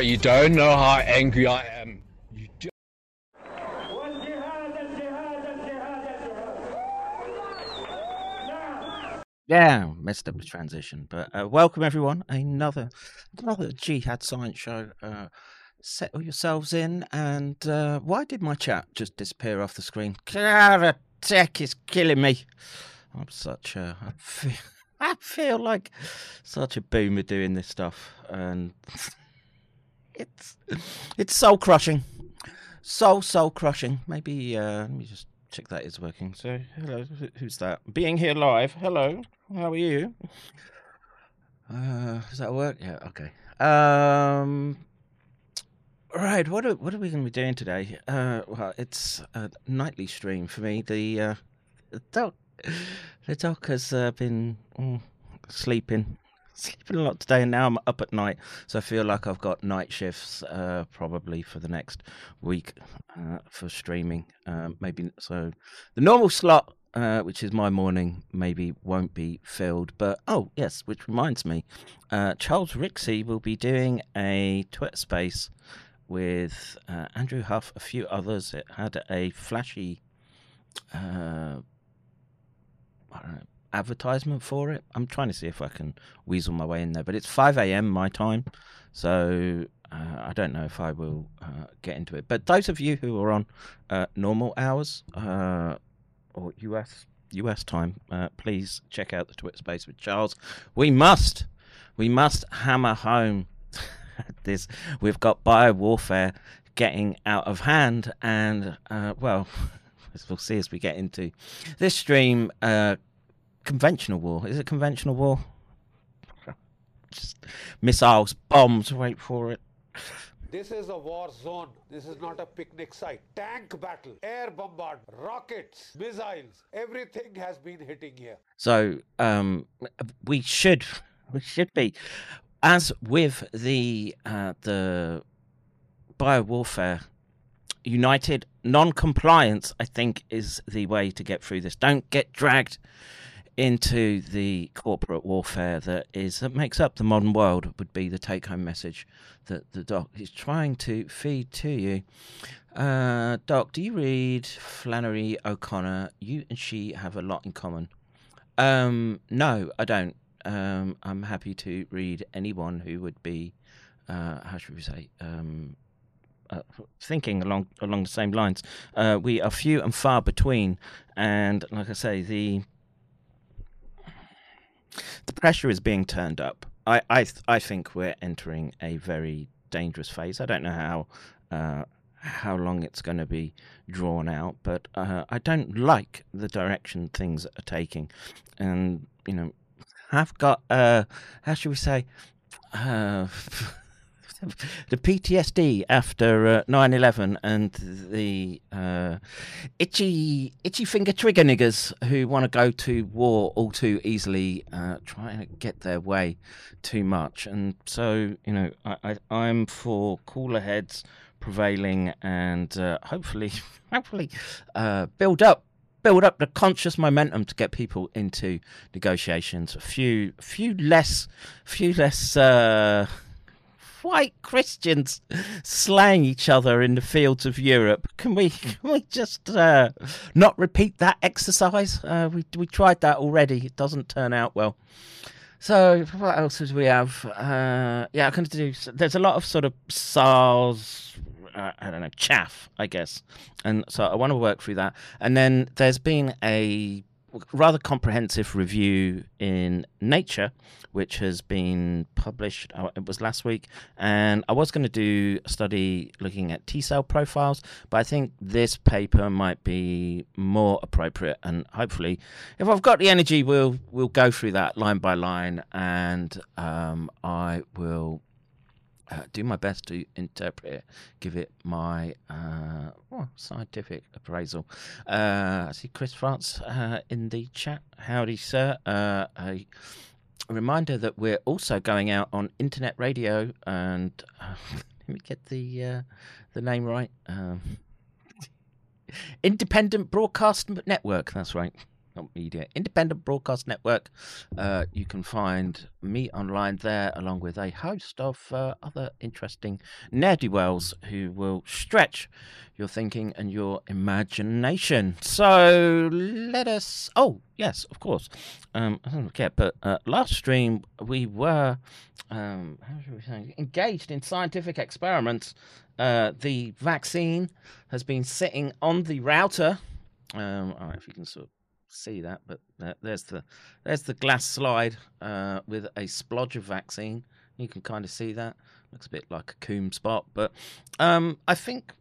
You don't know how angry I am. You do. Yeah, messed up the transition, but welcome everyone. Another Jihad Science Show. Settle yourselves in. And why did my chat just disappear off the screen? Cara Tech is killing me. I'm such a. I feel like such a boomer doing this stuff, and. It's soul crushing, soul crushing. Maybe let me just check that is working. So hello, who's that? Being here live. Hello, how are you? Does that work? Yeah. Okay. Right. What are we going to be doing today? Well, it's a nightly stream for me. The doc has been sleeping. Sleeping a lot today, and now I'm up at night, so I feel like I've got night shifts probably for the next week for streaming. Maybe so the normal slot, which is my morning, maybe won't be filled. But oh yes, which reminds me, Charles Rixey will be doing a Twitter space with Andrew Huff, a few others. It had a flashy, I don't know, advertisement for it. I'm trying to see if I can weasel my way in there, but it's 5 a.m. my time, so I don't know if I will get into it. But those of you who are on normal hours or US time, please check out the Twitter space with Charles. We must hammer home this. We've got biowarfare getting out of hand, and well, as we'll see as we get into this stream, conventional war. Is it conventional war? Just missiles, bombs, wait for it. This is a war zone. This is not a picnic site. Tank battle, air bombardment, rockets, missiles, everything has been hitting here. So we should be, as with the biowarfare, united non-compliance, I think, is the way to get through this. Don't get dragged into the corporate warfare that makes up the modern world, would be the take-home message that the doc is trying to feed to you. Doc, do you read Flannery O'Connor? You and she have a lot in common. No, I don't. I'm happy to read anyone who would be, how should we say, thinking along the same lines. We are few and far between, and like I say, the pressure is being turned up. I think we're entering a very dangerous phase. I don't know how long it's going to be drawn out, but I don't like the direction things are taking, and you know, I've got how should we say the PTSD after 9/11 and the itchy finger trigger niggers who want to go to war all too easily, trying to get their way too much. And so, you know, I'm for cooler heads prevailing, and hopefully build up the conscious momentum to get people into negotiations. A few less. White Christians slaying each other in the fields of Europe. Can we just not repeat that exercise? We tried that already. It doesn't turn out well. So what else do we have? Yeah, there's a lot of sort of SARS, I don't know, chaff, I guess. And so I want to work through that. And then there's been a rather comprehensive review in Nature, which has been published, it was last week, and I was going to do a study looking at T-cell profiles, but I think this paper might be more appropriate, and hopefully, if I've got the energy, we'll go through that line by line, and I will do my best to interpret it, give it my scientific appraisal. I see Chris France in the chat. Howdy, sir. A reminder that we're also going out on internet radio, and let me get the name right. Independent Broadcast Network. That's right. Not media, Independent Broadcast Network. You can find me online there, along with a host of other interesting ne'er-do-wells who will stretch your thinking and your imagination. So let us. Oh yes, of course. I don't forget, but last stream we were engaged in scientific experiments. The vaccine has been sitting on the router. All right, if you can sort of see that, but there's the glass slide with a splodge of vaccine. You can kind of see that. Looks a bit like a coom spot, but I think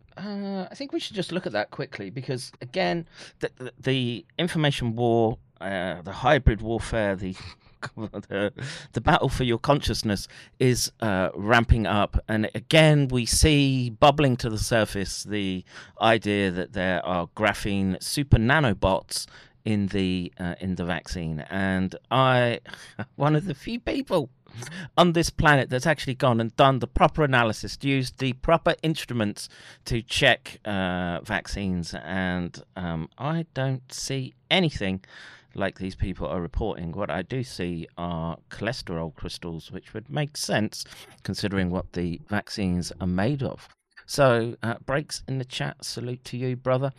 we should just look at that quickly, because again, the information war, the hybrid warfare, the battle for your consciousness is ramping up, and again we see bubbling to the surface the idea that there are graphene super nanobots in the vaccine. And one of the few people on this planet that's actually gone and done the proper analysis, used the proper instruments to check vaccines, and I don't see anything like these people are reporting. What I do see are cholesterol crystals, which would make sense considering what the vaccines are made of. So, breaks in the chat, salute to you, brother.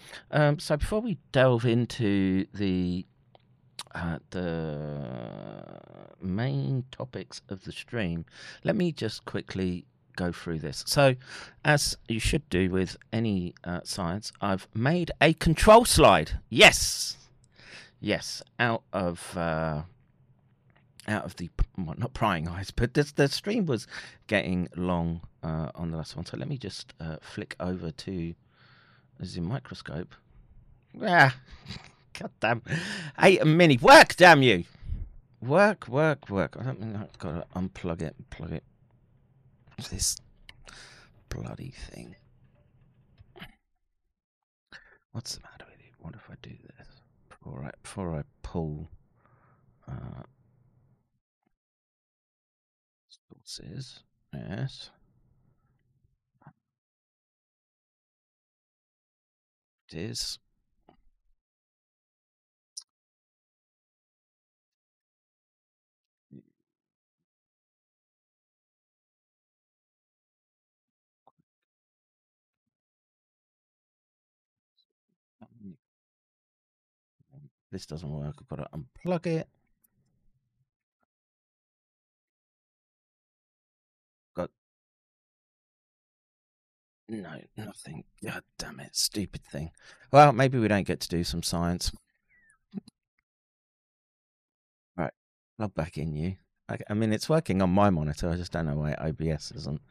So before we delve into the main topics of the stream, let me just quickly go through this. So, as you should do with any science, I've made a control slide. Yes, out of the, well, not prying eyes, but the stream was getting long on the last one. So let me just flick over to the zoom microscope. Ah, God damn. 8 minute work, damn you. Work. I don't mean I've got to unplug it and plug it. This bloody thing. What's the matter with it? What if I do this? All right, before I pull... sources, yes. It is. This doesn't work. I've got to unplug it. No, nothing. God damn it. Stupid thing. Well, maybe we don't get to do some science. Right. Log back in, you. I mean, it's working on my monitor. I just don't know why OBS isn't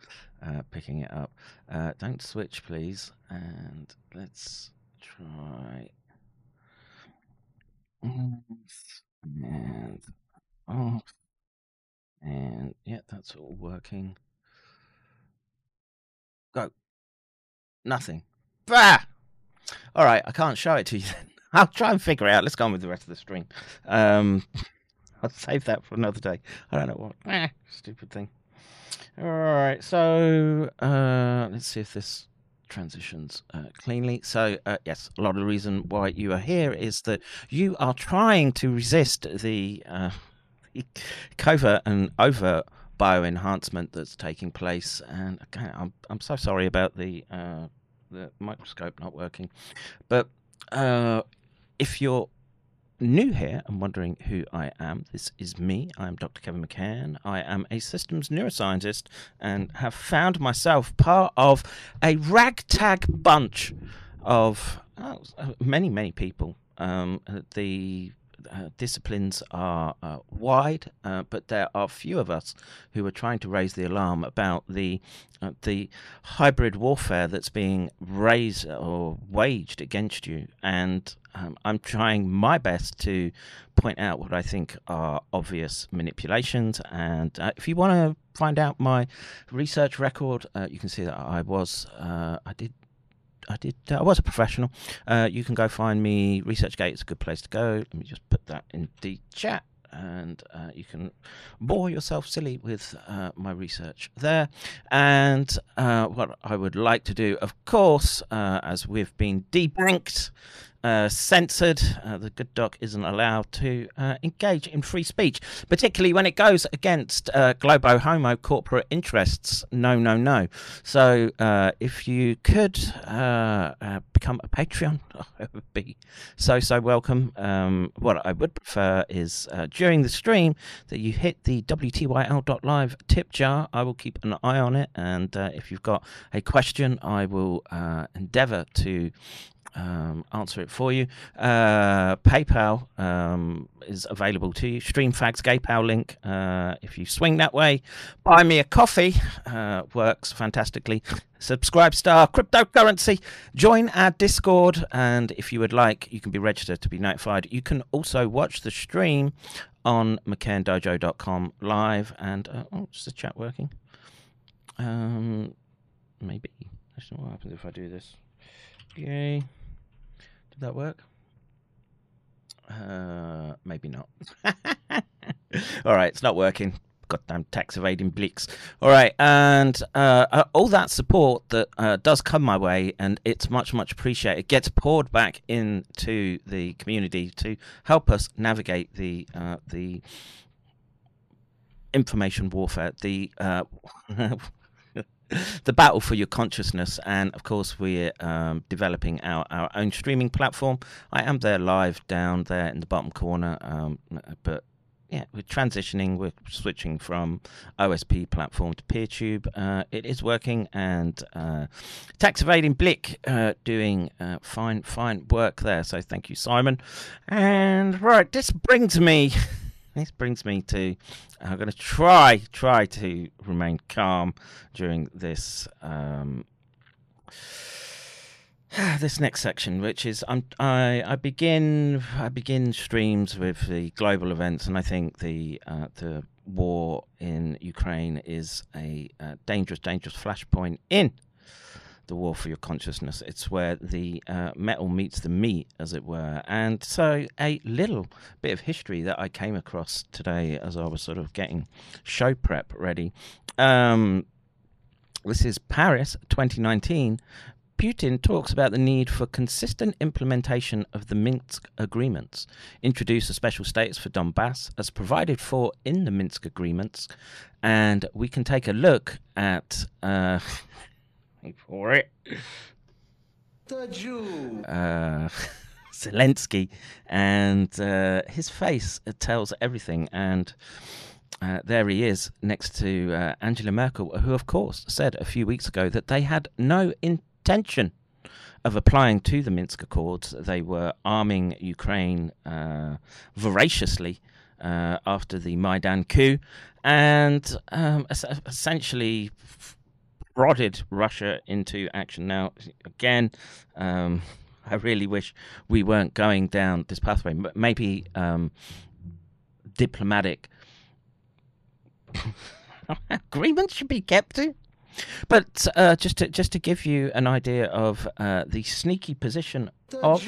picking it up. Don't switch, please. And let's try. And off. And yeah, that's all working. Go. Nothing. Bah! All right, I can't show it to you then. I'll try and figure it out. Let's go on with the rest of the stream. I'll save that for another day. I don't know what. Stupid thing. All right, so let's see if this transitions cleanly. So, yes, a lot of the reason why you are here is that you are trying to resist the covert and overt bioenhancement that's taking place. And again, I'm so sorry about the microscope not working. But if you're new here and wondering who I am, this is me. I'm Dr. Kevin McCann. I am a systems neuroscientist and have found myself part of a ragtag bunch of many, many people. The disciplines are wide, but there are few of us who are trying to raise the alarm about the hybrid warfare that's being raised or waged against you. And I'm trying my best to point out what I think are obvious manipulations. And if you want to find out my research record, you can see that I was a professional. You can go find me. ResearchGate is a good place to go. Let me just put that in the chat, and you can bore yourself silly with my research there. And what I would like to do, of course, as we've been debanked, censored, the good doc isn't allowed to engage in free speech, particularly when it goes against globo homo corporate interests. No, no, no. So if you could become a Patreon, I would be so, so welcome. What I would prefer is during the stream that you hit the WTYL.Live tip jar. I will keep an eye on it, and if you've got a question, I will endeavour to answer it for you. PayPal is available to you. StreamFags GayPal link. If you swing that way, buy me a coffee. Works fantastically. Subscribe Star, cryptocurrency, join our Discord, and if you would like, you can be registered to be notified. You can also watch the stream on mccanndojo.com live. And oh, is the chat working? Maybe. I don't know what happens if I do this. Yay. Did that work? Maybe not. All right, it's not working. Goddamn tax evading bleaks. All right, and all that support that does come my way, and it's much, much appreciated. It gets poured back into the community to help us navigate the information warfare, the the battle for your consciousness. And of course, we're developing our own streaming platform. I am there live down there in the bottom corner, but yeah, we're transitioning. We're switching from OSP platform to PeerTube. It is working, and tax evading Blick doing fine, fine work there. So thank you, Simon. And right, this brings me. This brings me to, I'm going to try to remain calm during this this next section, which is I begin streams with the global events, and I think the war in Ukraine is a dangerous, dangerous flashpoint in the war for your consciousness. It's where the metal meets the meat, as it were. And so a little bit of history that I came across today as I was sort of getting show prep ready. This is Paris 2019. Putin talks about the need for consistent implementation of the Minsk agreements, introduce a special status for Donbass as provided for in the Minsk agreements. And we can take a look at for it. Zelensky, and his face tells everything. And There he is next to Angela Merkel, who, of course, said a few weeks ago that they had no intention of applying to the Minsk Accords. They were arming Ukraine voraciously after the Maidan coup and essentially prodded Russia into action. Now, again, I really wish we weren't going down this pathway. Maybe diplomatic agreements should be kept to. But just to give you an idea of the sneaky position of...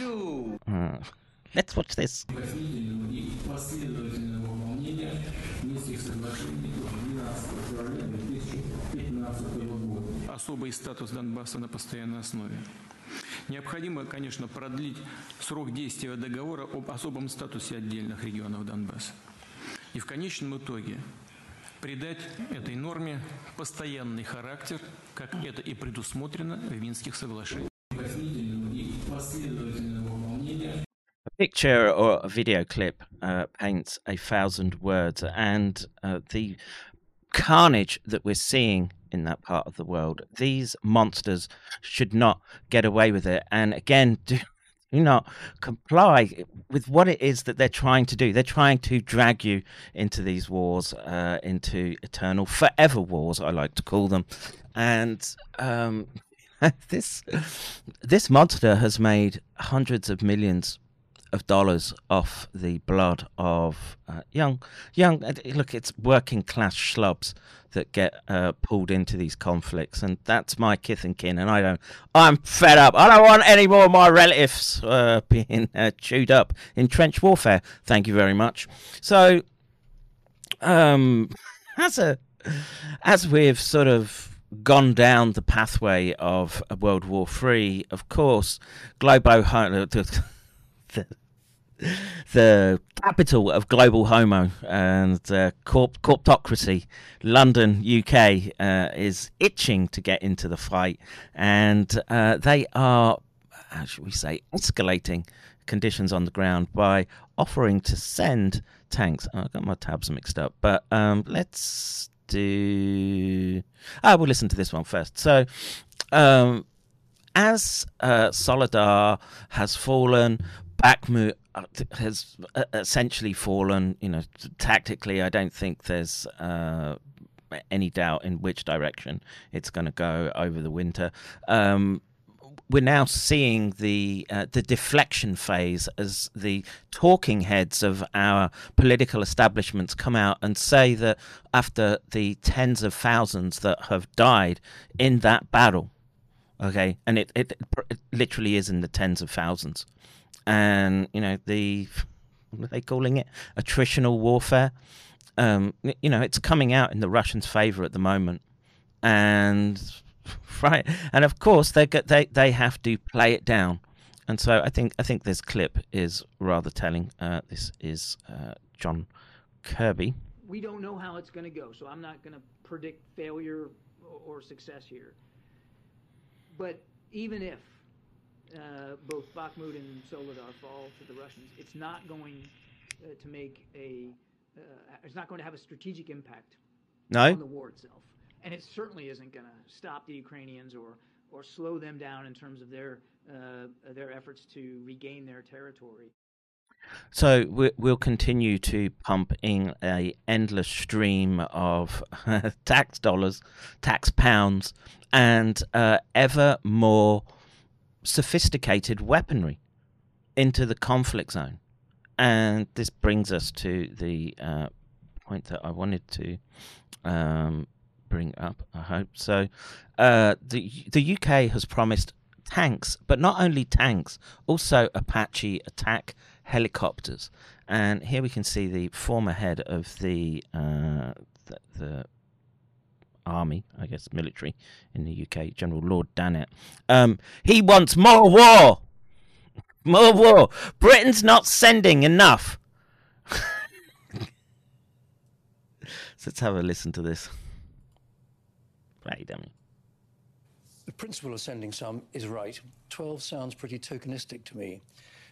let's watch this. Особый статус Донбасса на постоянной основе. Необходимо, конечно, продлить срок действия договора об особом статусе отдельных регионов Донбасса. И в конечном итоге придать этой норме постоянный характер, как это и предусмотрено в Минских соглашениях. A picture or a video clip paints 1,000 words, and the carnage that we're seeing in that part of the world. These monsters should not get away with it. And again, do not comply with what it is that they're trying to do. They're trying to drag you into these wars, into eternal, forever wars, I like to call them. And this monster has made hundreds of millions of dollars off the blood of young. Look, it's working class schlubs that get pulled into these conflicts, and that's my kith and kin. And I'm fed up. I don't want any more of my relatives being chewed up in trench warfare. Thank you very much. So, as we've sort of gone down the pathway of World War III, of course, the capital of global homo and corptocracy, London, UK, is itching to get into the fight, and they are, how should we say, escalating conditions on the ground by offering to send tanks. Oh, I got my tabs mixed up, but let's do. We'll listen to this one first. So, as Soledar has fallen, Bakhmut has essentially fallen, you know, tactically. I don't think there's any doubt in which direction it's going to go over the winter. We're now seeing the deflection phase as the talking heads of our political establishments come out and say that after the tens of thousands that have died in that battle, okay, and it literally is in the tens of thousands. And, you know, what are they calling it? Attritional warfare. You know, it's coming out in the Russians' favor at the moment. And, right. And of course, they have to play it down. And so I think this clip is rather telling. This is John Kirby. We don't know how it's going to go, so I'm not going to predict failure or success here. But even if both Bakhmut and Soledar fall to the Russians, it's not going to make it's not going to have a strategic impact on the war itself, and it certainly isn't going to stop the Ukrainians or slow them down in terms of their efforts to regain their territory. So we'll continue to pump in an endless stream of tax dollars, tax pounds, and ever more sophisticated weaponry into the conflict zone. And this brings us to the point that I wanted to bring up, I hope. So the UK has promised tanks, but not only tanks, also Apache attack helicopters. And here we can see the former head of the army, I guess military in the UK, General Lord Dannett. He wants more war. More war. Britain's not sending enough. So let's have a listen to this. Right, dummy. The principle of sending some is right. 12 sounds pretty tokenistic to me.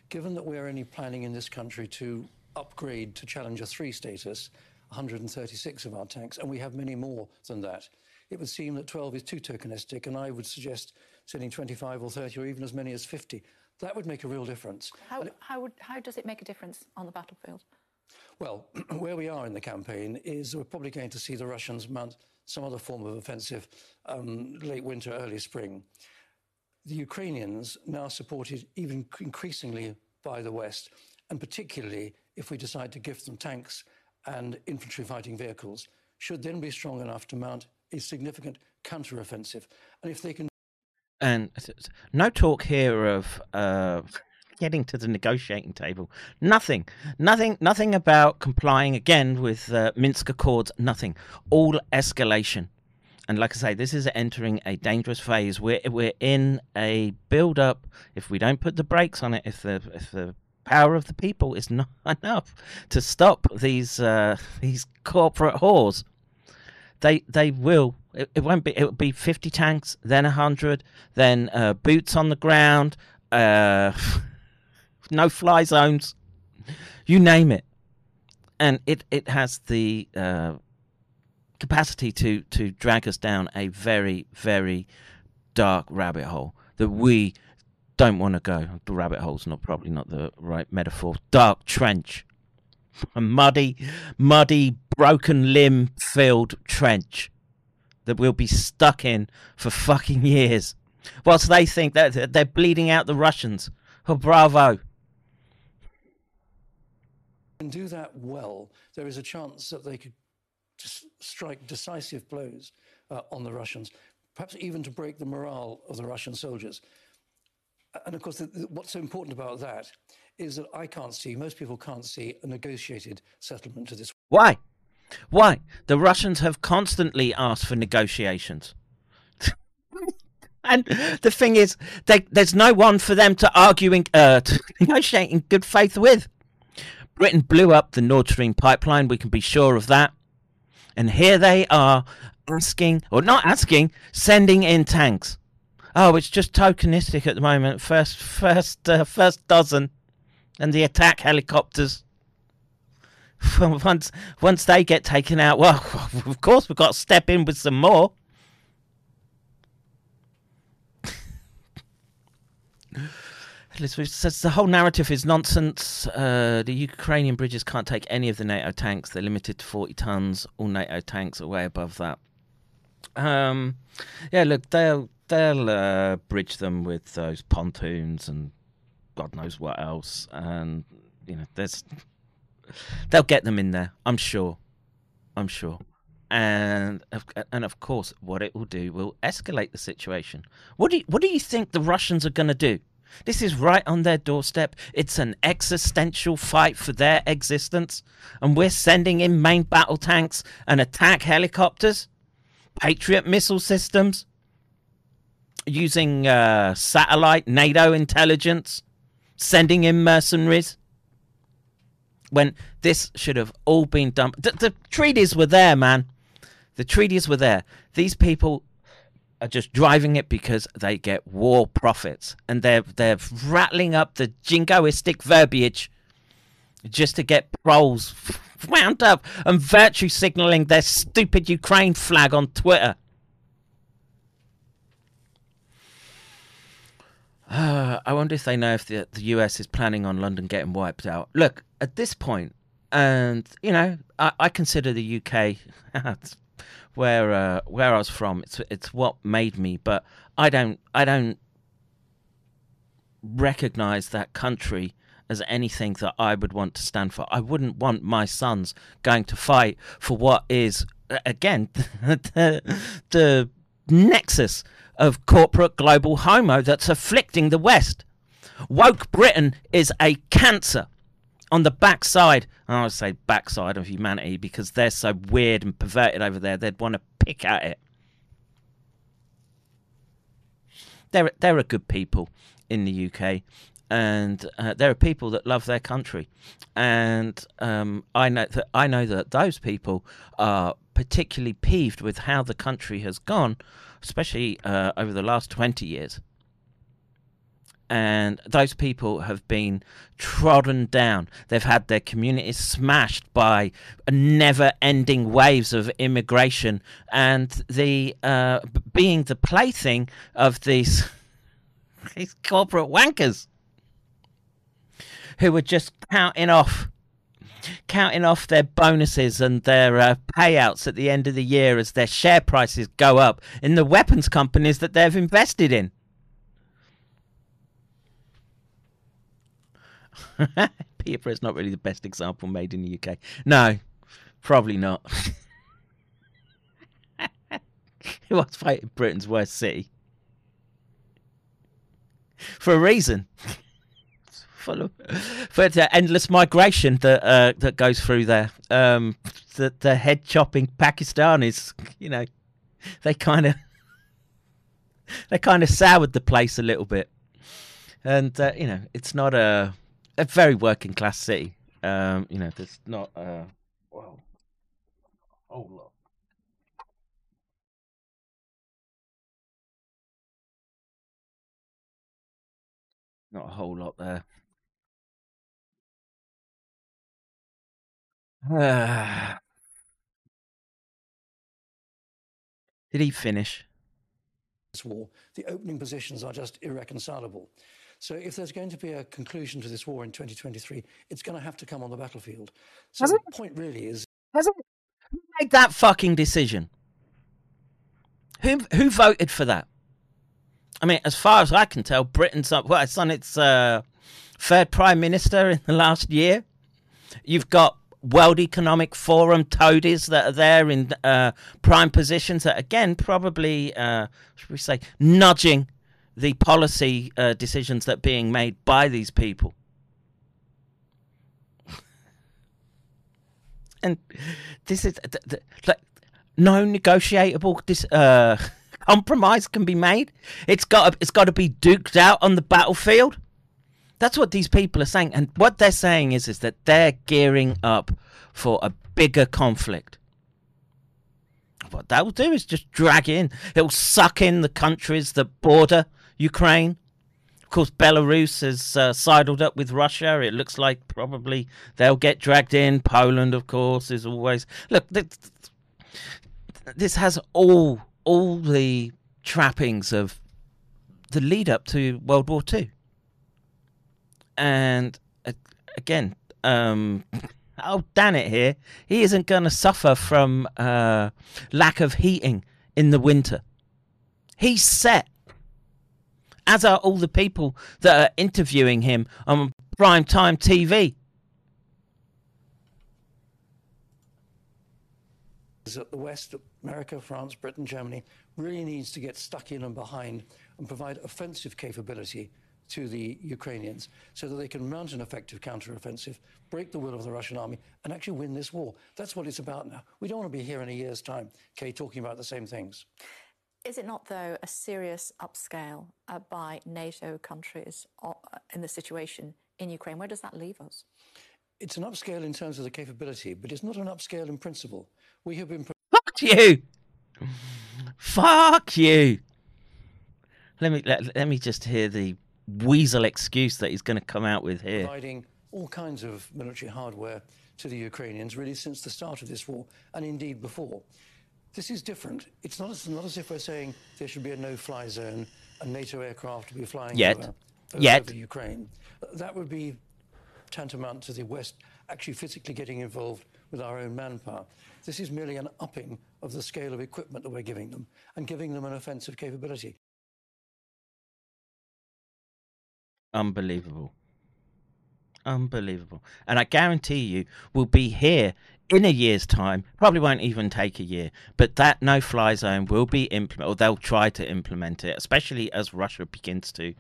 Given that we're only planning in this country to upgrade to Challenger 3 status, 136 of our tanks, and we have many more than that. It would seem that 12 is too tokenistic, and I would suggest sending 25 or 30 or even as many as 50. That would make a real difference. How does it make a difference on the battlefield? Well, where we are in the campaign is we're probably going to see the Russians mount some other form of offensive late winter, early spring. The Ukrainians, now supported even increasingly by the West, and particularly if we decide to give them tanks and infantry fighting vehicles, should then be strong enough to mount a significant counteroffensive. And if they can... And no talk here of... getting to the negotiating table. Nothing about complying again with Minsk Accords, nothing. All escalation. And like I say, this is entering a dangerous phase. We're in a build-up. If we don't put the brakes on it, if the power of the people is not enough to stop these corporate whores, they will. It won't be. It will be 50 tanks, then 100, then boots on the ground. No fly zones, you name it, and it has the capacity to drag us down a very, very dark rabbit hole that we don't want to go. The rabbit hole's probably not the right metaphor. Dark trench, a muddy, broken limb filled trench that we'll be stuck in for fucking years, whilst they think that they're bleeding out the Russians. Oh, bravo. And do that well, there is a chance that they could just strike decisive blows on the Russians, perhaps even to break the morale of the Russian soldiers. And of course, what's so important about that is that I can't see, most people can't see, a negotiated settlement to this. Why? Why? The Russians have constantly asked for negotiations. And the thing is, there's no one for them to argue to negotiate in good faith with. Britain blew up the Nord Stream pipeline, we can be sure of that. And here they are asking, or not asking, sending in tanks. Oh, it's just tokenistic at the moment. First dozen, and the attack helicopters. Once they get taken out, well, of course we've got to step in with some more. Says the whole narrative is nonsense. The Ukrainian bridges can't take any of the NATO tanks. They're limited to 40 tons. All NATO tanks are way above that. Yeah, look, they'll bridge them with those pontoons and God knows what else. And you know, they'll get them in there. I'm sure. And of course, what it will do will escalate the situation. What do you think the Russians are going to do? This is right on their doorstep. It's an existential fight for their existence. And we're sending in main battle tanks and attack helicopters, Patriot missile systems, using satellite NATO intelligence, sending in mercenaries. When this should have all been done. The treaties were there, man. The treaties were there. These people... are just driving it because they get war profits, and they're rattling up the jingoistic verbiage just to get trolls wound up and virtue signalling their stupid Ukraine flag on Twitter. I wonder if they know if the US is planning on London getting wiped out. Look, at this point, and you know, I consider the UK. Where I was from, it's what made me, but I don't recognize that country as anything that I would want to stand for. I wouldn't want my sons going to fight for what is, again, the nexus of corporate global homo that's afflicting the West. Woke Britain is a cancer on the backside, and I would say backside of humanity, because they're so weird and perverted over there, they'd want to pick at it. There are good people in the UK, and there are people that love their country, and I know that those people are particularly peeved with how the country has gone, especially over the last 20 years. and those people have been trodden down. They've had their communities smashed by never-ending waves of immigration, and the being the plaything of these corporate wankers who were just counting off their bonuses and their payouts at the end of the year as their share prices go up in the weapons companies that they've invested in. Peterborough is not really the best example made in the UK. No, probably not. Who was fighting Britain's worst city? For a reason. For the endless migration that goes through there, the head chopping Pakistanis, you know, they kind of soured the place a little bit, and you know, it's not a very working class city. You know, there's not a whole lot. Not a whole lot there. Did he finish? This war, the opening positions are just irreconcilable. So if there's going to be a conclusion to this war in 2023, it's going to have to come on the battlefield. So the point really is, who made that fucking decision? Who voted for that? I mean, as far as I can tell, Britain's up. Well, it's on its third prime minister in the last year. You've got World Economic Forum toadies that are there in prime positions that, again, probably, should we say, nudging the policy decisions that are being made by these people. And this is like no negotiable compromise can be made. It's got to be duked out on the battlefield. That's what these people are saying, and what they're saying is that they're gearing up for a bigger conflict. What that will do is just drag in. It will suck in the countries that border Ukraine. Of course, Belarus has sidled up with Russia. It looks like probably they'll get dragged in. Poland, of course, is always... Look, this has all the trappings of the lead-up to World War II. And again, oh, Danet here, he isn't going to suffer from lack of heating in the winter. He's set. As are all the people that are interviewing him on primetime TV. That the West, America, France, Britain, Germany, really needs to get stuck in and behind and provide offensive capability to the Ukrainians, so that they can mount an effective counteroffensive, break the will of the Russian army, and actually win this war. That's what it's about now. We don't want to be here in a year's time, Kay, talking about the same things. Is it not, though, a serious upscale by NATO countries in the situation in Ukraine? Where does that leave us? It's an upscale in terms of the capability, but it's not an upscale in principle. We have been... Fuck you! Fuck you! Let me just hear the weasel excuse that he's going to come out with here. Providing all kinds of military hardware to the Ukrainians, really, since the start of this war, and indeed before. This is different. It's not as if we're saying there should be a no-fly zone and NATO aircraft to be flying over Ukraine. That would be tantamount to the West actually physically getting involved with our own manpower. This is merely an upping of the scale of equipment that we're giving them and giving them an offensive capability. Unbelievable. And I guarantee you we'll be here in a year's time. Probably won't even take a year, but that no-fly zone will be implemented, or they'll try to implement it, especially as Russia begins to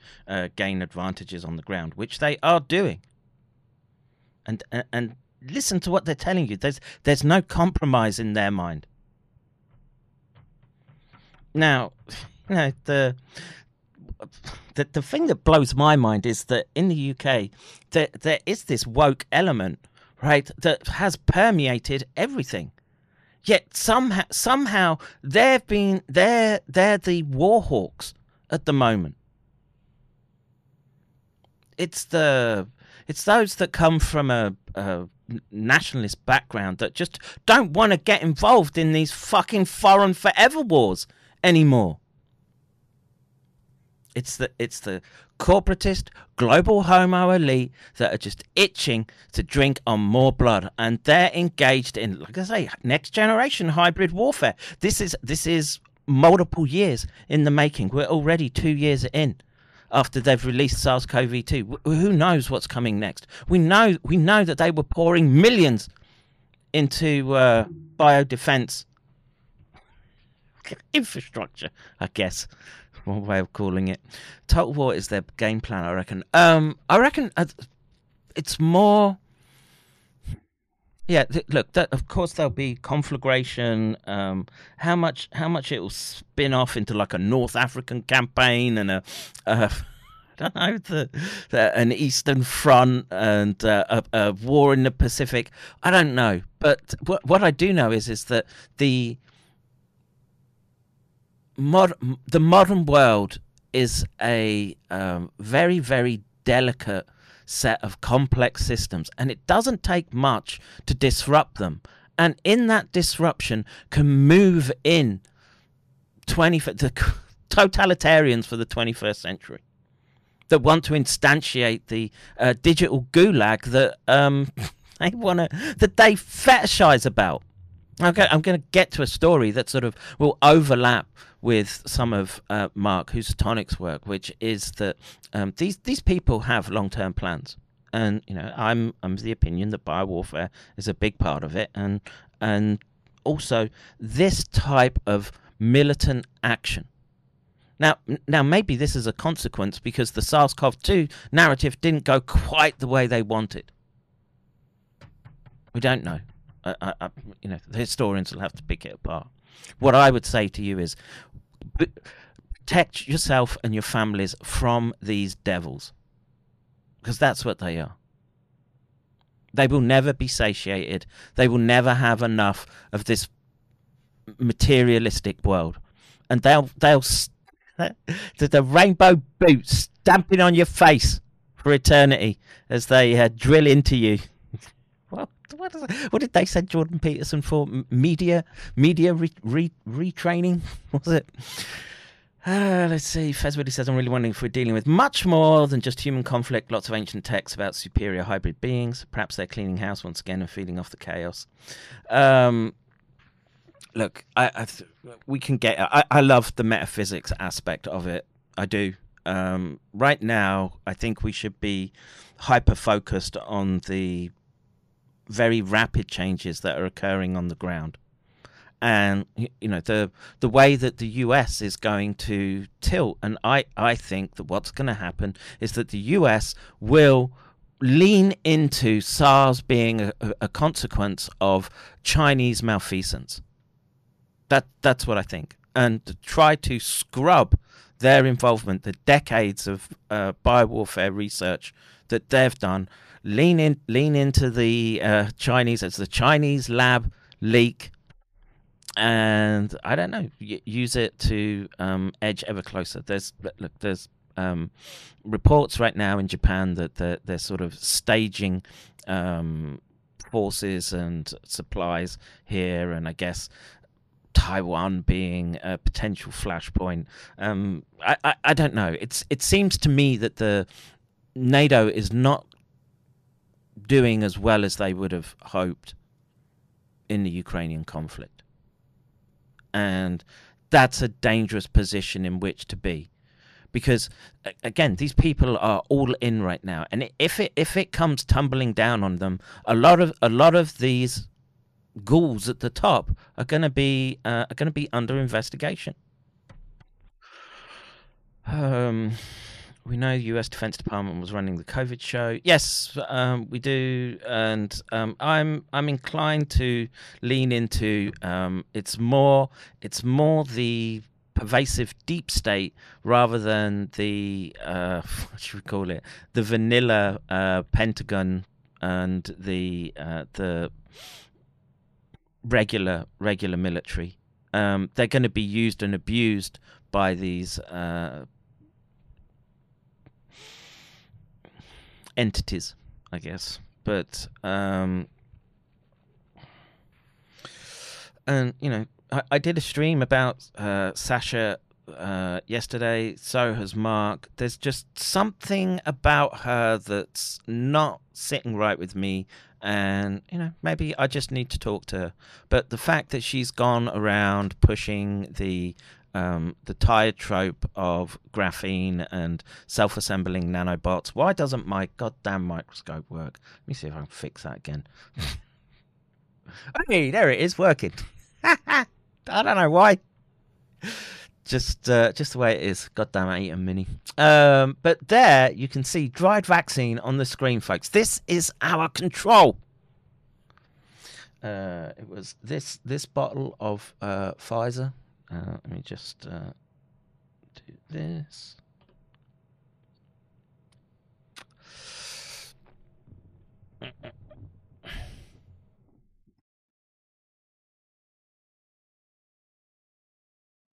gain advantages on the ground, which they are doing. And listen to what they're telling you. There's no compromise in their mind. Now, you know, the thing that blows my mind is that in the UK, there is this woke element, right, that has permeated everything. Yet somehow they're the war hawks at the moment. it's those that come from a nationalist background that just don't want to get involved in these fucking foreign forever wars anymore. It's the corporatist, global homo elite that are just itching to drink on more blood, and they're engaged in, like I say, next generation hybrid warfare. This is multiple years in the making. We're already 2 years in after they've released SARS-CoV-2. Who knows what's coming next? We know that they were pouring millions into biodefense infrastructure, I guess. One way of calling it. Total war is their game plan, I reckon. I reckon it's more... Yeah, look, that, of course there'll be conflagration. How much it will spin off into like a North African campaign and an Eastern Front and a war in the Pacific. I don't know. But what I do know is that the modern world is a very, very delicate set of complex systems, and it doesn't take much to disrupt them. And in that disruption can move in the totalitarians for the 21st century that want to instantiate the digital gulag that they fetishize about. Okay, I'm going to get to a story that sort of will overlap with some of Mark Husatonix' work, which is that these people have long-term plans, and I'm the opinion that biowarfare is a big part of it, and also this type of militant action. Now maybe this is a consequence because the SARS-CoV-2 narrative didn't go quite the way they wanted. We don't know. The historians will have to pick it apart. What I would say to you is protect yourself and your families from these devils, because that's what they are. They will never be satiated. They will never have enough of this materialistic world, and they'll the rainbow boots stamping on your face for eternity as they drill into you. What did they say Jordan Peterson for? Media retraining? What was it? Let's see. Fezwilly says, I'm really wondering if we're dealing with much more than just human conflict. Lots of ancient texts about superior hybrid beings. Perhaps they're cleaning house once again and feeding off the chaos. Look, we can get... I love the metaphysics aspect of it. I do. Right now, I think we should be hyper-focused on the very rapid changes that are occurring on the ground, and the way that the US is going to tilt, and I think that what's going to happen is that the US will lean into SARS being a consequence of Chinese malfeasance. That's what I think, and to try to scrub their involvement, the decades of biowarfare research that they've done. Lean into the Chinese. It's the Chinese lab leak, and I don't know. Use it to edge ever closer. There's reports right now in Japan that they're sort of staging forces and supplies here, and I guess Taiwan being a potential flashpoint. I don't know. It seems to me that the NATO is not doing as well as they would have hoped in the Ukrainian conflict, and that's a dangerous position in which to be, because again, these people are all in right now, and if it comes tumbling down on them, a lot of these ghouls at the top are going to be under investigation. We know the U.S. Defense Department was running the COVID show. Yes, we do, and I'm inclined to lean into it's more the pervasive deep state rather than the what should we call it, the vanilla Pentagon and the regular military. They're going to be used and abused by these. entities, I guess. But and you know, I did a stream about Sasha yesterday. So has Mark. There's just something about her that's not sitting right with me, and you know, maybe I just need to talk to her. But the fact that she's gone around pushing the tired trope of graphene and self-assembling nanobots. Why doesn't my goddamn microscope work? Let me see if I can fix that again. Hey, there it is, working. I don't know why. Just the way it is. Goddamn, I eat a mini. But there you can see dried vaccine on the screen, folks. This is our control. It was this bottle of Pfizer. Let me just do this.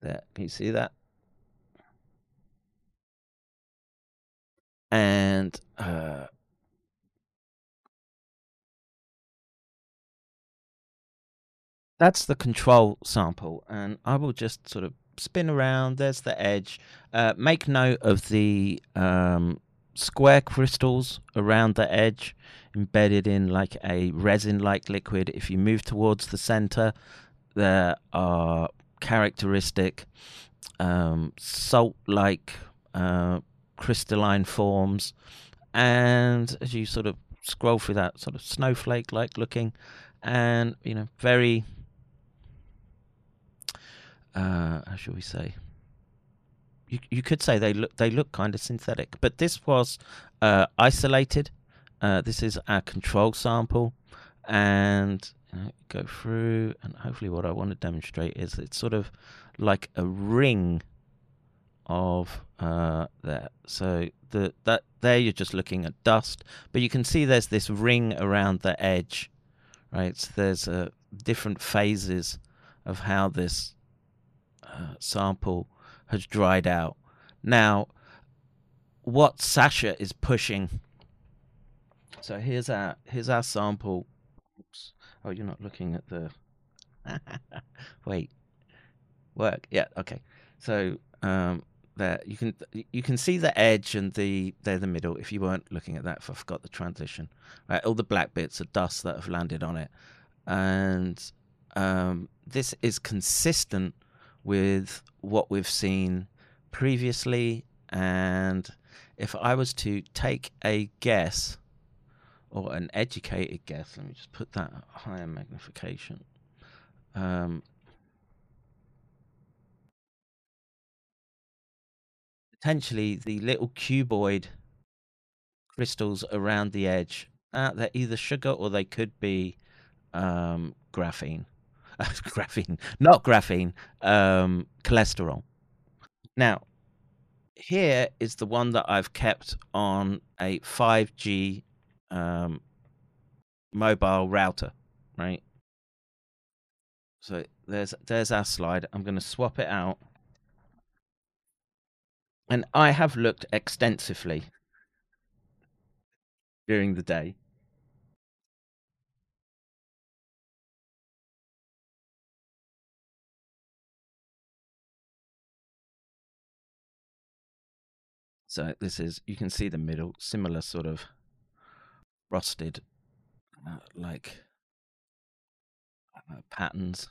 There, can you see that? And that's the control sample, and I will just sort of spin around. There's the edge. Make note of the square crystals around the edge embedded in like a resin-like liquid. If you move towards the center, there are characteristic salt-like crystalline forms, and as you sort of scroll through that, sort of snowflake-like looking, and you know, very how shall we say, you could say they look kind of synthetic, but this was isolated. This is our control sample, and go through, and hopefully what I want to demonstrate is it's sort of like a ring of there. So that there you're just looking at dust, but you can see there's this ring around the edge, right? So there's different phases of how this sample has dried out. Now, what Sasha is pushing. So here's our sample. Oops. Oh, you're not looking at the wait, work. Yeah, okay. So there you can see the edge and the middle. If you weren't looking at that, I forgot the transition. Right, all the black bits of dust that have landed on it, and this is consistent with what we've seen previously. And if I was to take a guess, or an educated guess, let me just put that at higher magnification. Potentially the little cuboid crystals around the edge, they're either sugar or they could be graphene. Graphene, not graphene, cholesterol. Now, here is the one that I've kept on a 5G mobile router, right? So there's our slide. I'm going to swap it out, and I have looked extensively during the day. So this is, you can see the middle, similar sort of rusted like patterns,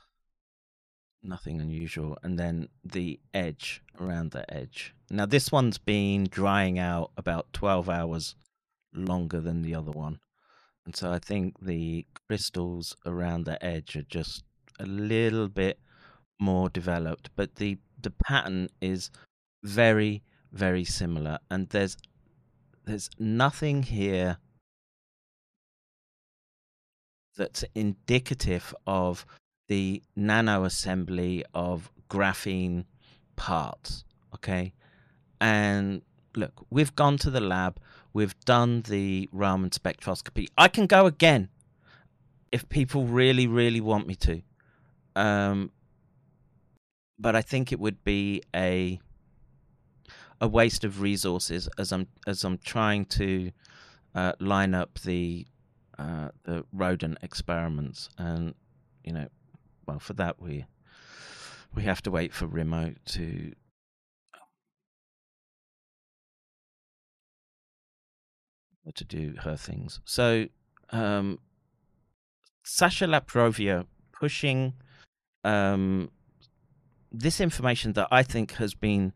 nothing unusual, and then the edge around the edge. Now this one's been drying out about 12 hours longer than the other one, and so I think the crystals around the edge are just a little bit more developed, but the pattern is very, very similar, and there's nothing here that's indicative of the nano assembly of graphene parts. Okay, and look, we've gone to the lab, we've done the Raman spectroscopy. I can go again if people really, really want me to, but I think it would be a waste of resources as I'm trying to line up the rodent experiments, and you know, well, for that we have to wait for Rimo to. To do her things. So Sasha Latypova pushing this information that I think has been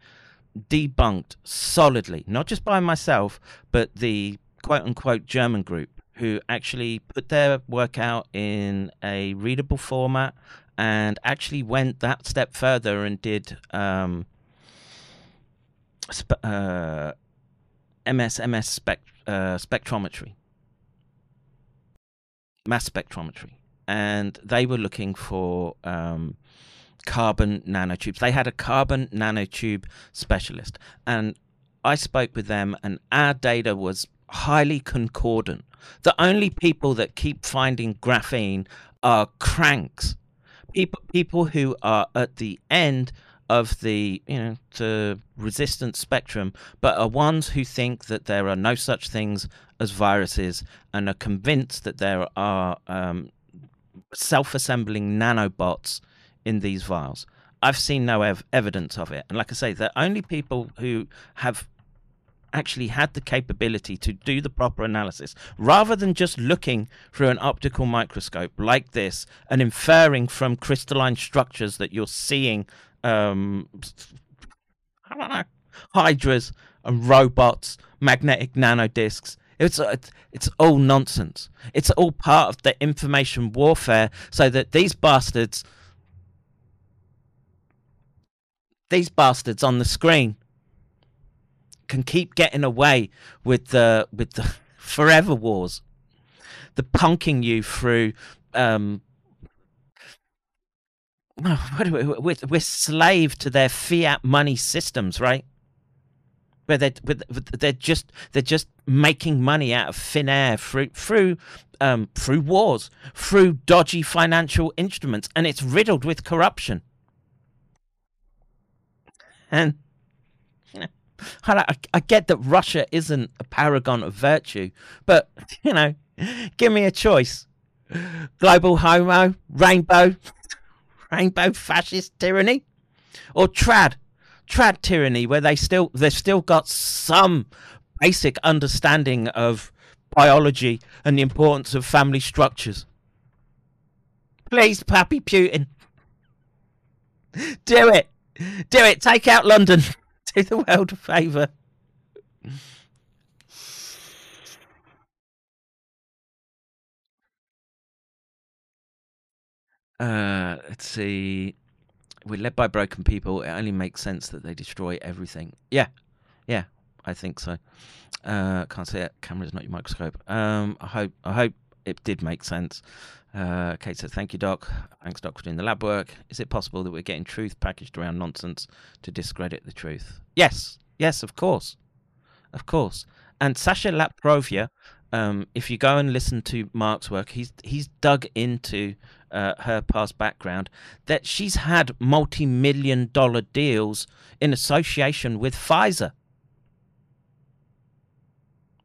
debunked solidly, not just by myself, but the quote-unquote German group who actually put their work out in a readable format and actually went that step further and did spectrometry, mass spectrometry, and they were looking for carbon nanotubes. They had a carbon nanotube specialist, and I spoke with them, and our data was highly concordant. The only people that keep finding graphene are cranks, people who are at the end of the, you know, the resistance spectrum, but are ones who think that there are no such things as viruses and are convinced that there are self-assembling nanobots in these vials. I've seen no evidence of it. And like I say, the only people who have actually had the capability to do the proper analysis, rather than just looking through an optical microscope like this and inferring from crystalline structures that you're seeing I don't know, hydras and robots, magnetic nanodiscs. It's all nonsense. It's all part of the information warfare, so that these bastards on the screen can keep getting away with the forever wars, the punking you through. We're slave to their fiat money systems, right? Where they're just making money out of thin air through wars, through dodgy financial instruments, and it's riddled with corruption. And you know, I get that Russia isn't a paragon of virtue, but you know, give me a choice: global homo, rainbow fascist tyranny, or trad tyranny, where they've still got some basic understanding of biology and the importance of family structures. Please, Pappy Putin, do it, take out London, do the world a favor. Let's see. We're led by broken people. It only makes sense that they destroy everything. Yeah, I think so. Can't see it. Camera's not your microscope. I hope it did make sense. Okay, so thank you, Doc. Thanks, Doc, for doing the lab work. Is it possible that we're getting truth packaged around nonsense to discredit the truth? Yes, of course. And Sasha Latypova, if you go and listen to Mark's work, he's dug into her past background, that she's had multi-million-dollar deals in association with Pfizer.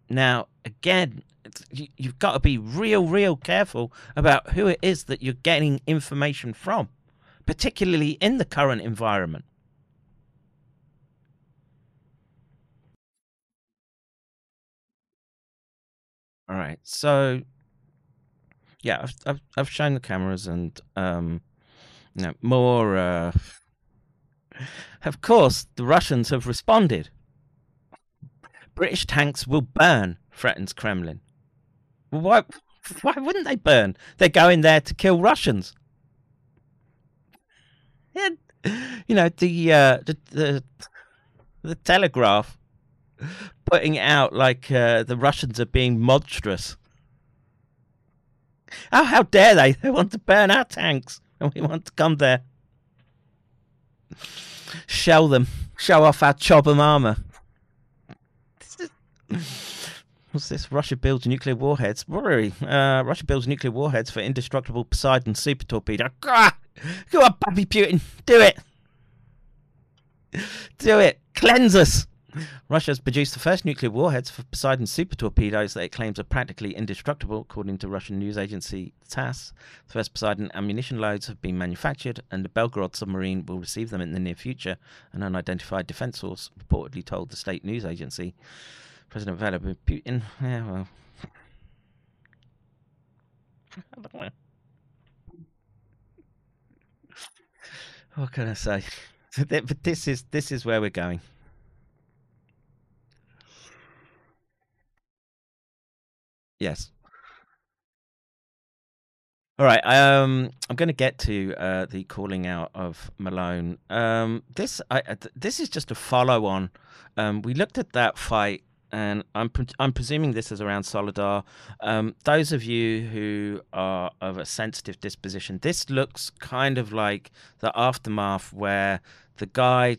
Now, again, you've got to be real careful about who it is that you're getting information from, particularly in the current environment. All right, so yeah, I've shown the cameras, and you know, more. Of course, the Russians have responded. British tanks will burn, threatens Kremlin. Why wouldn't they burn? They're going there to kill Russians. And you know, the Telegraph putting it out like the Russians are being monstrous. How dare they? They want to burn our tanks, and we want to come there, shell them, show off our Chobham armour. What's this? Russia builds nuclear warheads. Russia builds nuclear warheads for indestructible Poseidon super torpedo. Go on, Pappy Putin, do it. Cleanse us. Russia's produced the first nuclear warheads for Poseidon super torpedoes that it claims are practically indestructible, according to Russian news agency TASS. The first Poseidon ammunition loads have been manufactured, and the Belgorod submarine will receive them in the near future, an unidentified defense source reportedly told the state news agency. President Vladimir Putin... Yeah, well... I don't know. What can I say? But this is where we're going. Yes. All right. I'm going to get to the calling out of Malone. This is just a follow-on. We looked at that fight, and I'm presuming this is around Soledar. Those of you who are of a sensitive disposition, this looks kind of like the aftermath where the guy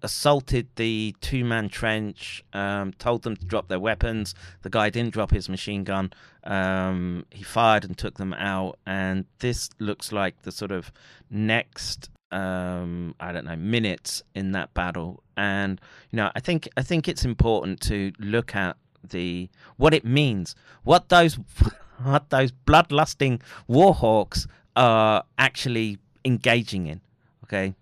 assaulted the two-man trench, told them to drop their weapons. The guy didn't drop his machine gun. He fired and took them out. And this looks like the sort of next... I don't know, minutes in that battle. And you know, I think it's important to look at what it means, what those bloodlusting warhawks are actually engaging in. Okay.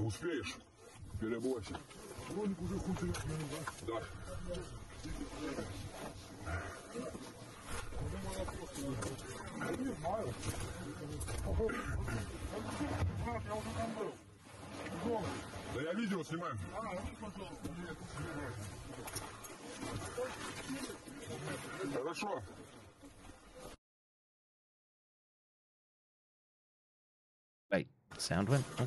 Успеешь? Перебойся. Ролик уже хуже не изменил, да? Да. Думаю, она просто не будет. Я не знаю. Я уже там был. Дома. Да я видео снимаю. А, иди, пожалуйста. Нет, снимай. Хорошо. Wait, sound went. Oh.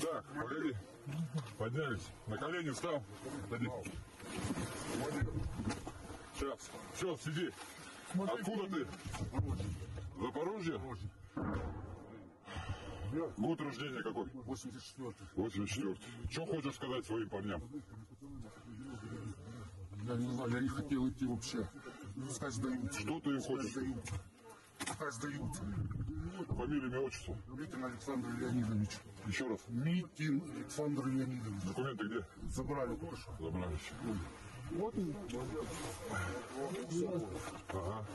Так, погоди. Поднялись. На колени встал. Сейчас. Все, сиди. Откуда ты? Запорожье? Год рождения какой? 84-й. 84-й. Что хочешь сказать своим парням? Я не знаю, я не хотел идти вообще. Пускай сдают. Что ты им хочешь? Пускай сдают. Фамилия, имя, отчество? Митин Александр Леонидович. Еще раз. Митин Александр Леонидович. Документы где? Забрали. Забрали. Вот он. Ага.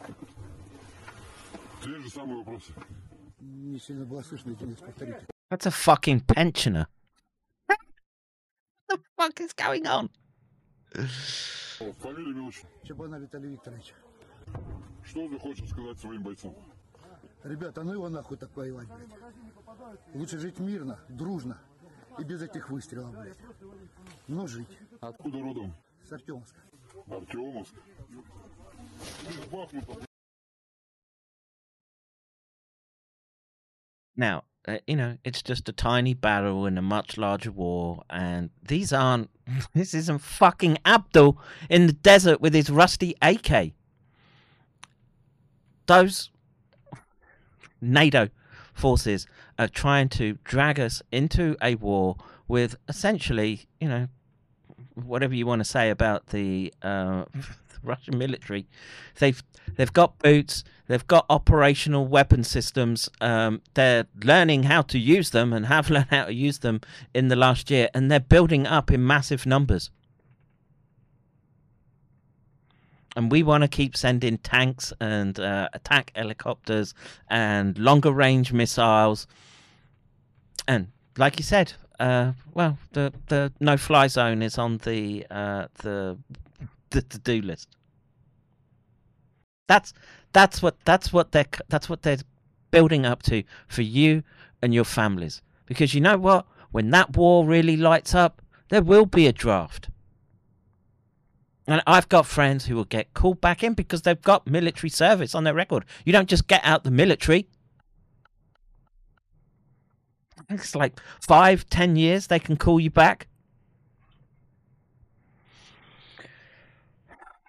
Те же самые вопросы. That's a fucking pensioner. What the fuck is going on? Чебана Виталий Викторович. Что ты хочешь сказать своим бойцам? Ребята, ну его нахуй так воевать, блядь. Лучше жить мирно, дружно и без этих выстрелов, блядь. Но жить. Откуда родом? С Артемовска. Артемовск? Из Бахмута. Now, you know, it's just a tiny battle in a much larger war, and this isn't fucking Abdul in the desert with his rusty AK. Those NATO forces are trying to drag us into a war with essentially, you know, whatever you want to say about the Russian military. They've got boots. They've got operational weapon systems. They're learning how to use them and have learned how to use them in the last year. And they're building up in massive numbers. And we want to keep sending tanks and attack helicopters and longer range missiles. And like you said, well, the no-fly zone is on the to-do list. That's what they're building up to for you and your families. Because you know what? When that war really lights up, there will be a draft. And I've got friends who will get called back in because they've got military service on their record. You don't just get out the military. It's like 5-10 years they can call you back.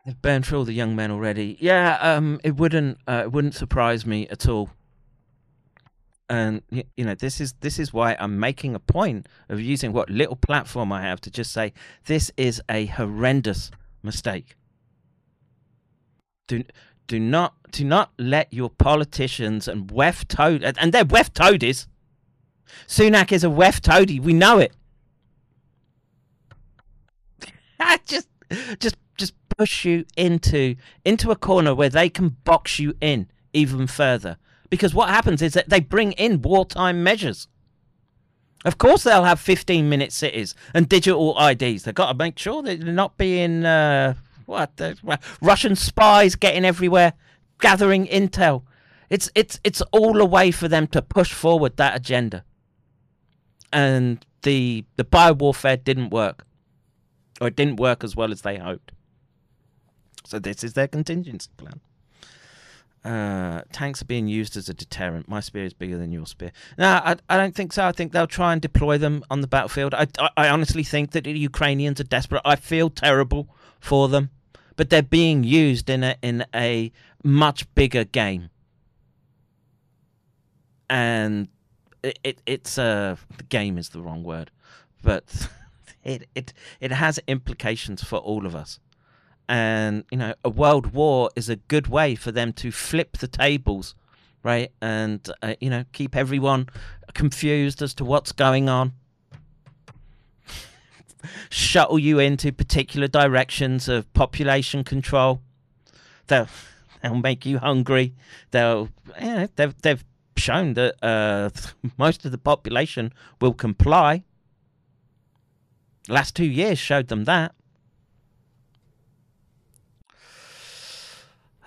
They've burned through all the young men already. Yeah, it wouldn't surprise me at all. And you know, this is why I'm making a point of using what little platform I have to just say this is a horrendous mistake. Do not let your politicians and WEF toadies, and they're WEF toadies. Sunak is a WEF toady. We know it. just push you into a corner where they can box you in even further. Because what happens is that they bring in wartime measures. Of course, they'll have 15-minute cities and digital IDs. They've got to make sure that they're not being Russian spies getting everywhere, gathering intel. It's all a way for them to push forward that agenda. And the biowarfare didn't work, or it didn't work as well as they hoped. So this is their contingency plan. Tanks are being used as a deterrent. My spear is bigger than your spear. No, I don't think so. I think they'll try and deploy them on the battlefield. I honestly think that the Ukrainians are desperate. I feel terrible for them, but they're being used in a much bigger game, and it's the game is the wrong word, but it has implications for all of us. And, you know, a world war is a good way for them to flip the tables, right? And, you know, keep everyone confused as to what's going on. Shuttle you into particular directions of population control. They'll make you hungry. They've shown that most of the population will comply. Last 2 years showed them that.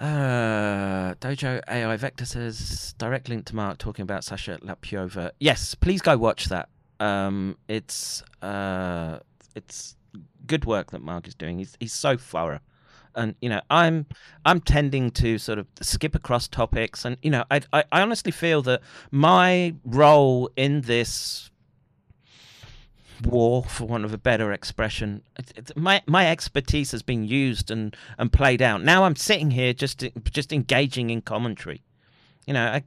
Dojo AI Vector says direct link to Mark talking about Sasha Latypova. Yes, please go watch that. It's good work that Mark is doing. He's so thorough, and you know I'm tending to sort of skip across topics, and you know I honestly feel that my role in this war, for want of a better expression, my expertise has been used and played out. Now I'm sitting here just engaging in commentary. You know,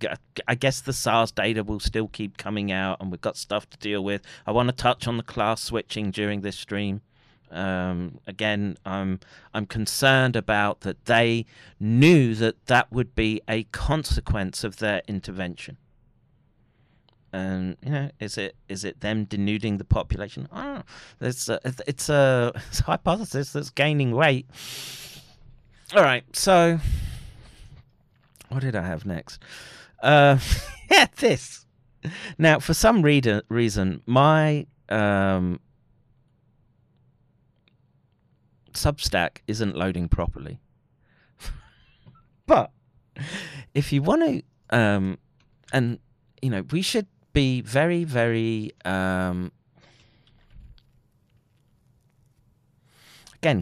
I guess the SARS data will still keep coming out, and we've got stuff to deal with. I want to touch on the class switching during this stream. Again, I'm concerned about that they knew that would be a consequence of their intervention. And you know, is it them denuding the population? I don't know. It's a hypothesis that's gaining weight. All right, so what did I have next? Yeah, this. Now, for some reason, my Substack isn't loading properly. But if you want to, and you know, we should be very, very, again,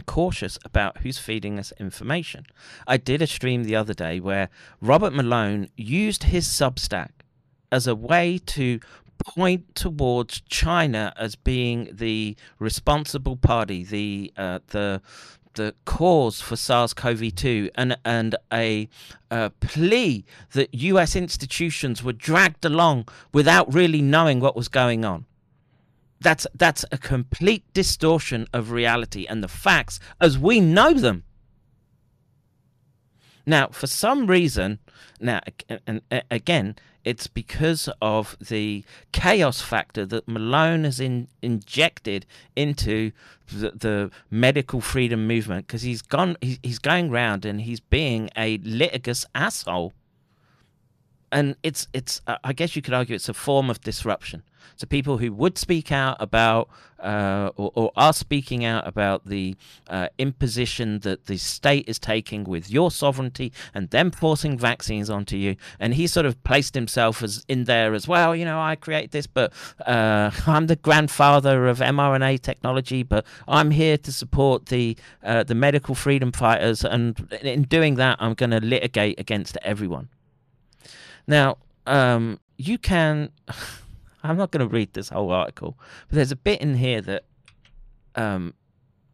cautious about who's feeding us information. I did a stream the other day where Robert Malone used his Substack as a way to point towards China as being the responsible party, the cause for SARS-CoV-2, and a plea that US institutions were dragged along without really knowing what was going on. That's a complete distortion of reality and the facts as we know them. Now, for some reason, and again, it's because of the chaos factor that Malone has injected into the medical freedom movement, because he's going round and he's being a litigious asshole. And it's I guess you could argue it's a form of disruption. So people who would speak out about or are speaking out about the imposition that the state is taking with your sovereignty and them forcing vaccines onto you. And he sort of placed himself as in there as well. You know, I created this, but I'm the grandfather of mRNA technology, but I'm here to support the medical freedom fighters. And in doing that, I'm going to litigate against everyone. Now, you can I'm not going to read this whole article, but there's a bit in here that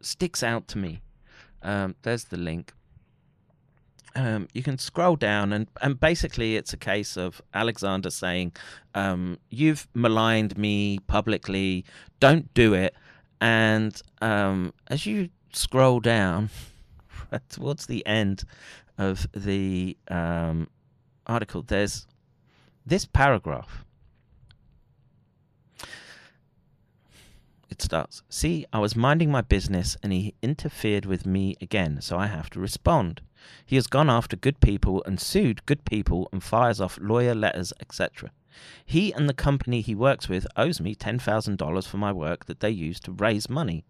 sticks out to me. There's the link. You can scroll down, and basically it's a case of Alexander saying, you've maligned me publicly, don't do it. And as you scroll down towards the end of the article, there's this paragraph. It starts, "See, I was minding my business and he interfered with me again, so I have to respond. He has gone after good people and sued good people and fires off lawyer letters, etc. He and the company he works with owes me $10,000 for my work that they used to raise money.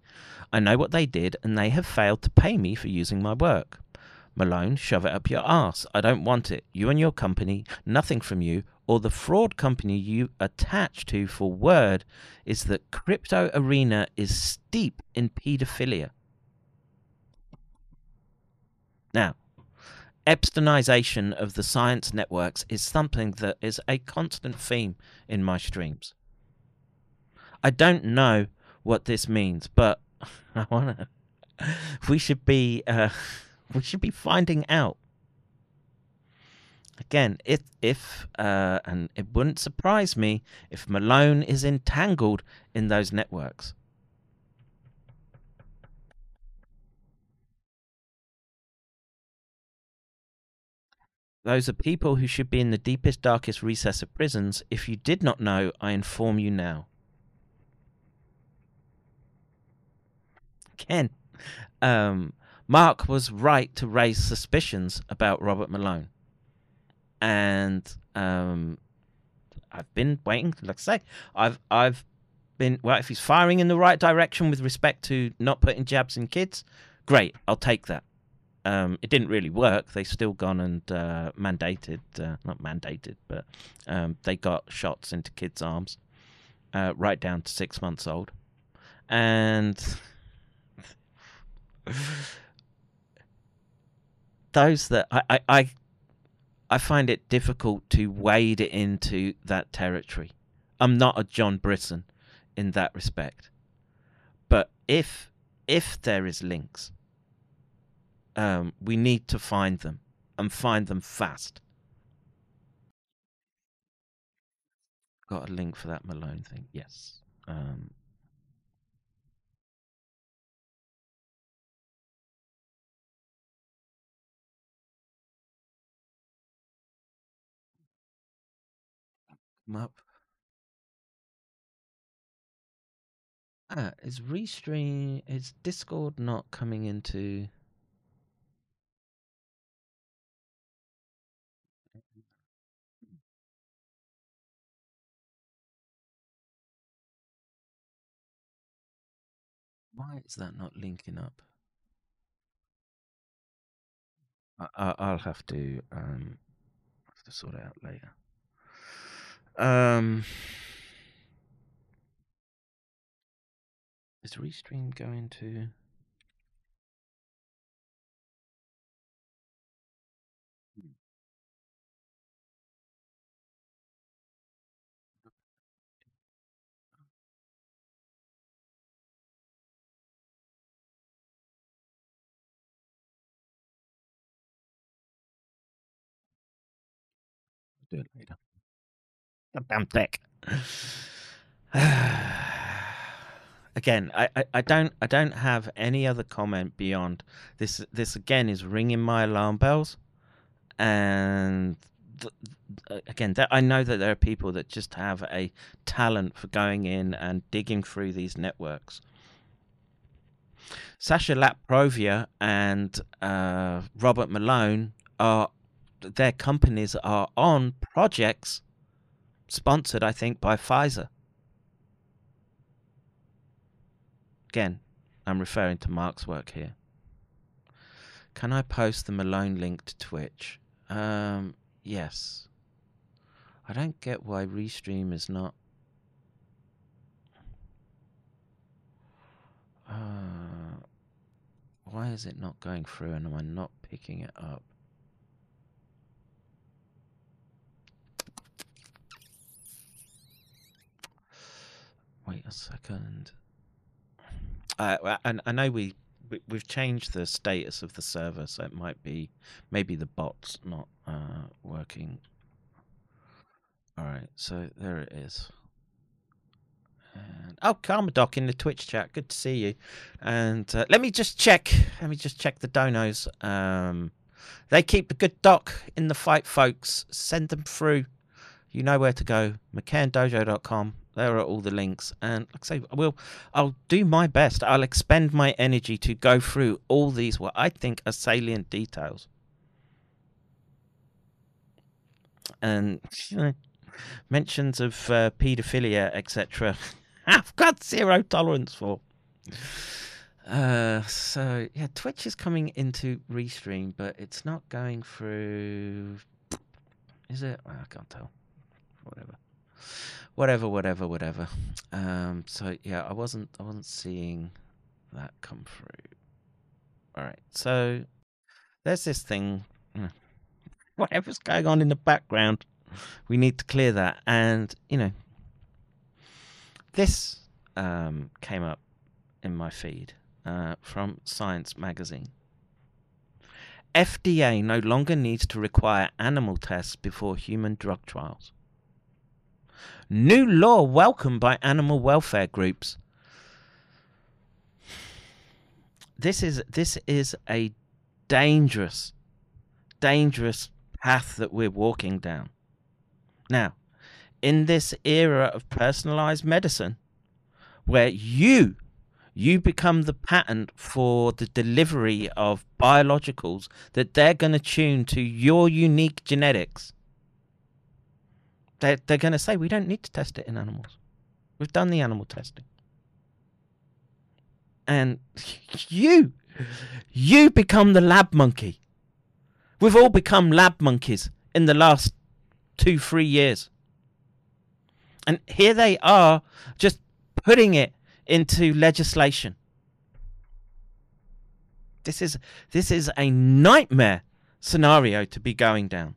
I know what they did and they have failed to pay me for using my work. Malone, shove it up your ass. I don't want it. You and your company, nothing from you, or the fraud company you attach to for word is that crypto arena is steep in pedophilia." Now, Epsteinization of the science networks is something that is a constant theme in my streams. I don't know what this means, but I wanna. We should be finding out. Again, if and it wouldn't surprise me if Malone is entangled in those networks. Those are people who should be in the deepest, darkest recess of prisons. If you did not know, I inform you now. Again, Mark was right to raise suspicions about Robert Malone. And I've been waiting. Like I say, I've been, well, if he's firing in the right direction with respect to not putting jabs in kids, great, I'll take that. It didn't really work. They still gone and mandated, not mandated, but they got shots into kids' arms, right down to 6 months old. And those that I find it difficult to wade into that territory. I'm not a John Brisson in that respect. But if there is links, we need to find them and find them fast. Got a link for that Malone thing. Yes. Up. Is Restream, is Discord not coming into? Why is that not linking up? I'll have to sort it out later. Is Restream going to? I'll do it later. Damn tech. Again, I don't have any other comment beyond this. This again is ringing my alarm bells, and again, I know that there are people that just have a talent for going in and digging through these networks. Sasha Latypova and Robert Malone are, their companies are on projects sponsored, I think, by Pfizer. Again, I'm referring to Mark's work here. Can I post the Malone link to Twitch? Yes. I don't get why Restream is not. Why is it not going through and am I not picking it up? a second. I know we've changed the status of the server, so it might be maybe the bot's not working. All right, so there it is. And, oh, Karmadoc in the Twitch chat, good to see you. And let me just check the donos. They keep the good doc in the fight, folks. Send them through. You know where to go. mccanndojo.com. There are all the links, and like I say, I'll do my best. I'll expend my energy to go through all these what I think are salient details. And mentions of paedophilia, etc. I've got zero tolerance for. So yeah, Twitch is coming into Restream, but it's not going through. Is it? I can't tell. Whatever. So yeah, I wasn't seeing that come through. All right, so there's this thing. Whatever's going on in the background, we need to clear that. And you know, this came up in my feed from Science magazine. FDA no longer needs to require animal tests before human drug trials. New law welcomed by animal welfare groups. This is a dangerous, dangerous path that we're walking down. Now, in this era of personalized medicine, where you become the patent for the delivery of biologicals that they're going to tune to your unique genetics, they're going to say, we don't need to test it in animals. We've done the animal testing. And you become the lab monkey. We've all become lab monkeys in the last 2-3 years. And here they are just putting it into legislation. This is a nightmare scenario to be going down.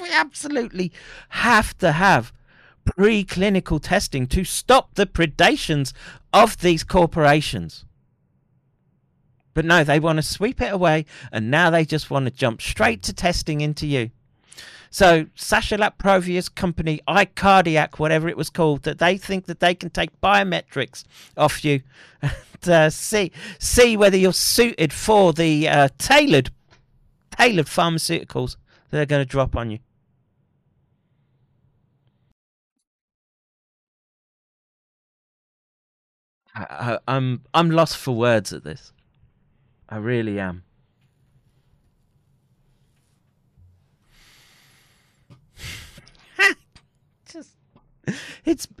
We absolutely have to have preclinical testing to stop the predations of these corporations. But no, they want to sweep it away, and now they just want to jump straight to testing into you. So Sasha Latypova's company, iCardiac, whatever it was called, that they think that they can take biometrics off you and see whether you're suited for the tailored pharmaceuticals they're going to drop on you. I'm lost for words at this. I really am. Just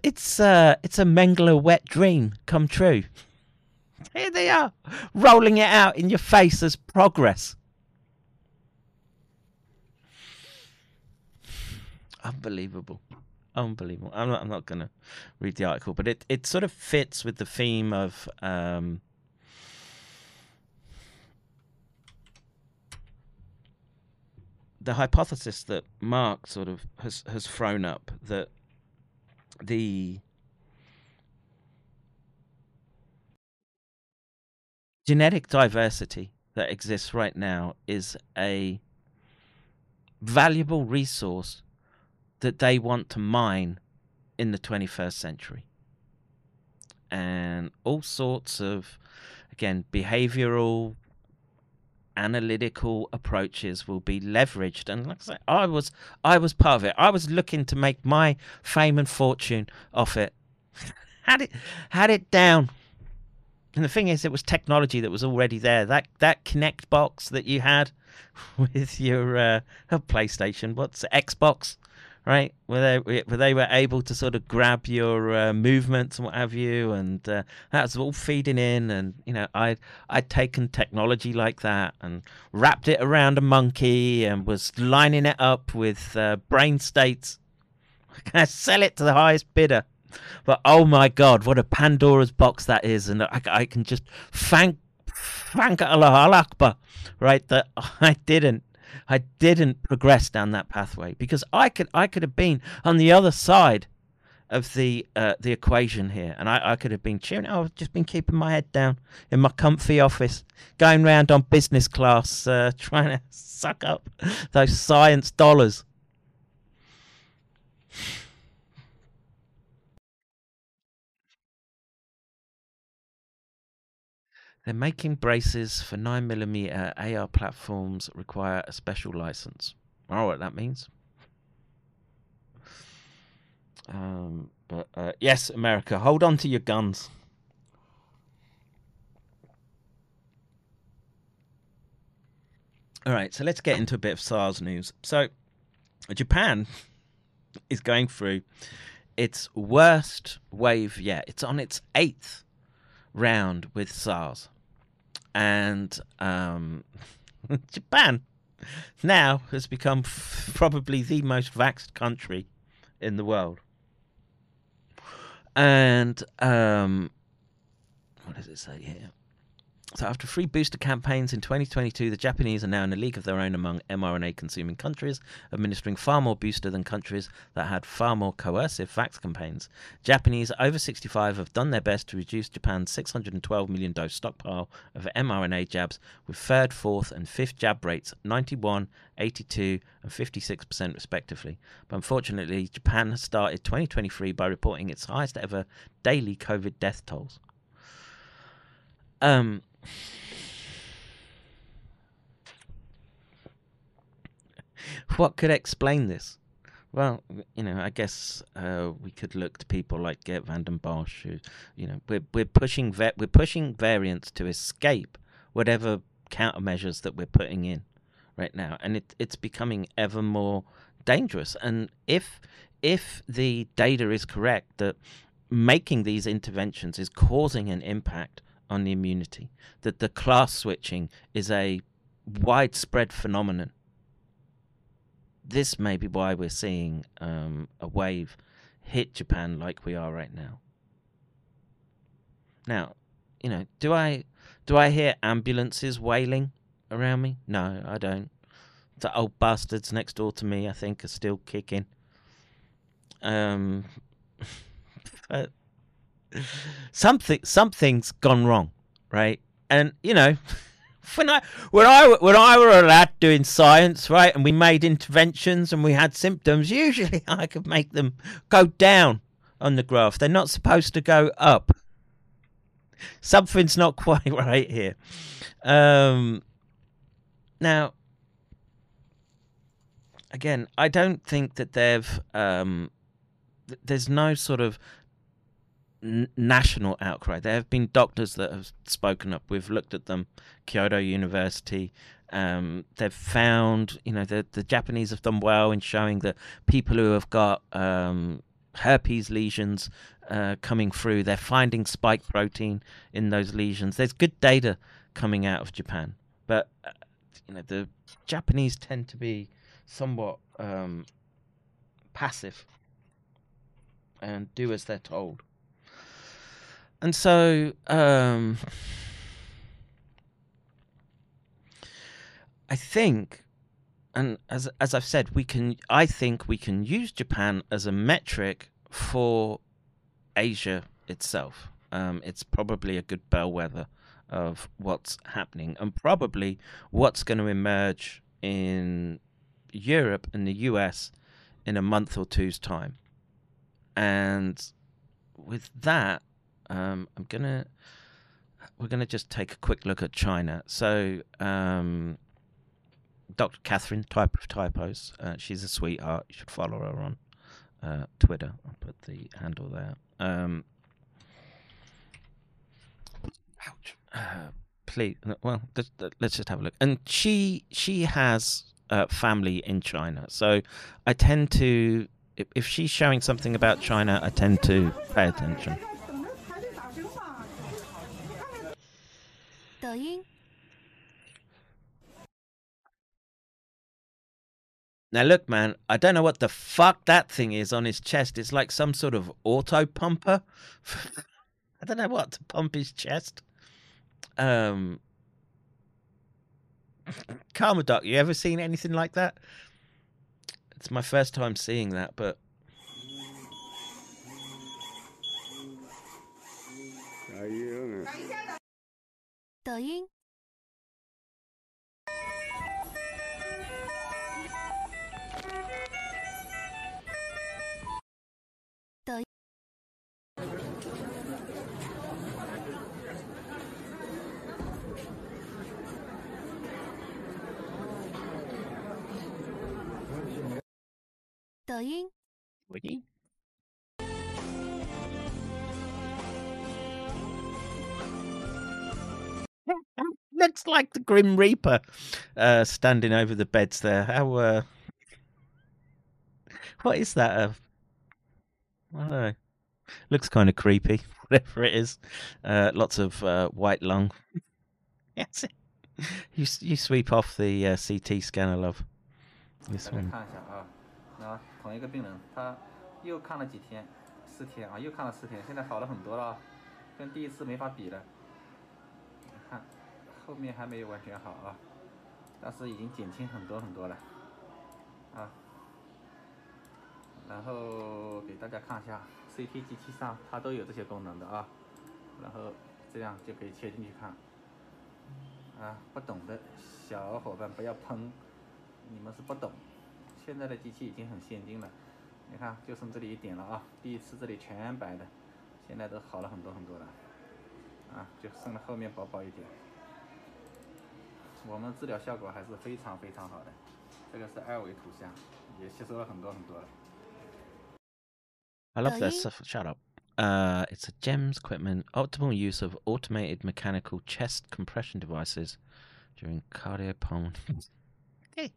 it's a Mengele wet dream come true. Here they are, rolling it out in your face as progress. Unbelievable. I'm not going to read the article, but it sort of fits with the theme of the hypothesis that Mark sort of has thrown up, that the genetic diversity that exists right now is a valuable resource that they want to mine in the 21st century. And all sorts of, again, behavioral, analytical approaches will be leveraged. And like I say, I was part of it. I was looking to make my fame and fortune off it. Had it down. And the thing is, it was technology that was already there. That Kinect box that you had with your PlayStation, Xbox? Right, where they were able to sort of grab your movements and what have you, and that was all feeding in. And you know, I'd taken technology like that and wrapped it around a monkey and was lining it up with brain states. I sell it to the highest bidder, but oh my God, what a Pandora's box that is! And I can just thank Allah Akbar, right? That I didn't progress down that pathway, because I could have been on the other side of the equation here. And I could have been cheering. I've just been keeping my head down in my comfy office, going round on business class, trying to suck up those science dollars. They're making braces for 9mm AR platforms that require a special license. I don't know what that means. But yes, America, hold on to your guns. All right, so let's get into a bit of SARS news. So Japan is going through its worst wave yet. It's on its 8th round with SARS, and Japan now has become probably the most vaxxed country in the world. And what does it say here? So after 3 booster campaigns in 2022, the Japanese are now in a league of their own among mRNA-consuming countries, administering far more booster than countries that had far more coercive vax campaigns. Japanese over 65 have done their best to reduce Japan's 612 million dose stockpile of mRNA jabs, with 3rd, 4th and 5th jab rates 91%, 82% and 56% respectively. But unfortunately, Japan has started 2023 by reporting its highest ever daily COVID death tolls. What could explain this? Well, you know, I guess we could look to people like Gert van den Bosch, who, you know, we're pushing variants to escape whatever countermeasures that we're putting in right now, and it's becoming ever more dangerous. And if the data is correct that making these interventions is causing an impact on the immunity, that the class switching is a widespread phenomenon, this may be why we're seeing a wave hit Japan like we are right now. Now, you know, do I hear ambulances wailing around me? No, I don't. The old bastards next door to me, I think, are still kicking. But something's gone wrong, right? And you know, when I were a lad doing science, right, and we made interventions and we had symptoms, usually I could make them go down on the graph. They're not supposed to go up. Something's not quite right here. Now, again, I don't think that they've there's no sort of national outcry. There have been doctors that have spoken up. We've looked at them. Kyoto University. They've found, you know, the Japanese have done well in showing that people who have got herpes lesions coming through, they're finding spike protein in those lesions. There's good data coming out of Japan, but you know, the Japanese tend to be somewhat passive and do as they're told. And so I think, and as I've said, I think we can use Japan as a metric for Asia itself. It's probably a good bellwether of what's happening, and probably what's going to emerge in Europe and the US in a month or two's time. And with that, we're gonna just take a quick look at China. So, Dr. Catherine, type of typos, she's a sweetheart. You should follow her on Twitter. I'll put the handle there. Ouch. Please, well, let's just have a look. And she has family in China, so I tend to, if she's showing something about China, I tend to pay attention. Now look, man, I don't know what the fuck that thing is on his chest. It's like some sort of auto pumper. I don't know what to pump his chest. Karma Doc, you ever seen anything like that? It's my first time seeing that, but 哎呀！等一下，等。抖音。抖。抖音。抖音。 That's like the Grim Reaper standing over the beds there. How? What is that? I don't know. Looks kind of creepy, whatever it is. Lots of white lung. Yes. You sweep off the CT scanner, love. This one. 后面还没有完全好啊，但是已经减轻很多很多了，啊，然后给大家看一下 ，CT 机器上它都有这些功能的啊，然后这样就可以切进去看，啊，不懂的小伙伴不要喷，你们是不懂，现在的机器已经很先进了，你看就剩这里一点了啊，第一次这里全白的，现在都好了很多很多了，啊，就剩了后面薄薄一点。 我们治疗效果还是非常非常好的，这个是二维图像，也吸收了很多很多了。I love this stuff. Shut up. It's a GEMS equipment. Optimal use of automated mechanical chest compression devices during cardiopulmonary. Hey.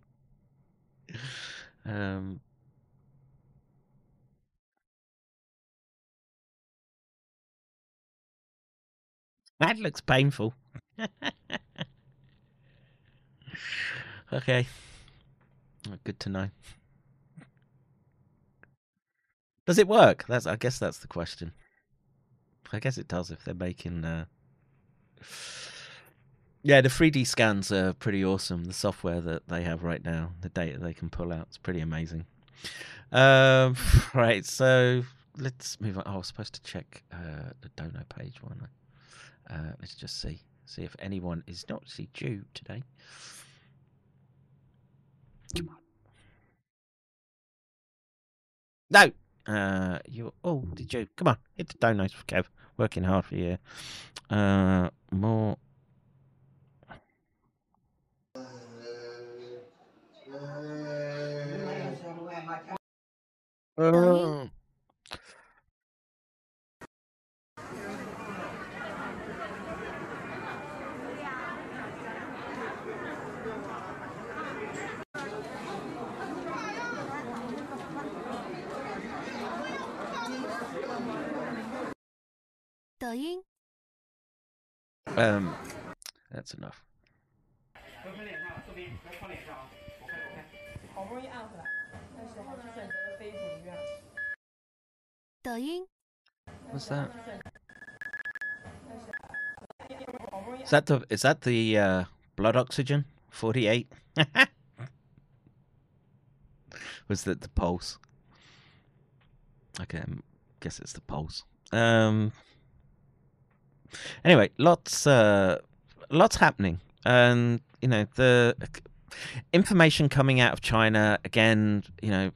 That looks painful. Okay, good to know. Does it work? That's, I guess that's the question. I guess it does if they're making... Yeah, the 3D scans are pretty awesome. The software that they have right now, the data they can pull out, it's pretty amazing. Right, so let's move on. Oh, I was supposed to check the donor page, weren't I? Let's just see if anyone is not due today. Come on. No! You're... Oh, did you? Come on. Hit the donos, Kev. Working hard for you. More... That's enough. What's that? Is that the blood oxygen? 48? Was that the pulse? Okay, I guess it's the pulse. Anyway, lots happening, and you know the information coming out of China again. You know,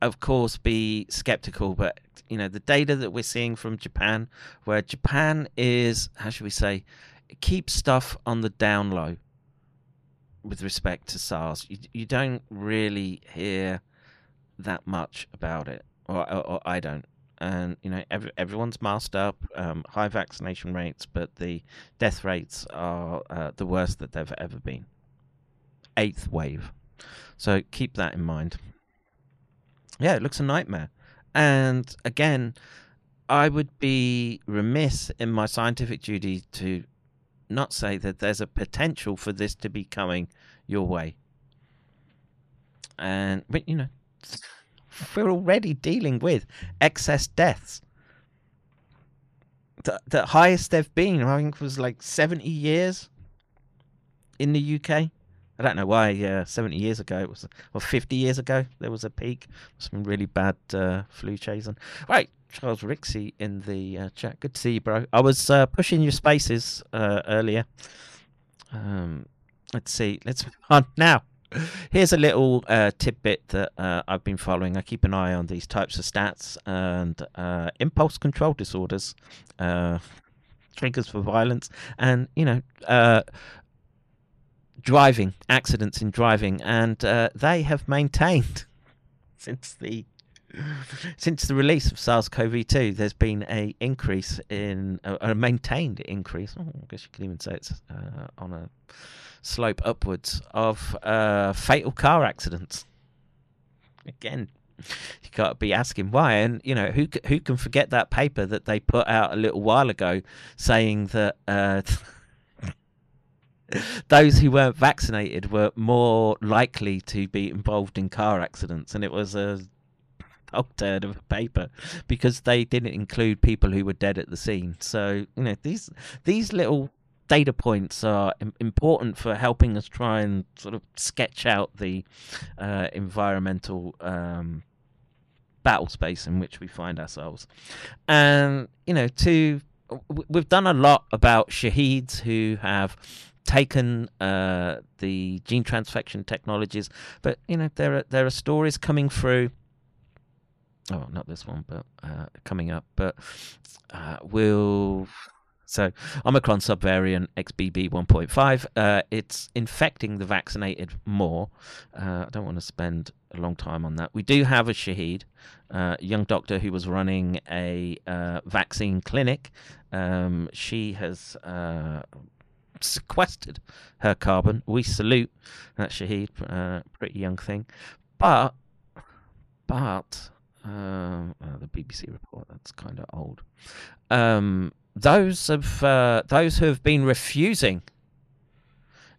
of course, be skeptical, but you know the data that we're seeing from Japan, where Japan is, how should we say, it keeps stuff on the down low with respect to SARS. You don't really hear that much about it, or I don't. And you know everyone's masked up, high vaccination rates, but the death rates are the worst that they've ever been. 8th wave, so keep that in mind. Yeah, it looks a nightmare. And again, I would be remiss in my scientific duty to not say that there's a potential for this to be coming your way. And but you know. We're already dealing with excess deaths. The highest they've been, I think, was like 70 years in the UK. I don't know why 70 years ago it was, or 50 years ago there was a peak. Some really bad flu chasing. Right, Charles Rixey in the chat. Good to see you, bro. I was pushing your spaces earlier. Let's see. Let's move on now. Here's a little tidbit that I've been following. I keep an eye on these types of stats and impulse control disorders, triggers for violence, and, you know, driving, accidents in driving. And they have maintained since the release of SARS-CoV-2, there's been a increase in a maintained increase. Oh, I guess you could even say it's on a slope upwards of fatal car accidents. Again, you can't be asking why. And you know, who can forget that paper that they put out a little while ago saying that those who weren't vaccinated were more likely to be involved in car accidents, and it was a octet of a paper because they didn't include people who were dead at the scene. So you know, these little data points are important for helping us try and sort of sketch out the environmental battle space in which we find ourselves. And you know, we've done a lot about shaheeds who have taken the gene transfection technologies, but you know, there are stories coming through. Oh, not this one, but coming up. But so Omicron subvariant XBB 1.5. It's infecting the vaccinated more. I don't want to spend a long time on that. We do have a shaheed, a young doctor who was running a vaccine clinic. She has sequestered her carbon. We salute that shaheed. Pretty young thing, but. The BBC report, that's kind of old. Those who have been refusing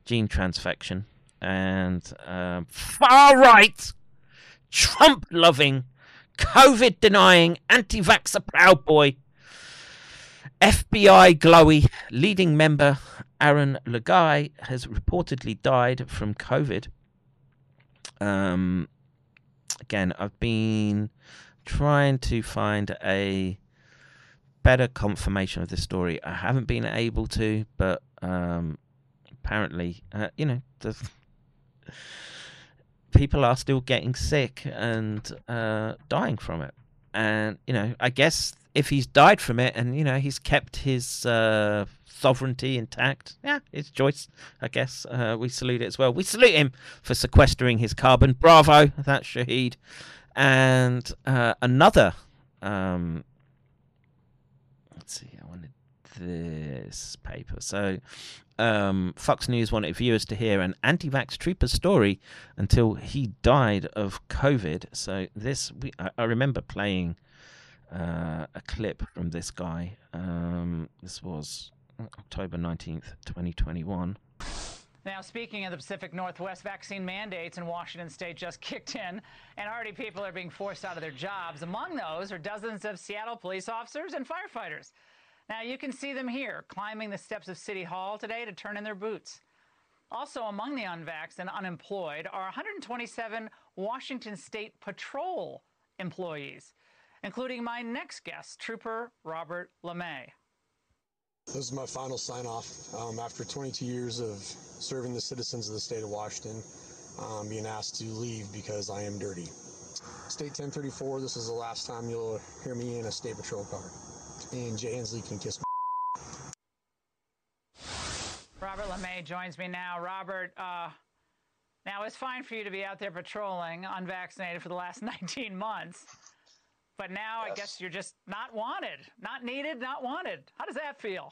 gene transfection and far-right, Trump-loving, COVID-denying, anti-vaxxer proud boy, FBI glowy, leading member Aaron Lagai has reportedly died from COVID. Again, I've been trying to find a better confirmation of this story. I haven't been able to, but apparently, you know, people are still getting sick and dying from it. And, you know, I guess if he's died from it and, you know, he's kept his sovereignty intact, yeah, his choice, I guess. We salute it as well. We salute him for sequestering his carbon. Bravo, that shaheed. And another, let's see, I wanted this paper. So Fox News wanted viewers to hear an anti-vax trooper's story until he died of COVID. So this, I remember playing a clip from this guy. This was October 19th, 2021. Now, speaking of the Pacific Northwest, vaccine mandates in Washington state just kicked in, and already people are being forced out of their jobs. Among those are dozens of Seattle police officers and firefighters. Now, you can see them here climbing the steps of City Hall today to turn in their boots. Also among the unvaxxed and unemployed are 127 Washington State Patrol employees, including my next guest, Trooper Robert LeMay. This is my final sign-off after 22 years of serving the citizens of the state of Washington. I'm being asked to leave because I am dirty. State 1034, this is the last time you'll hear me in a state patrol car. And Jay Inslee can kiss me. Robert LeMay joins me now. Robert, now it's fine for you to be out there patrolling unvaccinated for the last 19 months, but now yes. I guess you're just not wanted, not needed, not wanted. How does that feel?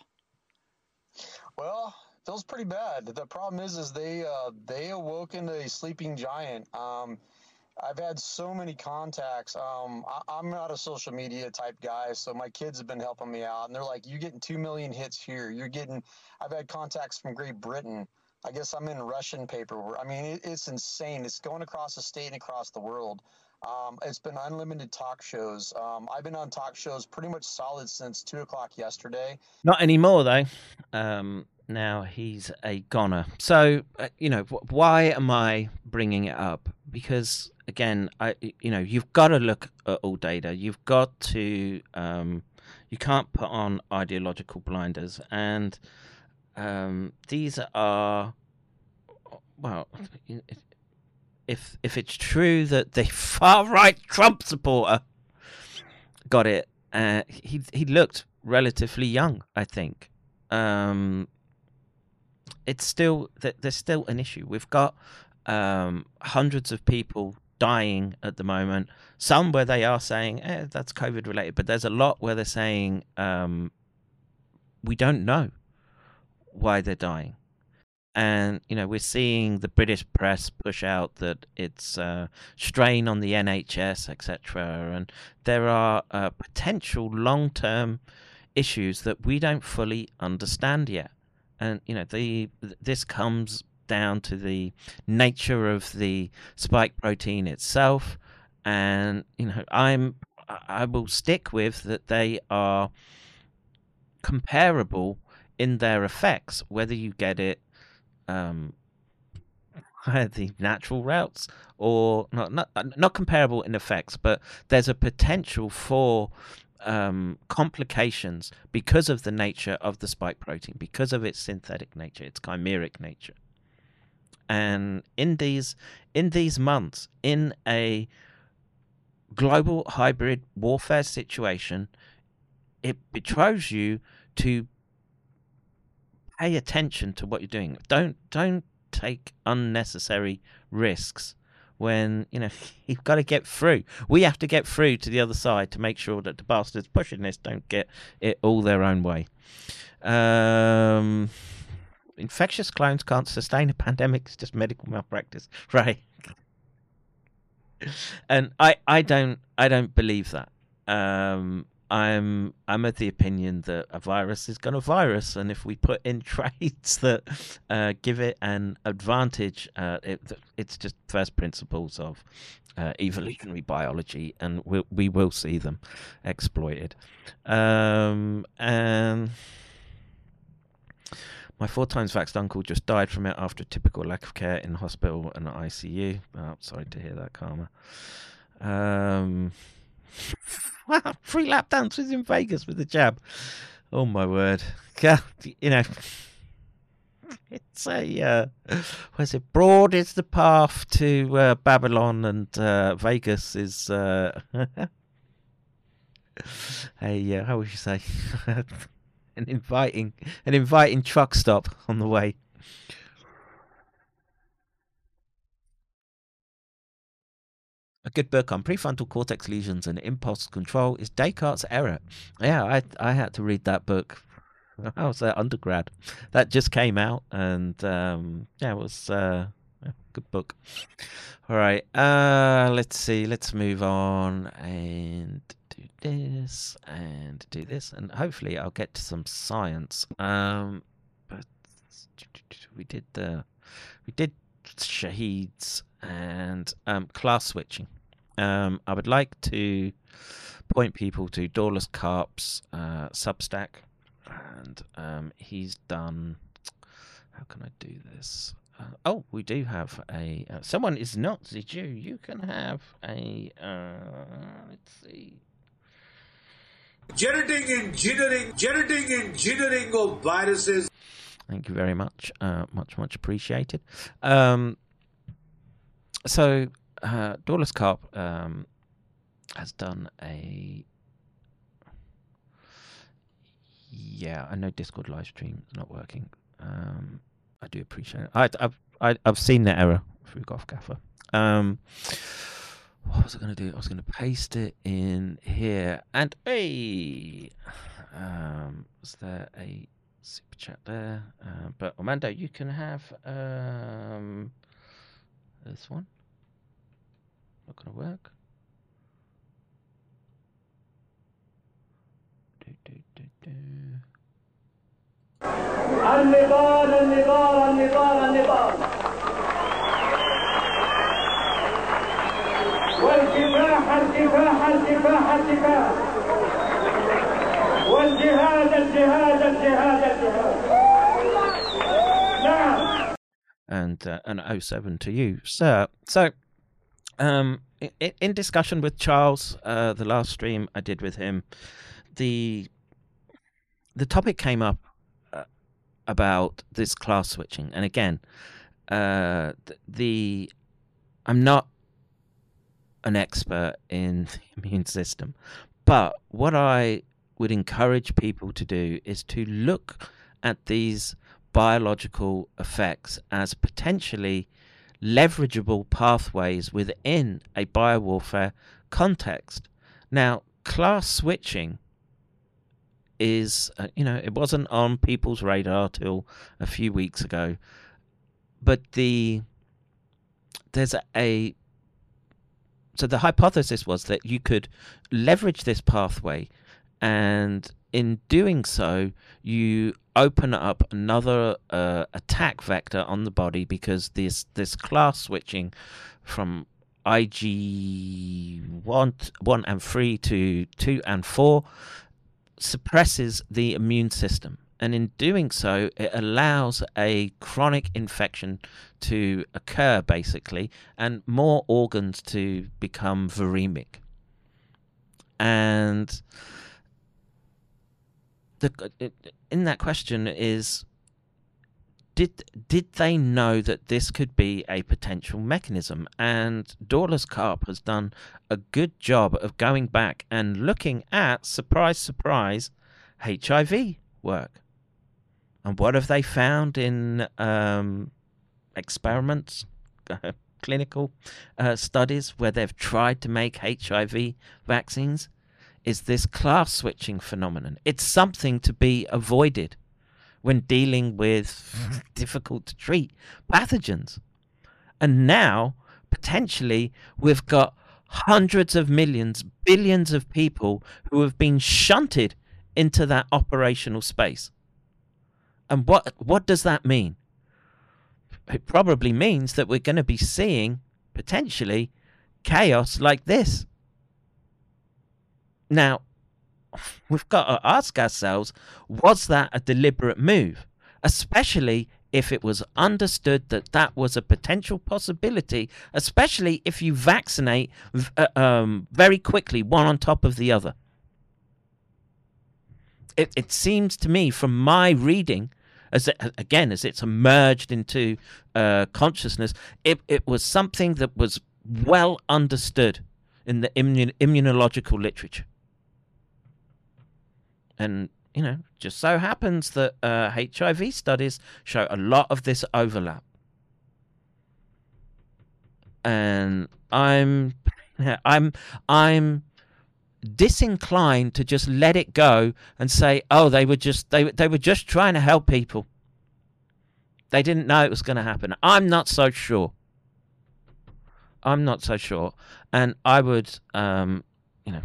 Well, it feels pretty bad. The problem is they awoke into a sleeping giant. I've had so many contacts. I'm not a social media type guy, so my kids have been helping me out, and they're like, you're getting 2 million hits here. I've had contacts from Great Britain. I guess I'm in Russian paperwork. I mean, it's insane. It's going across the state and across the world. It's been unlimited talk shows. I've been on talk shows pretty much solid since 2 o'clock yesterday. Not anymore, though. now he's a goner. So, you know, why am I bringing it up? Because, again, you've got to look at all data. You've got to, you can't put on ideological blinders. And these are, well, if it's true that the far-right Trump supporter got it, he looked relatively young, I think. It's still, there's still an issue. We've got hundreds of people dying at the moment. Some where they are saying, that's COVID related, but there's a lot where they're saying, we don't know why they're dying. And, you know, we're seeing the British press push out that it's strain on the NHS, etc. And there are potential long-term issues that we don't fully understand yet. And, you know, this comes down to the nature of the spike protein itself. And, you know, I will stick with that they are comparable in their effects, whether you get it the natural routes or not comparable in effects, but there's a potential for complications because of the nature of the spike protein, because of its synthetic nature, its chimeric nature. And in these months, in a global hybrid warfare situation, it betroths you to pay attention to what you're doing. Don't take unnecessary risks when, you know, you've got to get through. We have to get through to the other side to make sure that the bastards pushing this don't get it all their own way. Infectious clones can't sustain a pandemic. It's just medical malpractice, right? And I don't believe that. I'm of the opinion that a virus is going to virus, and if we put in traits that give it an advantage, it's just first principles of evolutionary biology, and we will see them exploited. And my 4 times vaxxed uncle just died from it after a typical lack of care in hospital and ICU. Oh, sorry to hear that, Karma. Wow, 3 lap dances in Vegas with the jab. Oh my word. God, you know, it's a where's it? Broad is the path to Babylon, and Vegas is how would you say, an inviting truck stop on the way. A good book on prefrontal cortex lesions and impulse control is Descartes' Error. Yeah, I had to read that book. I was at undergrad. That just came out, and yeah, it was a good book. All right, let's see. Let's move on and do this and do this, and hopefully I'll get to some science. But we did Shaheeds and class switching. I would like to point people to Dorless Carp's Substack, and he's done. How can I do this? Oh, we do have a. Someone is not the Jew. You can have a. Let's see. Generating of viruses. Thank you very much. Much appreciated. So, Dorless Carp has done a... Yeah, I know Discord live stream is not working. I do appreciate it. I've seen the error through Golf Gaffer. What was I going to do? I was going to paste it in here. And, hey! Was there a super chat there? But, Armando, you can have... this one. Not gonna work. and an 07 to you, sir. So in discussion with Charles, the last stream I did with him, the topic came up about this class switching. And again, I'm not an expert in the immune system, but what I would encourage people to do is to look at these biological effects as potentially leverageable pathways within a biowarfare context. Now, class switching is, you know, it wasn't on people's radar till a few weeks ago, but so the hypothesis was that you could leverage this pathway, and in doing so, you open up another attack vector on the body, because this class switching from IG1 and 3 to 2 and 4 suppresses the immune system. And in doing so, it allows a chronic infection to occur, basically, and more organs to become viremic. And in that question is, did they know that this could be a potential mechanism? And Dorless Carp has done a good job of going back and looking at, surprise, surprise, HIV work. And what have they found in experiments, clinical studies where they've tried to make HIV vaccines? Is this class switching phenomenon. It's something to be avoided when dealing with difficult to treat pathogens. And now, potentially, we've got hundreds of millions, billions of people who have been shunted into that operational space. And what does that mean? It probably means that we're going to be seeing, potentially, chaos like this. Now, we've got to ask ourselves, was that a deliberate move? Especially if it was understood that that was a potential possibility, especially if you vaccinate very quickly, one on top of the other. It seems to me, from my reading, as it's emerged into consciousness, it was something that was well understood in the immunological literature. And, you know, just so happens that HIV studies show a lot of this overlap. And I'm diisinclined to just let it go and say, oh, they were just trying to help people. They didn't know it was going to happen. I'm not so sure. I'm not so sure. And I would, you know,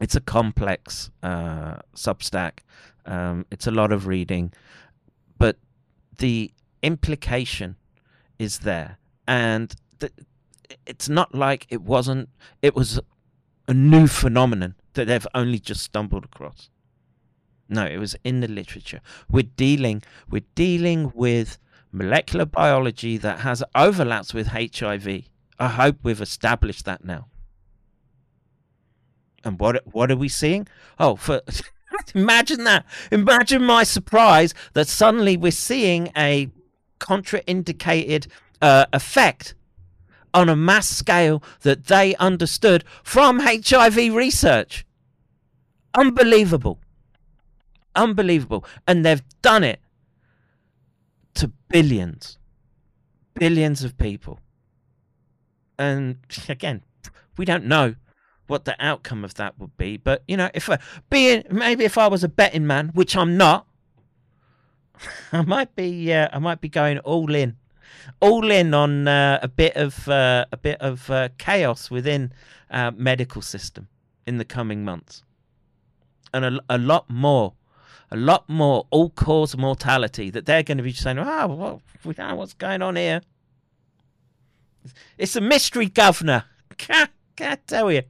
it's a complex Substack. It's a lot of reading, but the implication is there, and it's not like it wasn't. It was a new phenomenon that they've only just stumbled across. No, it was in the literature. We're dealing with molecular biology that has overlaps with HIV. I hope we've established that now. And what are we seeing? Oh, imagine that. Imagine my surprise that suddenly we're seeing a contraindicated effect on a mass scale that they understood from HIV research. Unbelievable. Unbelievable. And they've done it to billions. Billions of people. And again, we don't know what the outcome of that would be. But, you know, maybe if I was a betting man, which I'm not, I might be going all in on a bit of chaos within our medical system in the coming months, and a lot more all-cause mortality that they're going to be saying, oh, well, we don't know what's going on here. It's a mystery, governor. Can't tell you.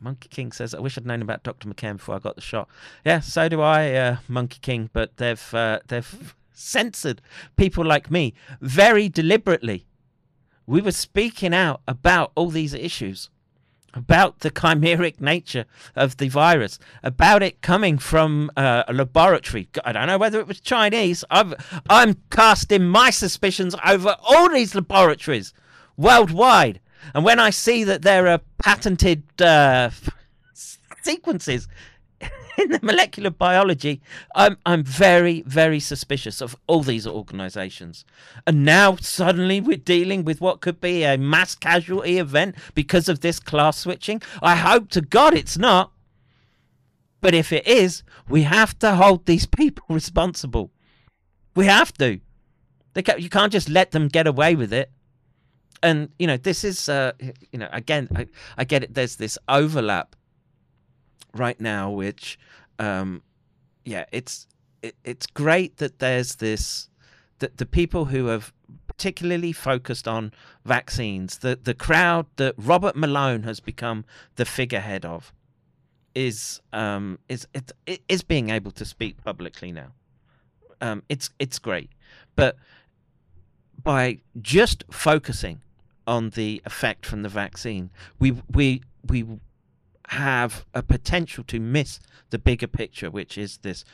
Monkey King says, I wish I'd known about Dr. McCann before I got the shot. Yeah, so do I, Monkey King, but they've censored people like me very deliberately. We were speaking out about all these issues, about the chimeric nature of the virus, about it coming from a laboratory. I don't know whether it was Chinese. I'm casting my suspicions over all these laboratories worldwide. And when I see that there are patented sequences in the molecular biology, I'm very, very suspicious of all these organizations. And now suddenly we're dealing with what could be a mass casualty event because of this class switching. I hope to God it's not. But if it is, we have to hold these people responsible. We have to. You can't just let them get away with it. And, you know, this is, you know, again, I get it. There's this overlap right now, which yeah, it's great that there's this, that the people who have particularly focused on vaccines, the crowd that Robert Malone has become the figurehead of, is being able to speak publicly now. It's great, but by just focusing on the effect from the vaccine, we have a potential to miss the bigger picture, which is this: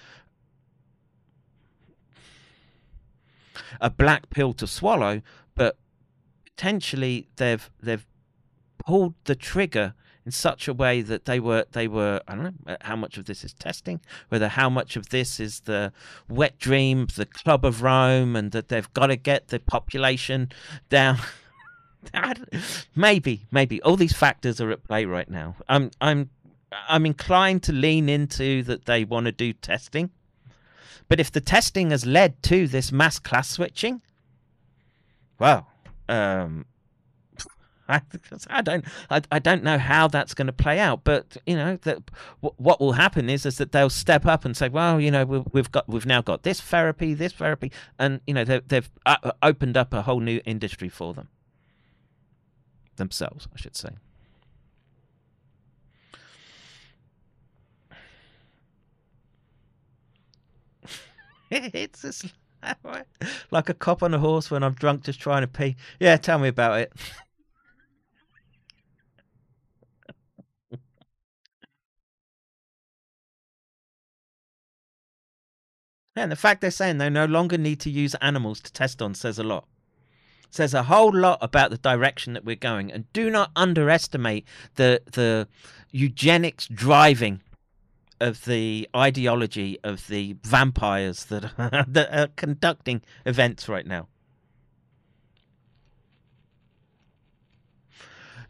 a black pill to swallow, but potentially they've pulled the trigger in such a way that they were I don't know how much of this is testing, whether how much of this is the wet dream, the Club of Rome, and that they've got to get the population down. Maybe all these factors are at play right now. I'm inclined to lean into that they want to do testing, but if the testing has led to this mass class switching, well, I don't know how that's going to play out. But you know that what will happen is that they'll step up and say, well, you know, we've now got this therapy, and you know they've opened up a whole new industry for them. Themselves, I should say. It's like a cop on a horse when I'm drunk just trying to pee. Yeah, tell me about it. And the fact they're saying they no longer need to use animals to test on says a lot. Says a whole lot about the direction that we're going, and do not underestimate the eugenics driving of the ideology of the vampires that are conducting events right now.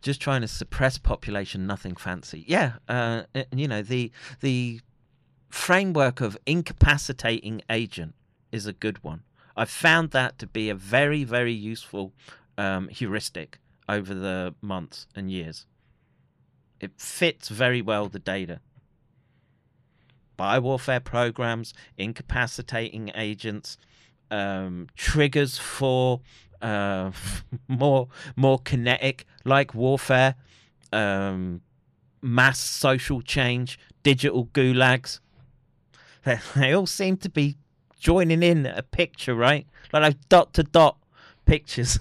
Just trying to suppress population, nothing fancy. Yeah, you know, the framework of incapacitating agent is a good one. I've found that to be a very, very useful heuristic over the months and years. It fits very well the data. Biowarfare programs, incapacitating agents, triggers for more kinetic-like warfare, mass social change, digital gulags. They all seem to be joining in a picture, right? Like those dot-to-dot pictures.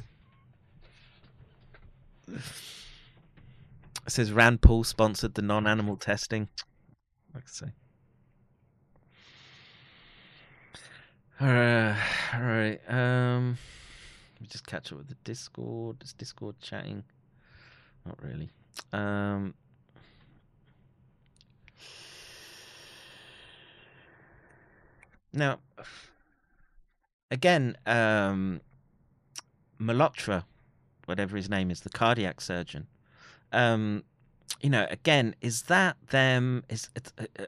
It says Rand Paul sponsored the non-animal testing. Let's see. All right. Let me just catch up with the Discord. Is Discord chatting? Not really. Now, again, Malhotra, whatever his name is, the cardiac surgeon, you know, again, is that them?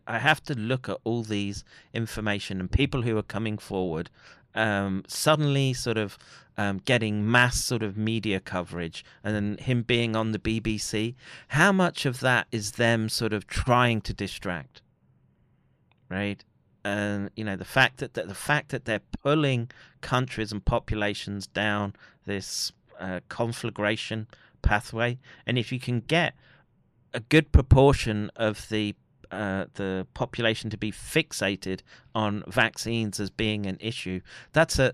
I have to look at all these information and people who are coming forward, suddenly sort of getting mass sort of media coverage, and then him being on the BBC. How much of that is them sort of trying to distract, right? And you know, the fact that they're pulling countries and populations down this conflagration pathway, and if you can get a good proportion of the population to be fixated on vaccines as being an issue. That's a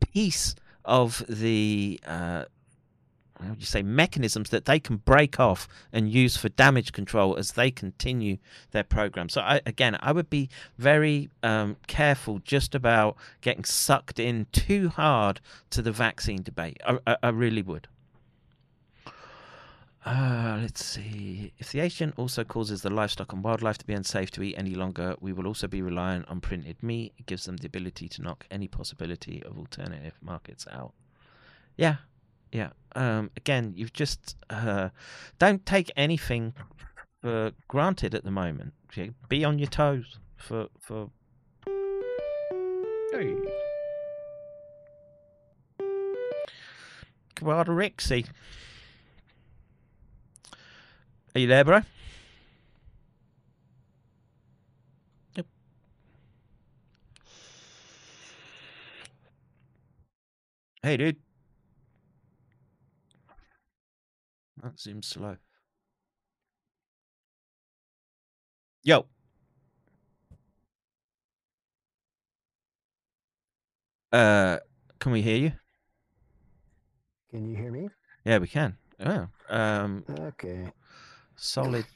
piece of the how would you say, mechanisms that they can break off and use for damage control as they continue their program. So I would be very careful just about getting sucked in too hard to the vaccine debate. I really would. Let's see. If the agent also causes the livestock and wildlife to be unsafe to eat any longer, we will also be reliant on printed meat. It gives them the ability to knock any possibility of alternative markets out. Yeah. Yeah. Again, you've just don't take anything for granted at the moment. Be on your toes for. Hey. Cara Rixey. Are you there, bro? Yep. Hey, dude. That seems slow. Yo. Can we hear you? Can you hear me? Yeah, we can. Oh. Okay. Solid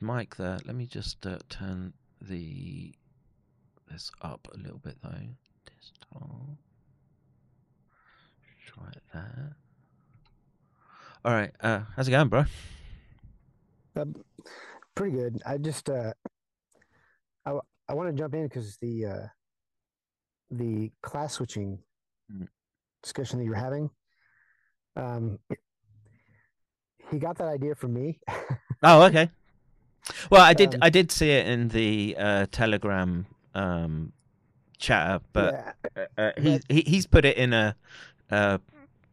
mic there. Let me just turn this up a little bit though. Desktop. Try it there. All right, how's it going, bro? Pretty good. I just I want to jump in because the class switching discussion that you're having, he got that idea from me. Oh, okay. Well, I did see it in the Telegram chatter, but yeah. He's put it in a.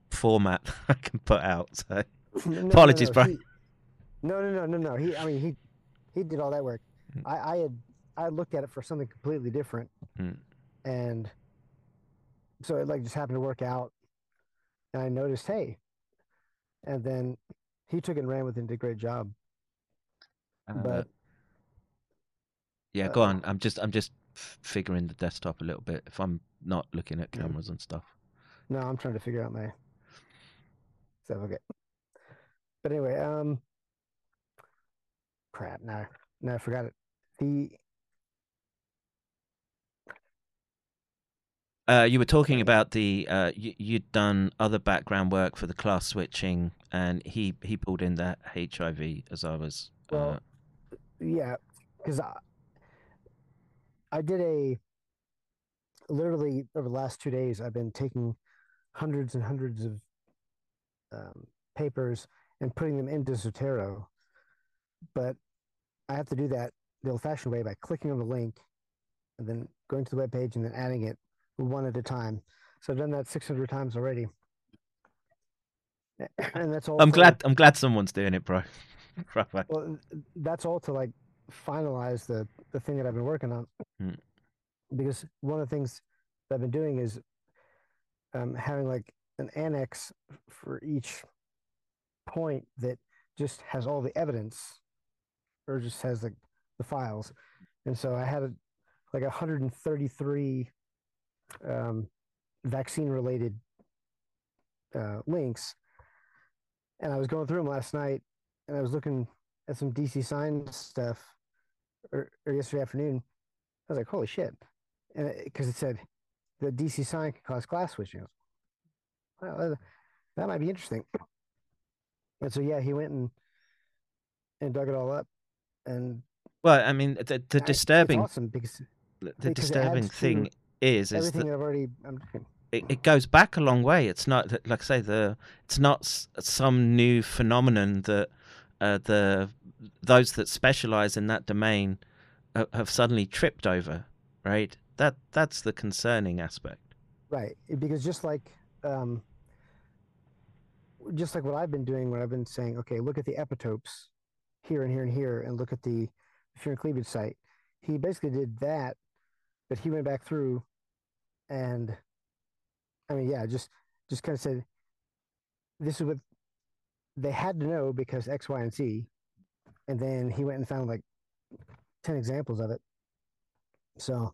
Format I can put out. So no, apologies, bro. No. He did all that work. I looked at it for something completely different, and so it just happened to work out. And I noticed, hey, and then he took it and ran with it and did a great job. But yeah, go on. I'm just figuring the desktop a little bit. If I'm not looking at cameras and stuff. No, I'm trying to figure out my. So okay, but anyway, crap. No, I forgot it. You were talking about the you'd done other background work for the class switching, and he pulled in that HIV as I was. Well, yeah, because I did literally over the last 2 days I've been taking hundreds and hundreds of papers and putting them into Zotero, but I have to do that the old-fashioned way by clicking on the link and then going to the web page and then adding it one at a time. So I've done that 600 times already, and that's all. I'm glad someone's doing it, bro. Well, that's all to finalize the thing that I've been working on, because one of the things that I've been doing is having an annex for each point that just has all the evidence, or just has the files. And so I had 133 vaccine-related links, and I was going through them last night, and I was looking at some DC Sign stuff, or yesterday afternoon. I was like, holy shit, because it said the DC Sign can cause class switching. Well, that might be interesting. And so, yeah, he went and dug it all up. And well, I mean, the disturbing, it's awesome because disturbing thing is everything that I've already. It goes back a long way. It's not, like I say, it's not some new phenomenon that those that specialize in that domain have suddenly tripped over, right? That's the concerning aspect, right? Because just like what I've been doing, when I've been saying, okay, look at the epitopes here and here and here, and look at the shear and cleavage site. He basically did that, but he went back through, and just kind of said, this is what they had to know because X, Y, and Z. And then he went and found like 10 examples of it. So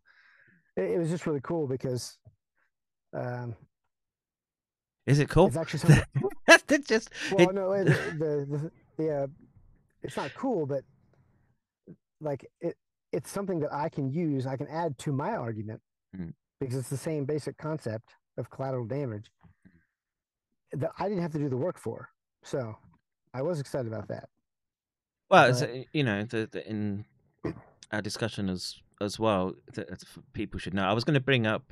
it was just really cool because, is it cool? It's actually something. That's just, well, it... no, it's not cool, but like it's something that I can use. I can add to my argument because it's the same basic concept of collateral damage that I didn't have to do the work for. So I was excited about that. Well, it's, you know, in our discussion as well, people should know. I was going to bring up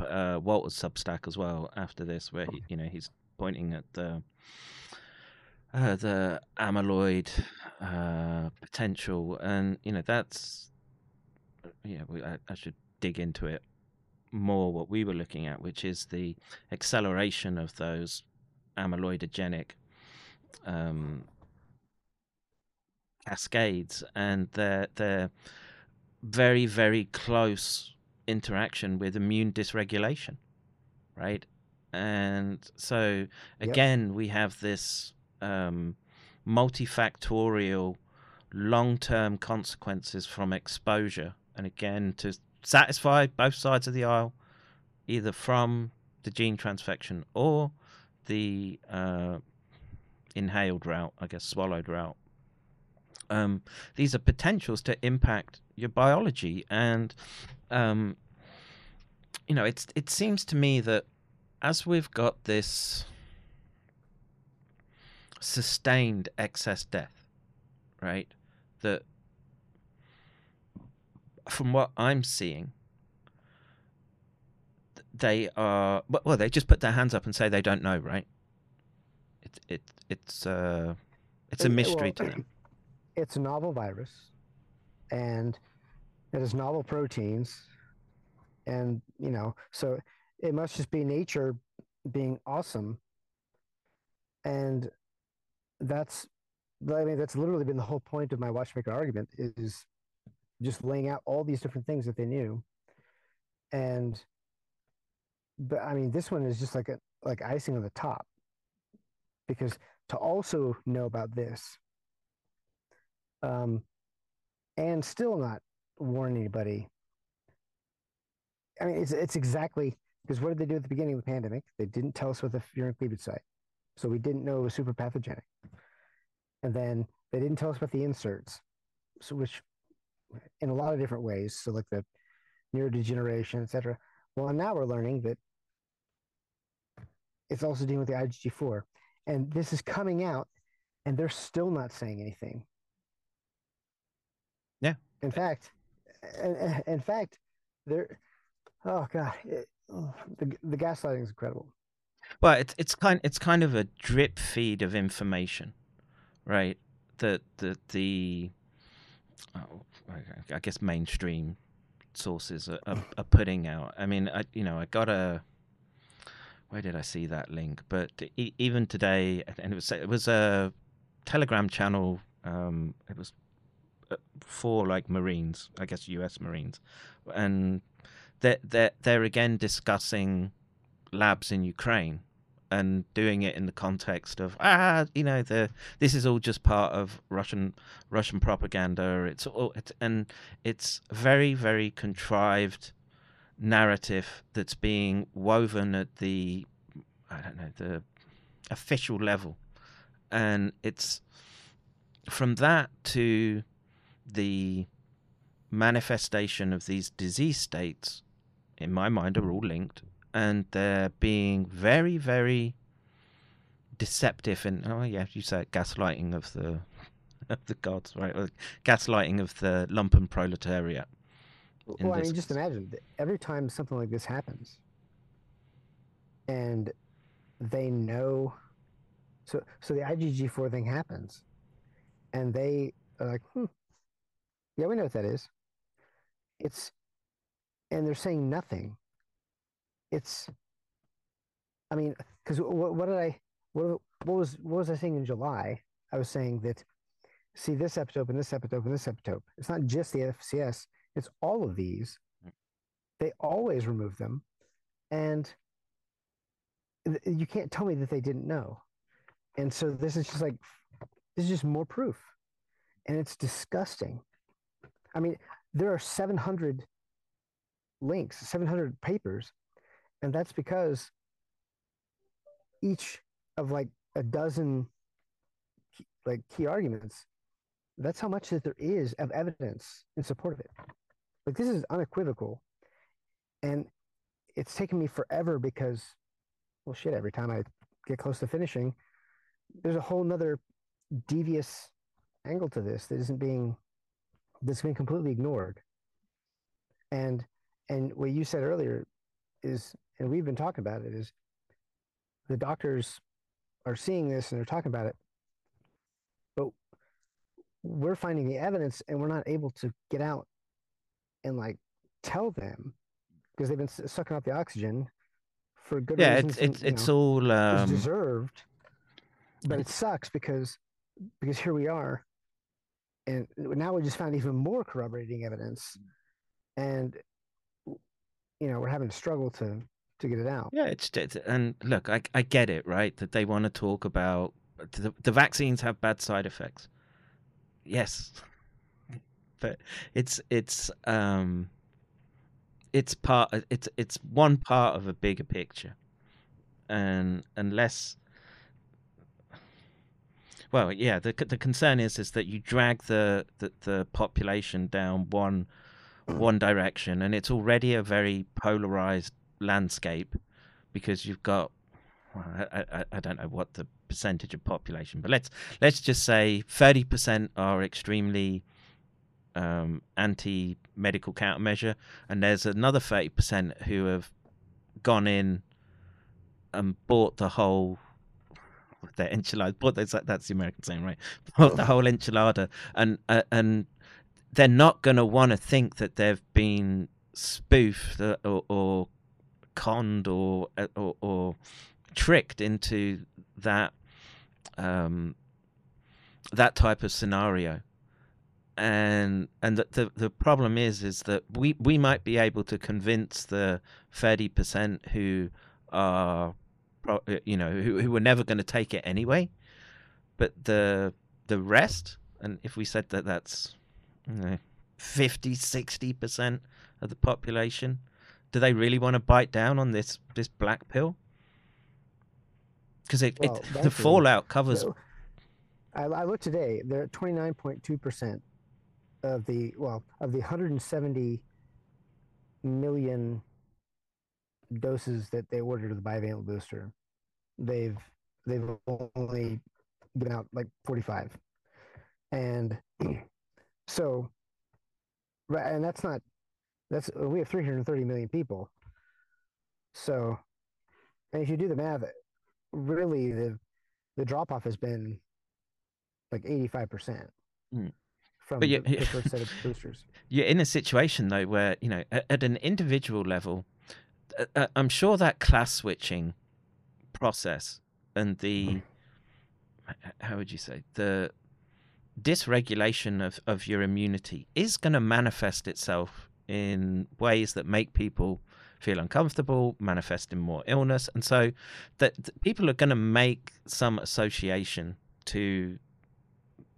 Walter's Substack as well after this, where he, you know, he's pointing at the amyloid potential, and you know that's, you know, I should dig into it more. What we were looking at, which is the acceleration of those amyloidogenic cascades and their very, very close interaction with immune dysregulation, right? And so again, we have this multifactorial long-term consequences from exposure, and again, to satisfy both sides of the aisle, either from the gene transfection or the inhaled route, I guess, swallowed route. These are potentials to impact your biology. And, you know, it seems to me that as we've got this sustained excess death, right, that from what I'm seeing, they are, well, they just put their hands up and say they don't know, right? It's a mystery to them. It's a novel virus, and it has novel proteins, and, you know, so it must just be nature being awesome. And that's literally been the whole point of my watchmaker argument, is just laying out all these different things that they knew. And, but I mean, this one is just like icing on the top, because to also know about this, and still not warn anybody. I mean, it's exactly, because what did they do at the beginning of the pandemic? They didn't tell us what the furin cleavage site, so we didn't know it was super pathogenic. And then they didn't tell us about the inserts, so which in a lot of different ways, so like the neurodegeneration, etc. Well, and now we're learning that it's also dealing with the IgG4, and this is coming out, and they're still not saying anything. Yeah. In fact, there. Oh God, the gaslighting is incredible. Well, it's kind of a drip feed of information, right? I guess mainstream sources are putting out. I mean, I got a. Where did I see that link? But even today, and it was a Telegram channel. It was. For like Marines, I guess U.S. Marines, and they're again discussing labs in Ukraine and doing it in the context of this is all just part of Russian propaganda. It's very, very contrived narrative that's being woven at the the official level, and it's from that to the manifestation of these disease states, in my mind, are all linked, and they're being very, very deceptive in, you say gaslighting of the gods, right? Or gaslighting of the lumpen proletariat. Well, I mean, just imagine that every time something like this happens, and they know, so the IgG4 thing happens, and they are like, yeah, we know what that is. And they're saying nothing. I mean, because what was I saying in July? I was saying that, see, this epitope and this epitope and this epitope. It's not just the FCS. It's all of these. They always remove them, and you can't tell me that they didn't know. And so this is just like This is just more proof. And it's disgusting. I mean, there are 700 links, 700 papers, and that's because each of like a dozen like key arguments, that's how much that there is of evidence in support of it. Like, this is unequivocal, and it's taken me forever because, well, shit, every time I get close to finishing, there's a whole nother devious angle to this that isn't being, that's being completely ignored. And what you said earlier is, and we've been talking about it, is the doctors are seeing this and they're talking about it, but we're finding the evidence and we're not able to get out and like tell them because they've been sucking up the oxygen for good reasons. Yeah, it's all it's deserved, but it sucks because here we are, and now we just found even more corroborating evidence, and we're having a struggle to get it out. Yeah, it's and look, I get it, right? That they want to talk about the vaccines have bad side effects. Yes. But it's one part of a bigger picture, and unless, well, yeah, the concern is that you drag the population down one direction, and it's already a very polarized landscape because you've got, well, I don't know what the percentage of population, but let's just say 30% are extremely anti-medical countermeasure, and there's another 30% who have gone in and bought the whole enchilada. That's the American saying, right? Bought the whole enchilada, and they're not going to want to think that they've been spoofed or conned or tricked into that that type of scenario. And the problem is that we might be able to convince the 30% who are, who were never going to take it anyway, but the rest, and if we said that that's 50-60% of the population, do they really want to bite down on this black pill? Because the fallout covers. So, I looked today; they're at 29.2%. Of the 170 million doses that they ordered of the bivalent booster, they've only given out like 45, and so, and that's we have 330 million people. So, and if you do the math, really the drop off has been like 85%. But the first set of boosters. You're in a situation though where at an individual level, I'm sure that class switching process and the how would you say the dysregulation of your immunity is going to manifest itself in ways that make people feel uncomfortable, manifest in more illness, and so that people are going to make some association to.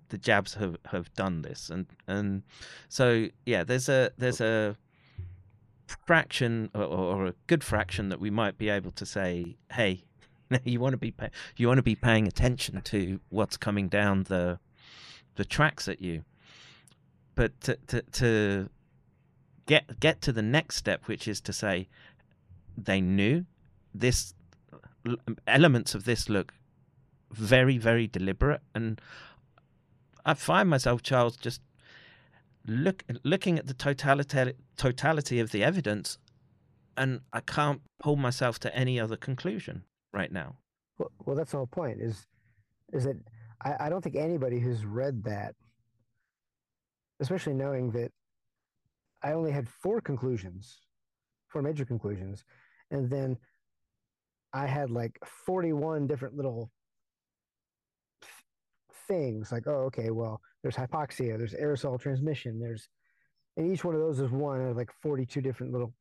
The jabs have done this, and so yeah, there's a fraction or a good fraction that we might be able to say, hey, you want to be paying attention to what's coming down the tracks at you, but to get to the next step, which is to say they knew this, elements of this look very, very deliberate, and I find myself, Charles, just looking at the totality of the evidence, and I can't pull myself to any other conclusion right now. Well, that's the whole point, is that I don't think anybody who's read that, especially knowing that I only had four major conclusions, and then I had like 41 different little things like, oh, okay, well, there's hypoxia, there's aerosol transmission, and each one of those is one out of like 42 different little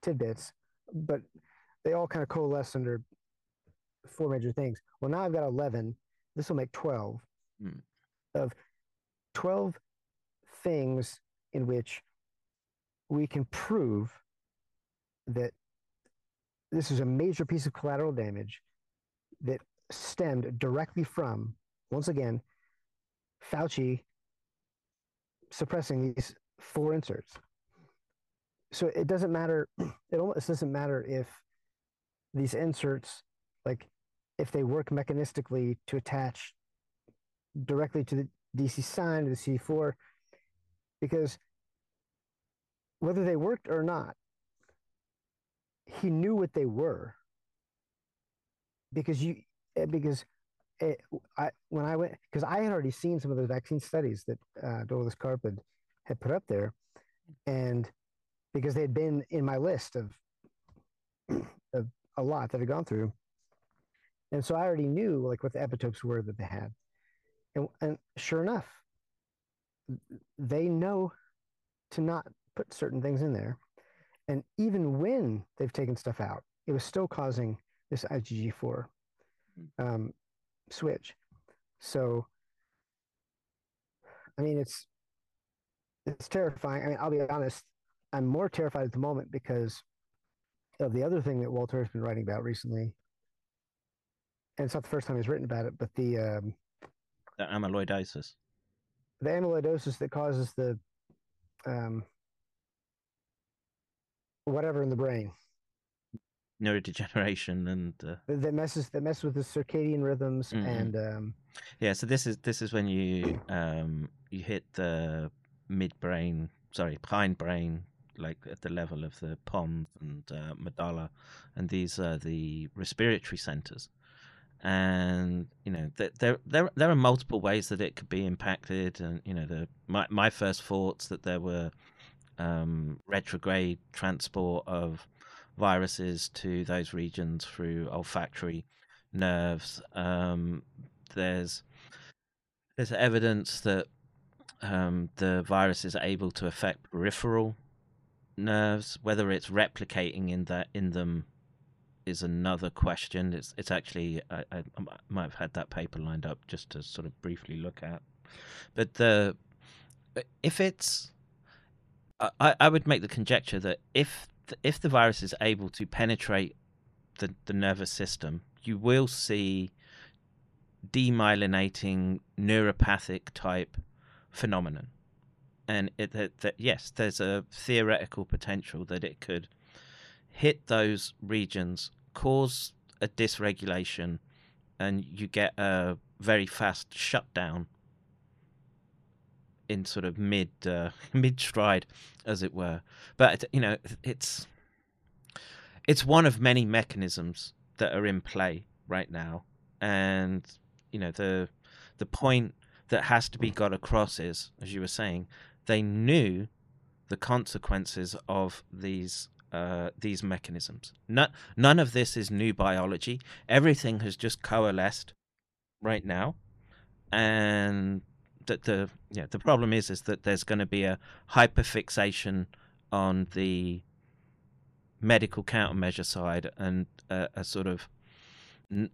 tidbits, but they all kind of coalesce under four major things. Well, now I've got 11. This will make 12. of 12 things in which we can prove that this is a major piece of collateral damage that stemmed directly from, once again, Fauci suppressing these four inserts. So it doesn't matter. It almost doesn't matter if these inserts, like if they work mechanistically to attach directly to the DC sign or the CD4, because whether they worked or not, he knew what they were. Because because I had already seen some of those vaccine studies that Dorless Carp had put up there, and because they had been in my list of a lot that I had gone through, and so I already knew like what the epitopes were that they had, and sure enough, they know to not put certain things in there, and even when they've taken stuff out, it was still causing this IgG4 switch. So, I mean, it's terrifying. I mean, I'll be honest, I'm more terrified at the moment because of the other thing that Walter has been writing about recently. And it's not the first time he's written about it, but the amyloidosis. The amyloidosis that causes the whatever in the brain. Neurodegeneration and that messes with the circadian rhythms and so this is when you you hit the hindbrain, like at the level of the pons and medulla, and these are the respiratory centers, and you know there are multiple ways that it could be impacted, and you know my first thoughts that there were retrograde transport of viruses to those regions through olfactory nerves. There's evidence that the virus is able to affect peripheral nerves. Whether it's replicating in them is another question. It's actually I might have had that paper lined up just to sort of briefly look at. But I would make the conjecture that if the virus is able to penetrate the nervous system, you will see demyelinating neuropathic type phenomenon, and yes, there's a theoretical potential that it could hit those regions, cause a dysregulation, and you get a very fast shutdown in sort of mid stride, as it were. But you know, it's one of many mechanisms that are in play right now, and you know the point that has to be got across is, as you were saying, they knew the consequences of these mechanisms. None of this is new biology. Everything has just coalesced right now, and the problem is that there's going to be a hyperfixation on the medical countermeasure side, and a sort of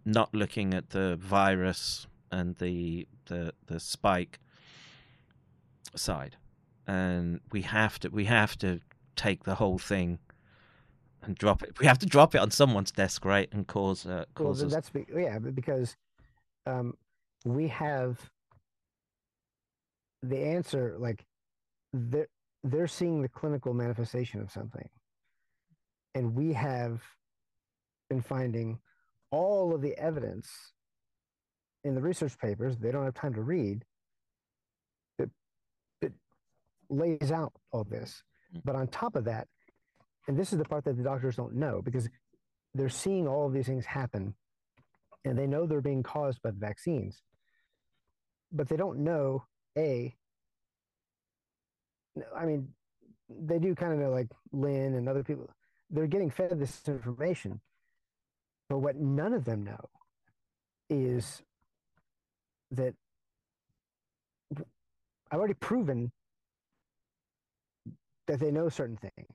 not looking at the virus and the spike side. And we have to take the whole thing and drop it. We have to drop it on someone's desk, right, and cause. Well, that's because we have the answer. Like they're seeing the clinical manifestation of something, and we have been finding all of the evidence in the research papers they don't have time to read that lays out all this. But on top of that, and this is the part that the doctors don't know, because they're seeing all of these things happen and they know they're being caused by the vaccines, but they don't know. I mean, they do kind of know, like Lynn and other people, they're getting fed this information, but what none of them know is that I've already proven that they know certain things,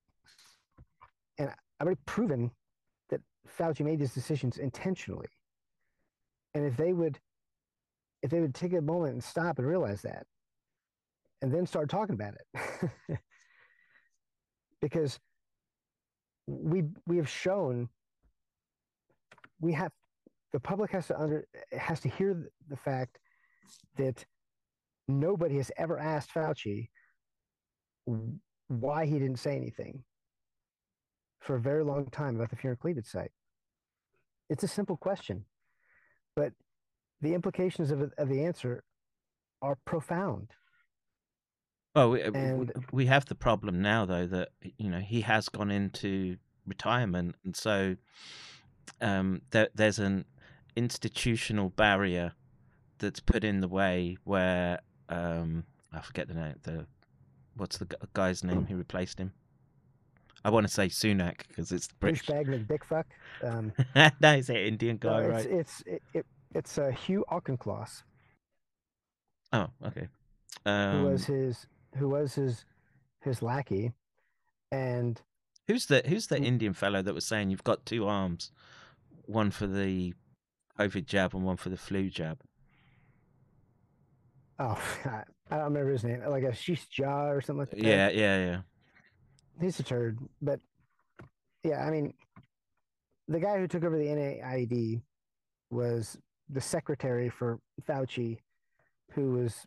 and I've already proven that Fauci made these decisions intentionally, and if they would if they would take a moment and stop and realize that, and then start talking about it. Because we have shown, the public has to hear the fact that nobody has ever asked Fauci why he didn't say anything for a very long time about the Furin-Cleated site. It's a simple question, but the implications of the answer are profound. Well, we have the problem now, though, that he has gone into retirement, and so there's an institutional barrier that's put in the way where I forget the name. What's the guy's name who replaced him? I want to say Sunak because it's the British. Douchebag, big fuck. No, he's an Indian guy, right? It's Hugh Auchincloss. Oh, okay. Who was his lackey, and who's the Indian fellow that was saying you've got two arms, one for the COVID jab and one for the flu jab? Oh, I don't remember his name. Like a Sheesh Jah or something like that. Yeah. He's a turd, but yeah, I mean, the guy who took over the NIAID was the secretary for Fauci, who was.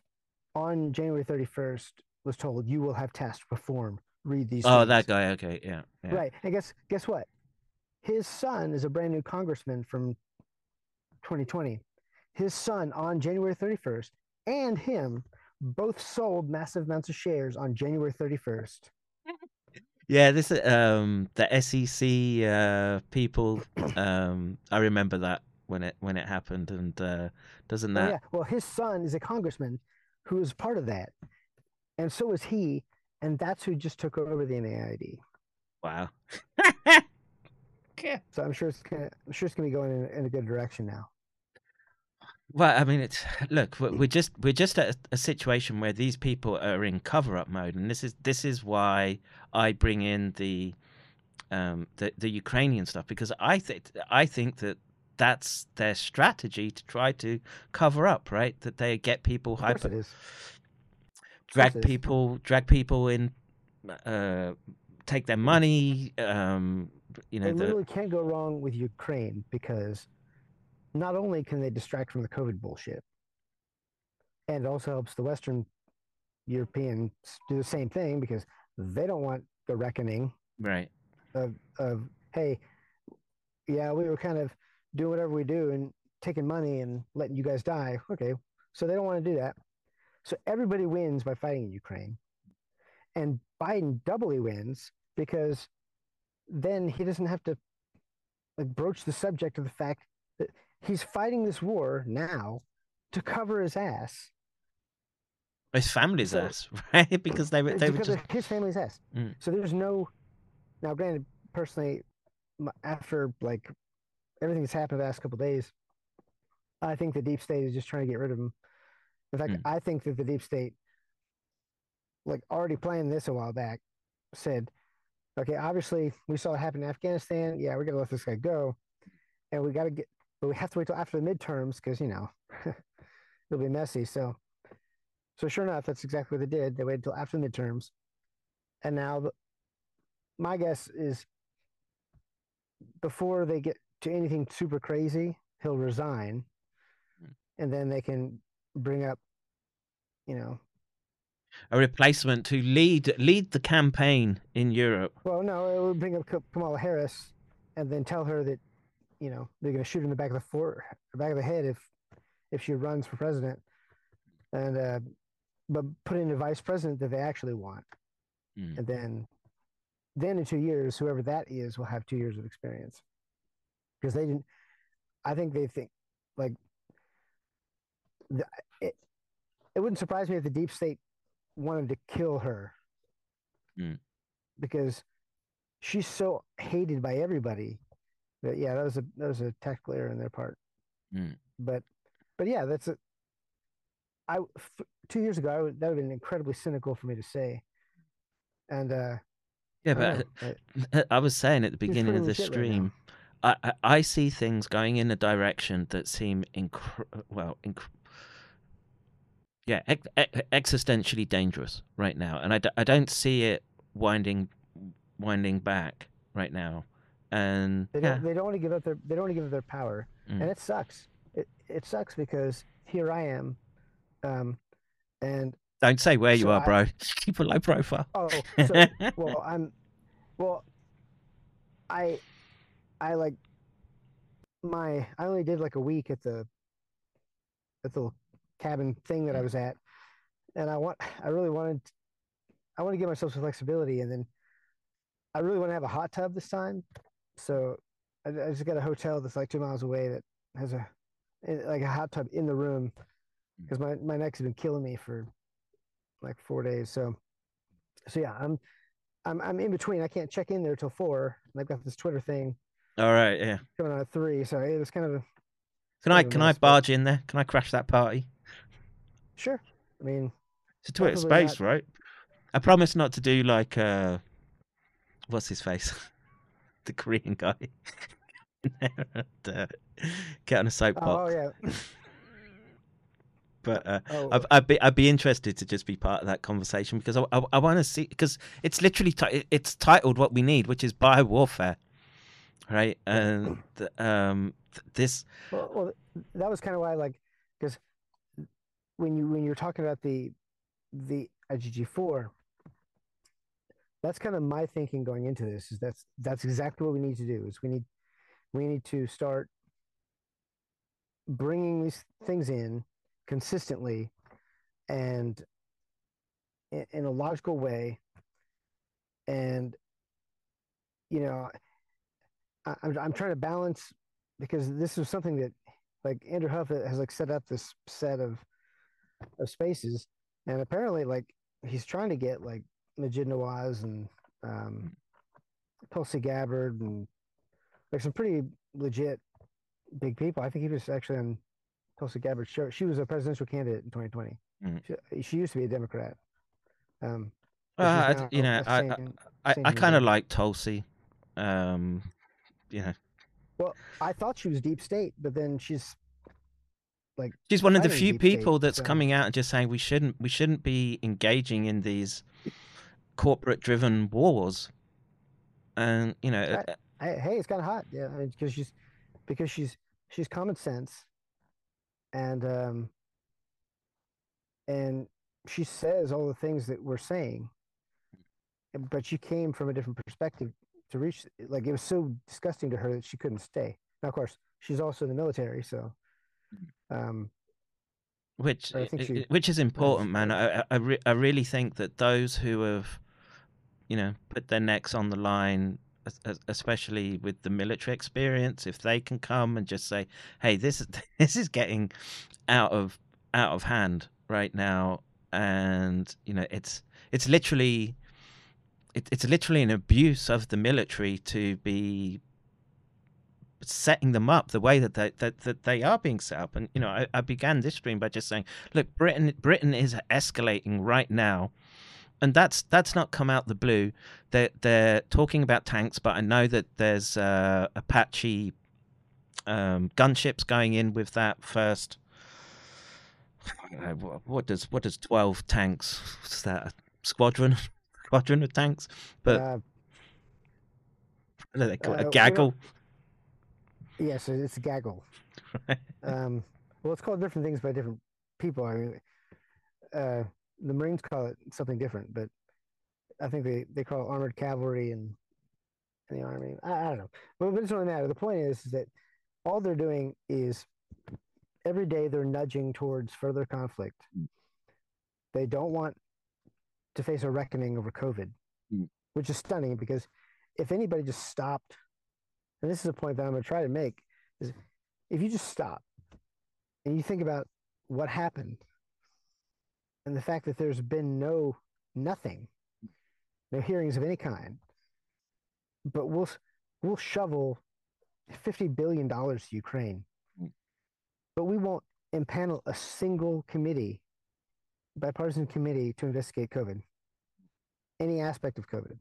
On January 31st, was told you will have tests performed. Read these. Oh, things. That guy. Okay, yeah. Right, and guess what? His son is a brand new congressman from 2020. His son on January 31st and him both sold massive amounts of shares on January 31st. Yeah, this the SEC people. I remember that when it happened, and doesn't that? Oh, yeah. Well, his son is a congressman. Who was part of that, and so was he, and that's who just took over the NAID. Wow. So I'm sure it's gonna be going in a good direction now. Well, I mean, we're just at a situation where these people are in cover-up mode, and this is why I bring in the Ukrainian stuff, because I think that. That's their strategy to try to cover up, right? That they get people drag people in, take their money. They literally can't go wrong with Ukraine because not only can they distract from the COVID bullshit, and it also helps the Western Europeans do the same thing because they don't want the reckoning, right? Of hey, yeah, we were kind of. Doing whatever we do and taking money and letting you guys die. Okay. So they don't want to do that. So everybody wins by fighting in Ukraine. And Biden doubly wins because then he doesn't have to broach the subject of the fact that he's fighting this war now to cover his ass. His family's ass, right? Because they were just... His family's ass. Mm. So there's no... Now, granted, personally, after like... everything that's happened the last couple of days, I think the deep state is just trying to get rid of them. In fact, I think that the deep state, like already planned this a while back, said, okay, obviously we saw it happen in Afghanistan. Yeah, we're going to let this guy go. And we got to get, but we have to wait till after the midterms because, it'll be messy. So sure enough, that's exactly what they did. They waited till after the midterms. And now my guess is before they get, to anything super crazy, he'll resign, and then they can bring up, a replacement to lead the campaign in Europe. Well, no, it would bring up Kamala Harris, and then tell her that, they're going to shoot her in the back of the head if she runs for president, and but put in a vice president that they actually want, and then in 2 years, whoever that is will have 2 years of experience. Because they didn't, I think they think, like, it wouldn't surprise me if the deep state wanted to kill her because she's so hated by everybody. But yeah, that was a tactical error on their part. But yeah, that's a. 2 years ago, that would have been incredibly cynical for me to say, and yeah, but I was saying at the beginning of the stream. Right, I see things going in a direction that seem yeah, existentially dangerous right now, and I don't see it winding back right now. And they don't want to give up their power, and it sucks. It sucks because here I am, and don't say where you are, bro. Just keep a low profile. Oh, so, I only did like a week at the little cabin thing that I was at, and I want to give myself some flexibility, and then I really want to have a hot tub this time. So I just got a hotel that's like 2 miles away that has a hot tub in the room, because my neck's been killing me for like 4 days. So yeah, I'm in between. I can't check in there till 4, and I've got this Twitter thing. All right, yeah. Coming on at 3, so it was kind of. Can I barge in there? Can I crash that party? Sure. I mean, it's a Twitter space, right? I promise not to do like what's his face, the Korean guy. Get on a soapbox. Oh yeah. But I'd be interested to just be part of that conversation, because I want to see, because it's literally it's titled What We Need, which is biowarfare, right? And well, that was kind of why, like, because when you're talking about the IgG4, that's kind of my thinking going into this, is that's exactly what we need to do, is we need to start bringing these things in consistently and in a logical way. And, you know, I'm trying to balance, because this is something that, like, Andrew Huff has like set up this set of spaces, and apparently like he's trying to get like Majid Nawaz and Tulsi Gabbard and like some pretty legit big people. I think he was actually on Tulsi Gabbard's show. She was a presidential candidate in 2020. She used to be a Democrat. I kind of like Tulsi. Well, I thought she was deep state, but then she's one of the few people that's coming out and just saying we shouldn't be engaging in these corporate-driven wars. And you know, hey, it's kind of hot, yeah, I mean, because she's common sense, and she says all the things that we're saying, but she came from a different perspective to reach. Like, it was so disgusting to her that she couldn't stay. Now, of course, she's also in the military, so. Which is important, man. I really think that those who have, you know, put their necks on the line, especially with the military experience, if they can come and just say, "Hey, this is getting out of hand right now," and you know, it's literally an abuse of the military to be setting them up the way that they are being set up. And you know, I began this stream by just saying, look, Britain is escalating right now, and that's not come out the blue. They're talking about tanks, but I know that there's Apache gunships going in with that first. What does 12 tanks? Is that a squadron of tanks? But they call it a gaggle. Yes, it's a gaggle. Well, it's called different things by different people. I mean, the Marines call it something different, but I think they call it armored cavalry in the Army. I don't know. But it doesn't matter. The point is that all they're doing is every day they're nudging towards further conflict. They don't want to face a reckoning over COVID, which is stunning, because if anybody just stopped. And this is a point that I'm going to try to make, is if you just stop and you think about what happened and the fact that there's been no hearings of any kind, but we'll shovel $50 billion to Ukraine, but we won't impanel a single committee, bipartisan committee, to investigate COVID, any aspect of COVID.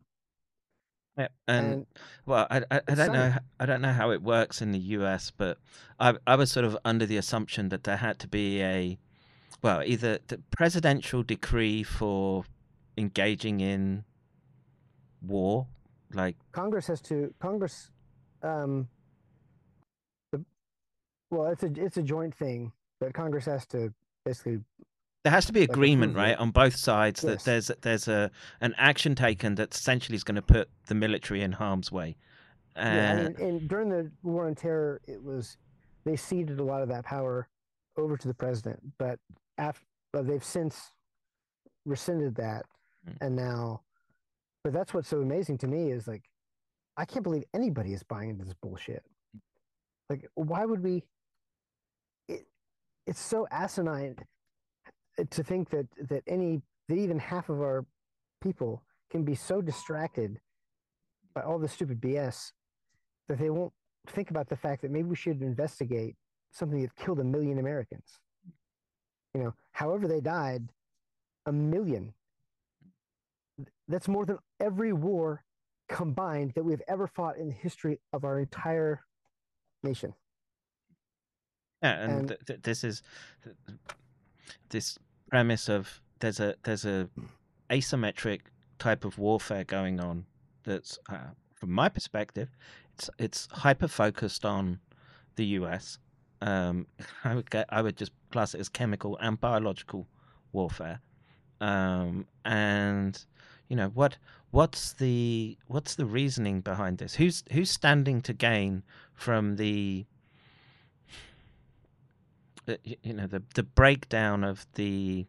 Yeah, and well, I don't know how it works in the US, but I was sort of under the assumption that there had to be a well, either the presidential decree for engaging in war, like Congress has to Congress. Well, it's a joint thing, but Congress has to basically. There has to be agreement, like, right, on both sides yes. that there's an action taken that essentially is going to put the military in harm's way. And during the war on terror, it was they ceded a lot of that power over to the president, but they've since rescinded that, and now. But that's what's so amazing to me is like, I can't believe anybody is buying into this bullshit. Like, why would we? It's so asinine to think that even half of our people can be so distracted by all the stupid BS that they won't think about the fact that maybe we should investigate something that killed 1 million Americans. You know, however they died, 1 million. That's more than every war combined that we've ever fought in the history of our entire nation. Yeah, and this is this premise of there's a asymmetric type of warfare going on that's from my perspective it's hyper focused on the US. I would just class it as chemical and biological warfare. And you know what's the reasoning behind this? Who's standing to gain from the breakdown of the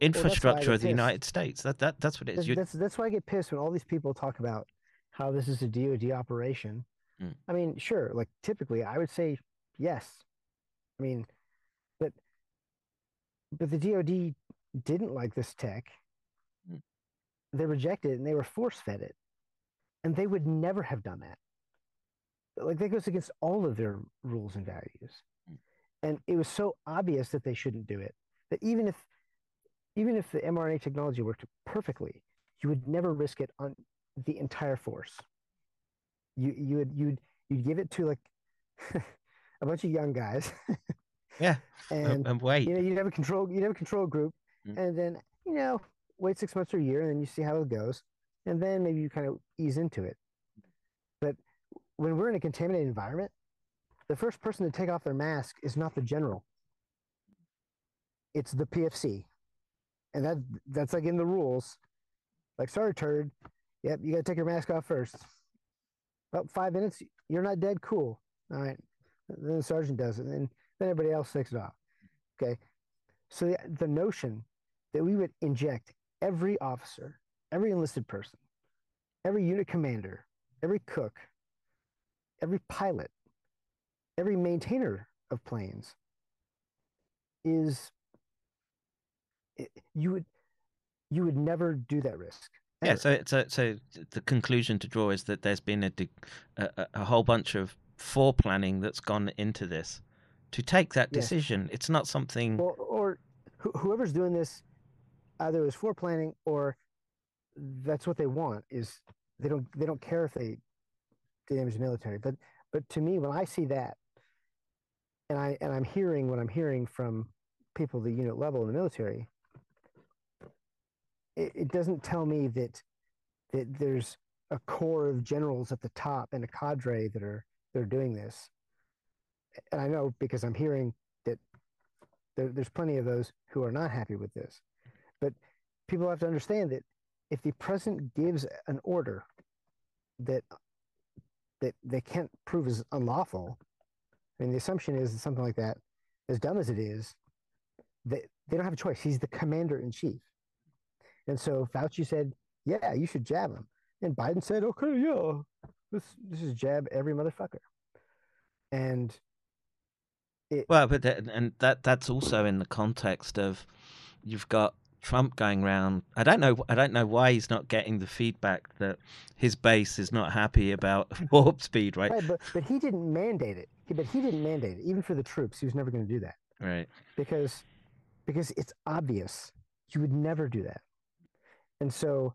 infrastructure of the United States? That's what it is. That's why I get pissed when all these people talk about how this is a DoD operation. I mean, sure, like typically I would say yes. I mean, but the DoD didn't like this tech. They rejected it and they were force-fed it. And they would never have done that. Like, that goes against all of their rules and values. And it was so obvious that they shouldn't do it, that even if the mRNA technology worked perfectly, you would never risk it on the entire force. You'd give it to like a bunch of young guys. Yeah. And wait. You know, you'd have a control group, and then, you know, wait 6 months or a year and then you see how it goes. And then maybe you kind of ease into it. But when we're in a contaminated environment, the first person to take off their mask is not the general. It's the PFC. And that's like in the rules. Like, sorry, turd. Yep, you got to take your mask off first. About 5 minutes, you're not dead. Cool. All right. Then the sergeant does it. And then everybody else takes it off. Okay. So the notion that we would inject every officer, every enlisted person, every unit commander, every cook, every pilot, every maintainer of planes you would never do that risk. Ever. Yeah, so the conclusion to draw is that there's been a whole bunch of foreplanning that's gone into this to take that decision. Yes. It's not something or whoever's doing this either is foreplanning or that's what they want is they don't care if they damage the military. But to me, when I see that, and I'm hearing what I'm hearing from people at the unit level in the military, it doesn't tell me that there's a core of generals at the top and a cadre that are doing this. And I know because I'm hearing that there's plenty of those who are not happy with this. But people have to understand that if the president gives an order that they can't prove is unlawful, I mean, the assumption is that something like that, as dumb as it is, they don't have a choice. He's the commander-in-chief. And so Fauci said, yeah, you should jab him. And Biden said, okay, yeah, this is jab every motherfucker. And that's also in the context of you've got Trump going around. I don't know why he's not getting the feedback that his base is not happy about warp speed, right? Right, but he didn't mandate it. Even for the troops, he was never going to do that. Right. Because it's obvious. You would never do that. And so,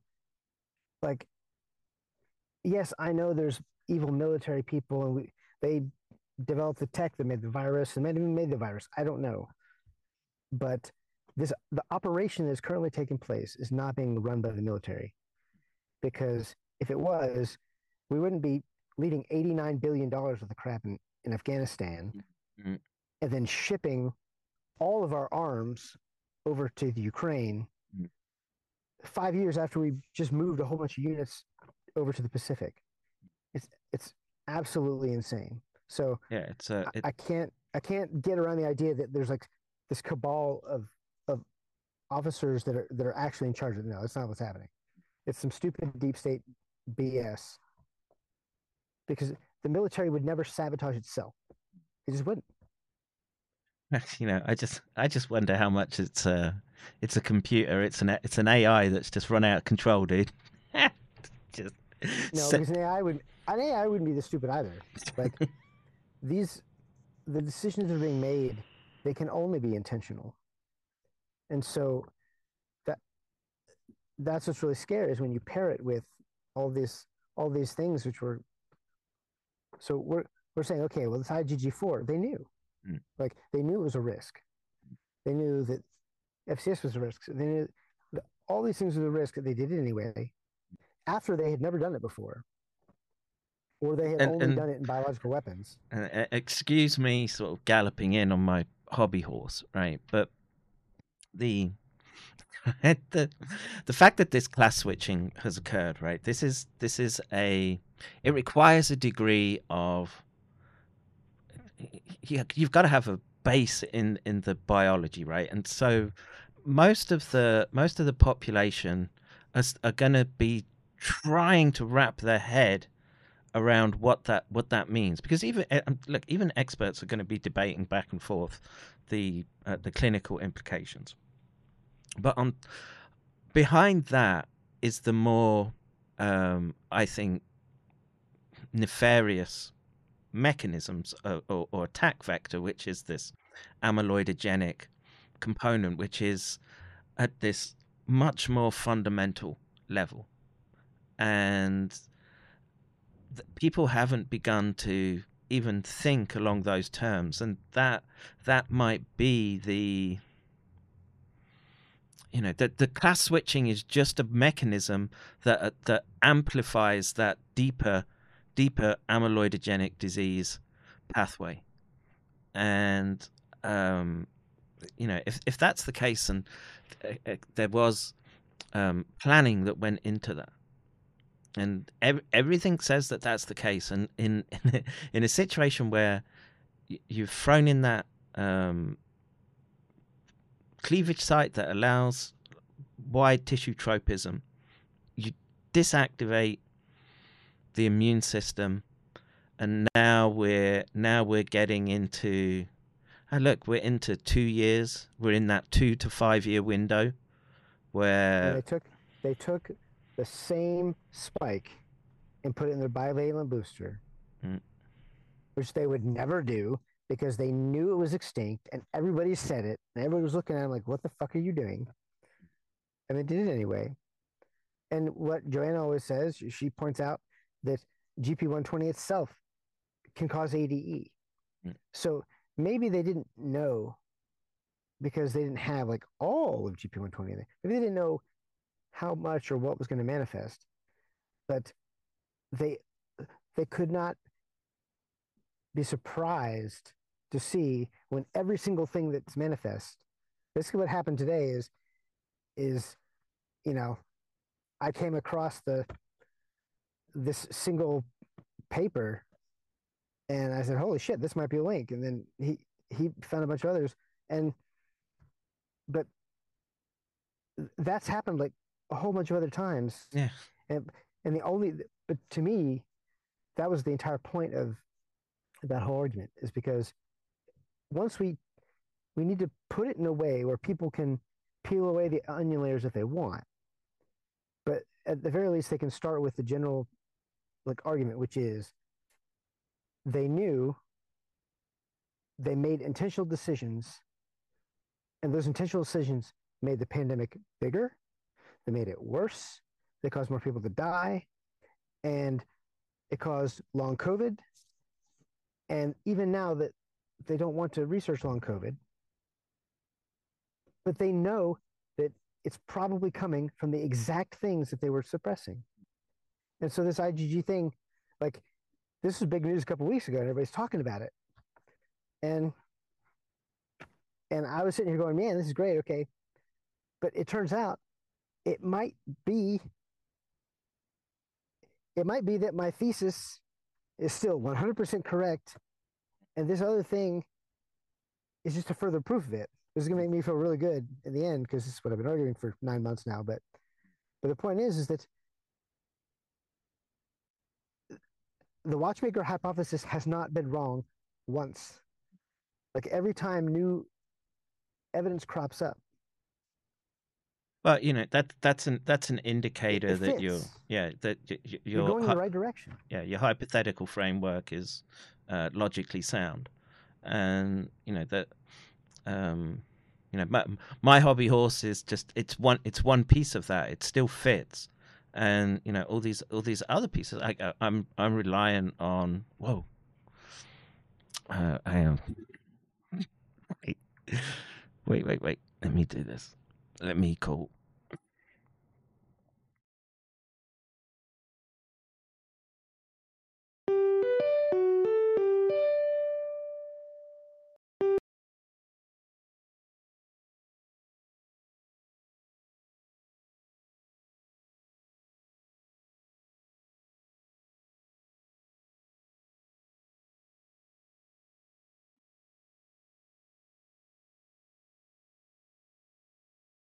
like, yes, I know there's evil military people, and they developed the tech that made the virus and may have even made the virus. I don't know. But this, the operation that is currently taking place is not being run by the military, because if it was, we wouldn't be leading $89 billion worth of crap in Afghanistan mm-hmm. and then shipping all of our arms over to the Ukraine mm-hmm. 5 years after we just moved a whole bunch of units over to the Pacific. It's absolutely insane. So yeah, I can't get around the idea that there's like this cabal of officers that are actually in charge of it. No, that's not what's happening. It's some stupid deep state BS, because the military would never sabotage itself. It just wouldn't. You know, I just wonder how much it's a computer. It's an AI that's just run out of control, dude. Because an AI wouldn't be this stupid either. Like the decisions that are being made, they can only be intentional. And so that's what's really scary, is when you pair it with all these things which were. So we're saying, okay, well, it's IgG4. They knew, like they knew it was a risk. They knew that FCS was a risk. They knew that all these things were a risk. They did it anyway, after they had never done it before, or they had only done it in biological weapons. And excuse me, sort of galloping in on my hobby horse, right? But the fact that this class switching has occurred, right? It requires a degree of, you've got to have a base in the biology, right? And so most of the population are going to be trying to wrap their head around what that means, because even experts are going to be debating back and forth the clinical implications. But behind that is the more I think nefarious mechanisms or attack vector, which is this amyloidogenic component, which is at this much more fundamental level. And people haven't begun to even think along those terms, and that might be the, you know, the class switching is just a mechanism that amplifies that deeper amyloidogenic disease pathway. And you know, if that's the case, and there was planning that went into that. And everything says that that's the case. And in a situation where you've thrown in that cleavage site that allows wide tissue tropism, you disactivate the immune system, and now we're getting into. Oh, look, we're into 2 years. We're in that 2 to 5 year window where they took the same spike and put it in their bivalent booster, which they would never do, because they knew it was extinct and everybody said it and everybody was looking at them like, what the fuck are you doing? And they did it anyway. And what Joanna always says, she points out that GP120 itself can cause ADE. So maybe they didn't know, because they didn't have like all of GP120. Maybe they didn't know how much or what was going to manifest, but they could not be surprised to see when every single thing that's manifest. Basically what happened today is, you know, I came across this single paper and I said, holy shit, this might be a link. And then he found a bunch of others. But that's happened like a whole bunch of other times. Yeah. And but to me, that was the entire point of that whole argument, is because once we need to put it in a way where people can peel away the onion layers if they want, but at the very least they can start with the general like argument, which is they knew, they made intentional decisions, and those intentional decisions made the pandemic bigger. They made it worse. They caused more people to die, and it caused long COVID, And even now that they don't want to research long COVID, but they know that it's probably coming from the exact things that they were suppressing. And so this IgG thing, like, this was big news a couple of weeks ago, and everybody's talking about it. And I was sitting here going, man, this is great, okay. But it turns out it might be that my thesis is still 100% correct, and this other thing is just a further proof of it. This is going to make me feel really good in the end, because this is what I've been arguing for 9 months now. But the point is that the watchmaker hypothesis has not been wrong once. Like, every time new evidence crops up. Well, you know, that's an indicator that you're going in the right direction. Yeah, your hypothetical framework is logically sound, and you know that. You know, my hobby horse is just it's one piece of that. It still fits, and you know all these other pieces. I'm reliant on whoa. I am. Wait. Let me do this. Let me call.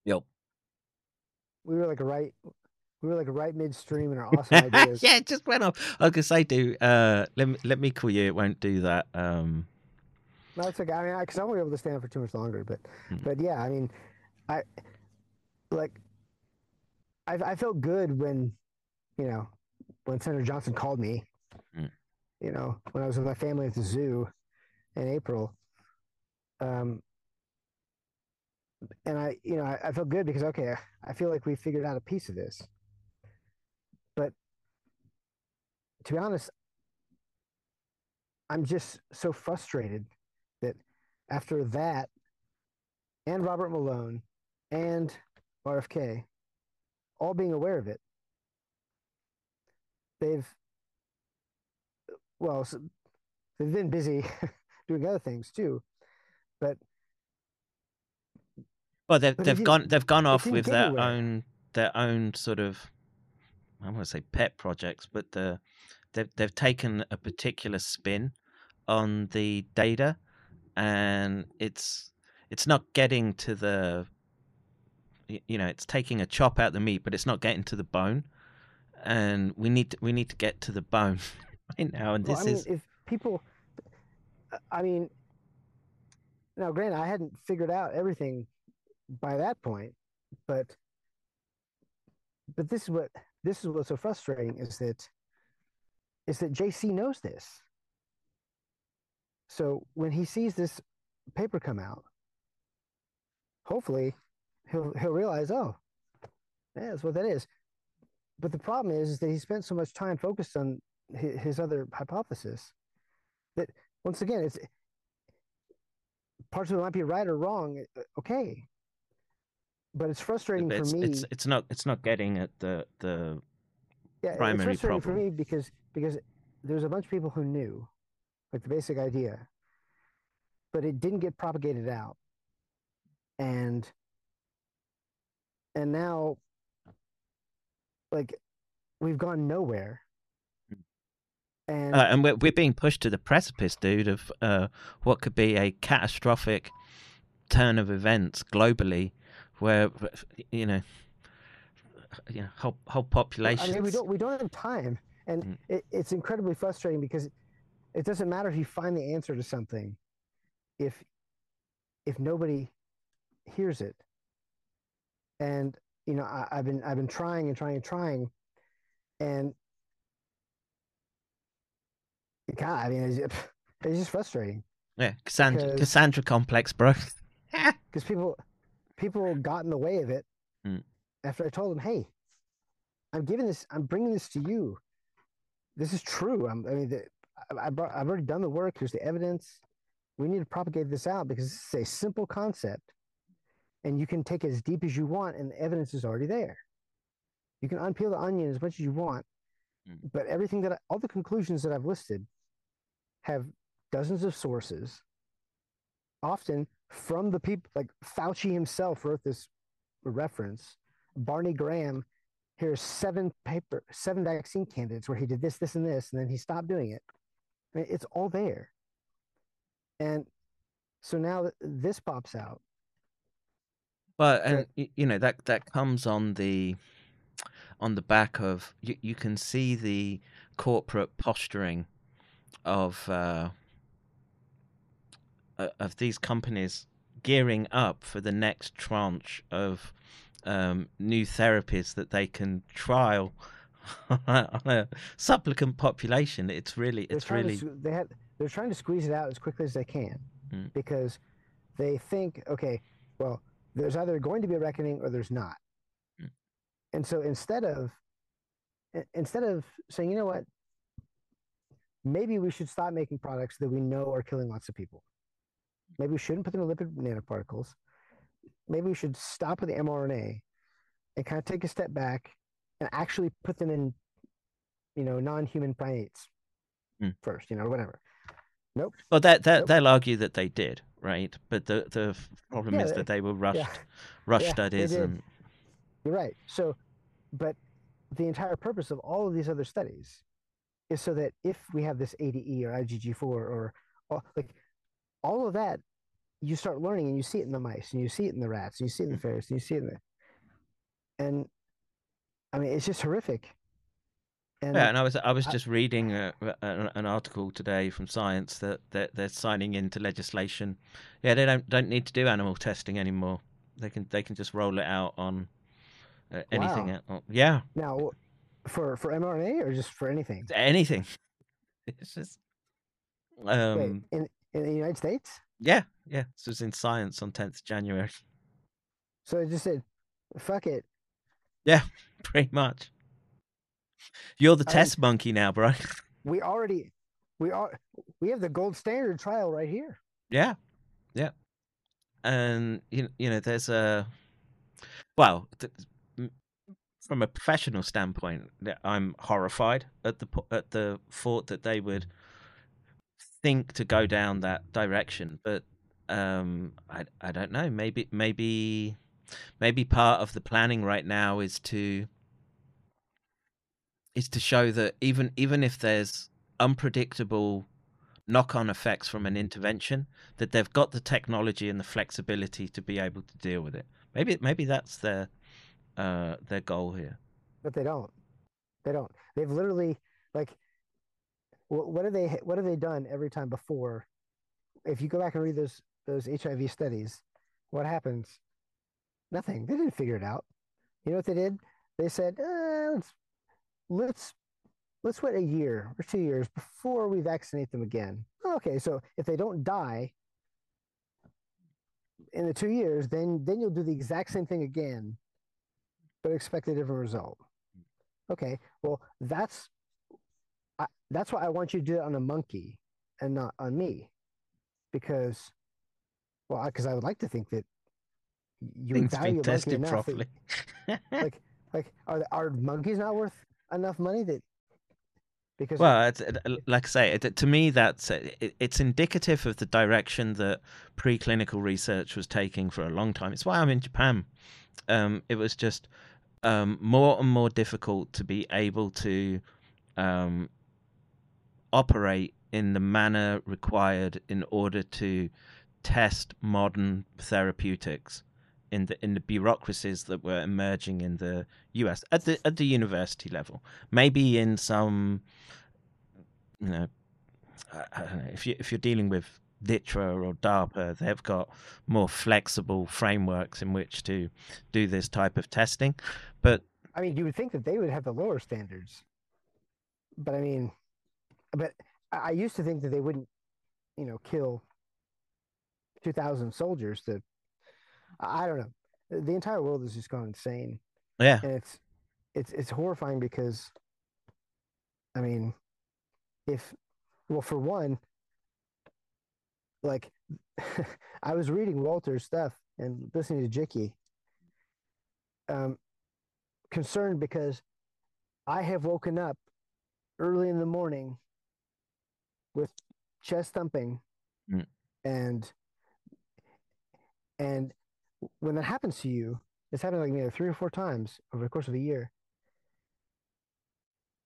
Yep. We were like right midstream in our awesome ideas. Yeah, it just went off. I could say, dude, let me call you. It won't do that. No, it's okay. I mean, because I won't be able to stand for too much longer. But yeah, I mean, I felt good when Senator Johnson called me. Mm. You know, when I was with my family at the zoo in April. And I felt good because, okay, I feel like we figured out a piece of this. But to be honest, I'm just so frustrated that after that, and Robert Malone and RFK all being aware of it, they've been busy doing other things too, but. Well, they've gone off with their own sort of, I don't want to say pet projects, but they've taken a particular spin on the data, and it's not getting to the, you know, it's taking a chop out the meat, but it's not getting to the bone, and we need to get to the bone right now. And now, granted, I hadn't figured out everything by that point, but this is what's so frustrating is that JC knows this. So when he sees this paper come out, hopefully he'll realize, oh, yeah, that's what that is. But the problem is that he spent so much time focused on his other hypothesis that, once again, it's parts of it might be right or wrong. Okay. But it's frustrating for me. It's not getting at the primary problem. It's frustrating for me because there's a bunch of people who knew, like, the basic idea, but it didn't get propagated out, and now, like, we've gone nowhere. And we're being pushed to the precipice, dude, of what could be a catastrophic turn of events globally. Where you know, whole populations. I mean, we don't have time, and it's incredibly frustrating because it doesn't matter if you find the answer to something, if nobody hears it. And you know, I've been trying, and God, I mean, it's just frustrating. Yeah, Cassandra complex, bro. Because people got in the way of it after I told them, hey, I'm bringing this to you. This is true. I mean, I've already done the work. Here's the evidence. We need to propagate this out because it's a simple concept, and you can take it as deep as you want, and the evidence is already there. You can unpeel the onion as much as you want, but everything that all the conclusions that I've listed have dozens of sources, often from the people, like Fauci himself wrote this reference. Barney Graham, here's seven vaccine candidates where he did this, this, and this, and then he stopped doing it. I mean, it's all there. And so now this pops out. But and you know that comes on the back of you can see the corporate posturing of these companies gearing up for the next tranche of new therapies that they can trial on a supplicant population. They're trying to squeeze it out as quickly as they can because they think, okay, well, there's either going to be a reckoning or there's not. And so instead of saying, you know what, maybe we should stop making products that we know are killing lots of people. Maybe we shouldn't put them in lipid nanoparticles. Maybe we should stop with the mRNA and kind of take a step back and actually put them in, you know, non-human primates first, you know, whatever. Nope. Well, nope. They'll argue that they did, right? But the problem is that they were rushed studies. And... You're right. So, but the entire purpose of all of these other studies is so that if we have this ADE or IgG4 or all of that, you start learning and you see it in the mice and you see it in the rats and you see it in the ferrets and you see it in the, and I mean, it's just horrific. And I was just reading an article today from Science that they're signing into legislation. Yeah. They don't need to do animal testing anymore. They can just roll it out on anything. Wow. Yeah. Now for mRNA or just for anything? Anything. It's just, wait, in the United States? Yeah, yeah. This was in Science on 10th January. So it just said, fuck it. Yeah, pretty much. You're the test monkey now, bro. We have the gold standard trial right here. Yeah, yeah. And, you know, there's a... Well, from a professional standpoint, I'm horrified at the thought that they would... think to go down that direction, but I don't know. Maybe part of the planning right now is to show that even if there's unpredictable knock-on effects from an intervention, that they've got the technology and the flexibility to be able to deal with it. Maybe that's their goal here. But they don't. They don't. They've literally What have they done every time before? If you go back and read those HIV studies, what happens? Nothing. They didn't figure it out. You know what they did? They said, let's wait a year or 2 years before we vaccinate them again. Okay, so if they don't die in the 2 years, then you'll do the exact same thing again, but expect a different result. Okay, well, that's why I want you to do it on a monkey and not on me, because I would like to think that you would value a monkey enough properly. That, like are monkeys not worth enough money that? Because like I say, to me it's indicative of the direction that preclinical research was taking for a long time. It's why I'm in Japan. It was just more and more difficult to be able to. Operate in the manner required in order to test modern therapeutics in the bureaucracies that were emerging in the US at the university level, maybe in some, you know, I don't know, if you're dealing with DITRA or DARPA, they've got more flexible frameworks in which to do this type of testing. But I mean, you would think that they would have the lower standards. But I mean, but I used to think that they wouldn't, you know, kill 2,000 soldiers. I don't know. The entire world has just gone insane. Yeah, and it's horrifying because, I mean, if Well, for one, like I was reading Walter's stuff and listening to Jicky, concerned because I have woken up early in the morning with chest thumping. Mm. And when that happens to you, it's happened like maybe 3 or 4 times over the course of a year.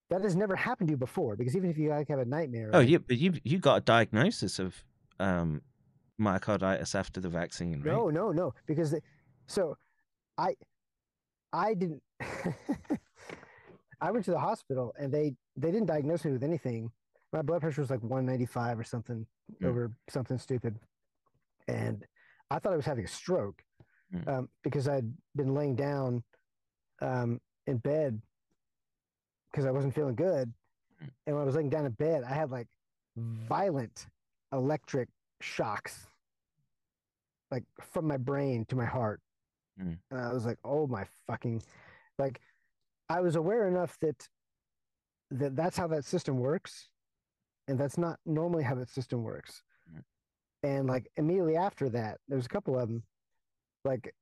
That has never happened to you before, because even if you like have a nightmare. Oh, right? Yeah, but you got a diagnosis of myocarditis after the vaccine, right? No, because I didn't. I went to the hospital and they didn't diagnose me with anything. My blood pressure was like 195 or something, mm, over something stupid, and I thought I was having a stroke, mm, because I'd been laying down in bed because I wasn't feeling good, and when I was laying down in bed, I had like violent electric shocks, like from my brain to my heart, mm, and I was like, "Oh my fucking!" Like, I was aware enough that that's how that system works, and that's not normally how that system works. Mm. And like immediately after that, there was a couple of them, like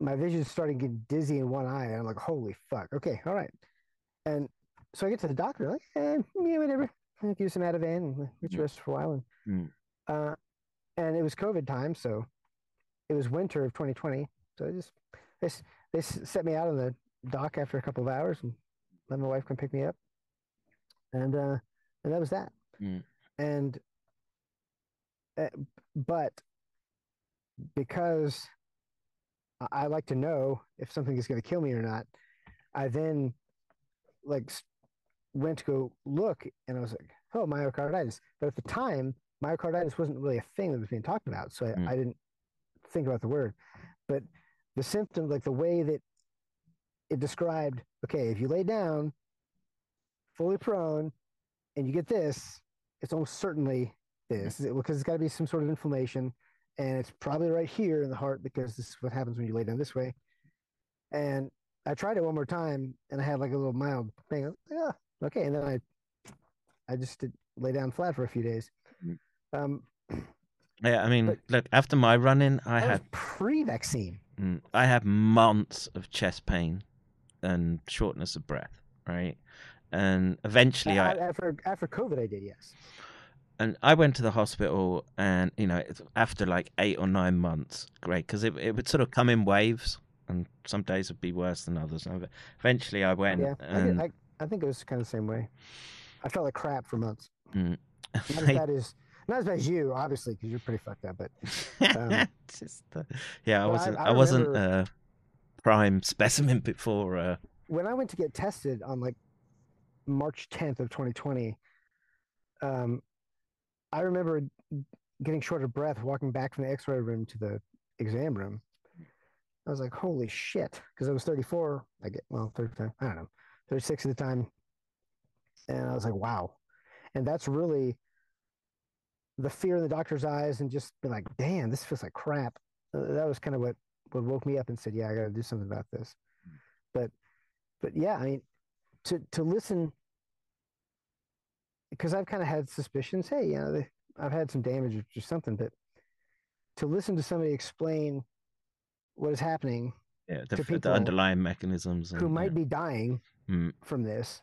my vision started getting dizzy in one eye, and I'm like, "Holy fuck! Okay, all right." And so I get to the doctor, like, yeah, whatever. I'll give some Ativan and let you rest for a while. And, mm, and it was COVID time, so it was winter of 2020. So they set me out on the dock after a couple of hours and let my wife come pick me up. And that was that. Mm. And but because I like to know if something is going to kill me or not, I then like went to go look, and I was like, "Oh, myocarditis!" But at the time, myocarditis wasn't really a thing that was being talked about, so I didn't think about the word. But the symptom, like the way that it described, okay, if you lay down, fully prone, and you get this, it's almost certainly this, because it's got to be some sort of inflammation, and it's probably right here in the heart, because this is what happens when you lay down this way. And I tried it one more time, and I had like a little mild thing. Like, oh, okay, and then I just did lay down flat for a few days. Yeah, I mean, look, after my run-in, I had pre-vaccine. I had months of chest pain and shortness of breath, right? And eventually, after COVID, I did, yes. And I went to the hospital, and you know, after like 8 or 9 months, great, because it would sort of come in waves. And some days would be worse than others. Eventually, I went. Yeah, and I think it was kind of the same way. I felt like crap for months. Mm. Not as bad as you, obviously, because you're pretty fucked up. But yeah, I wasn't a prime specimen before. When I went to get tested on like March 10th of 2020, I remember getting short of breath, walking back from the X-ray room to the exam room. I was like, holy shit, because I was 34, I get, well, 36 at the time. And I was like, wow. And that's really the fear in the doctor's eyes and just be like, damn, this feels like crap. That was kind of what woke me up and said, yeah, I got to do something about this. But yeah, I mean, to listen, because I've kind of had suspicions, hey, you know, I've had some damage or something, but to listen to somebody explain what is happening, yeah, to people, the underlying mechanisms, and who might be dying from this,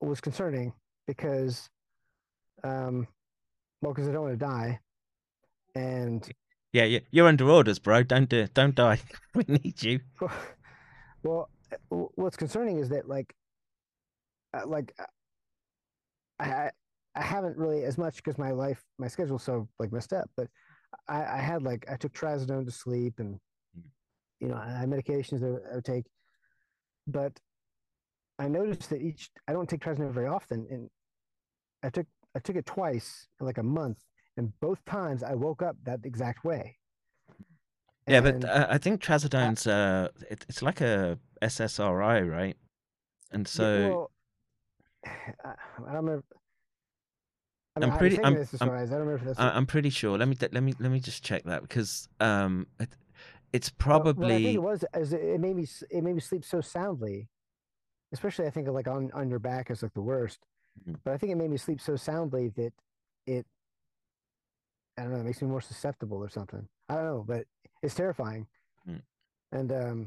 was concerning, because because I don't want to die, and yeah, you're under orders, bro, don't die. We need you. Well, what's concerning is that I haven't really as much, because my schedule's so like messed up, but I took trazodone to sleep, and you know, I had medications that I would take, but I noticed that I don't take trazodone very often, and I took it twice in like a month, and both times I woke up that exact way. Yeah, and but I think trazodone's it's like a SSRI, right? And so, well, I don't know. I'm pretty sure. Let me just check that, because it's probably. Well, I think it made me sleep so soundly, especially I think like on your back is like the worst. But I think it made me sleep so soundly that it, I don't know, it makes me more susceptible or something. I don't know, but it's terrifying. Mm. And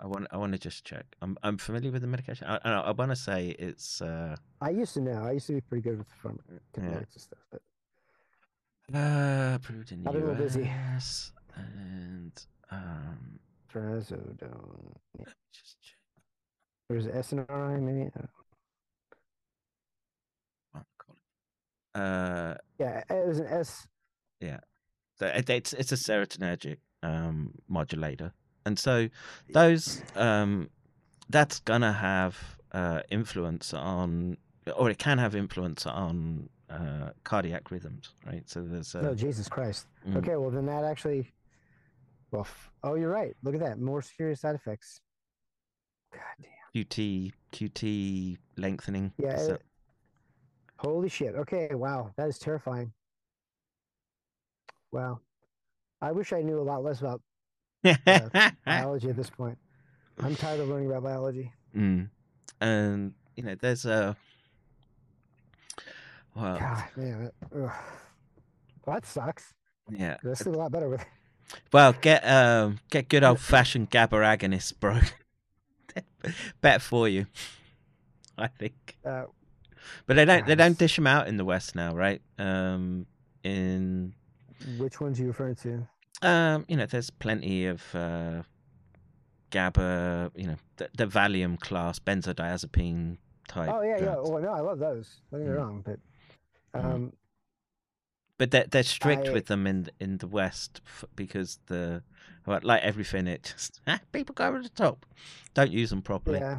I want to just check. I'm familiar with the medication. I want to say it's. I used to know. I used to be pretty good with the pharmacokinetics and stuff, but. Approved in the US and trazodone. Yeah. Let me just check. There's SNRI maybe. Yeah, it was an S. Yeah, it's a serotonergic modulator, and so those that's gonna have influence on, or it can have influence on cardiac rhythms, right? So there's no Jesus Christ. Okay, well then that actually, well, oh, you're right. Look at that, more serious side effects. God damn. QT lengthening. Yeah. So, holy shit. Okay, wow. That is terrifying. Wow. I wish I knew a lot less about biology at this point. I'm tired of learning about biology. Mm. And, you know, there's a... Well, God, man. Well, that sucks. Yeah. This is a lot better with it. Well, get good old-fashioned GABA agonists, bro. Better for you, I think. But they don't dish them out in the West now, right? In which ones are you referring to? You know, there's plenty of GABA, you know, the Valium class, benzodiazepine type. Oh yeah, drugs. Yeah. Well, no, I love those. Don't get me wrong, but but they're strict with them in the West because like everything, it just people go over the top, don't use them properly. Yeah.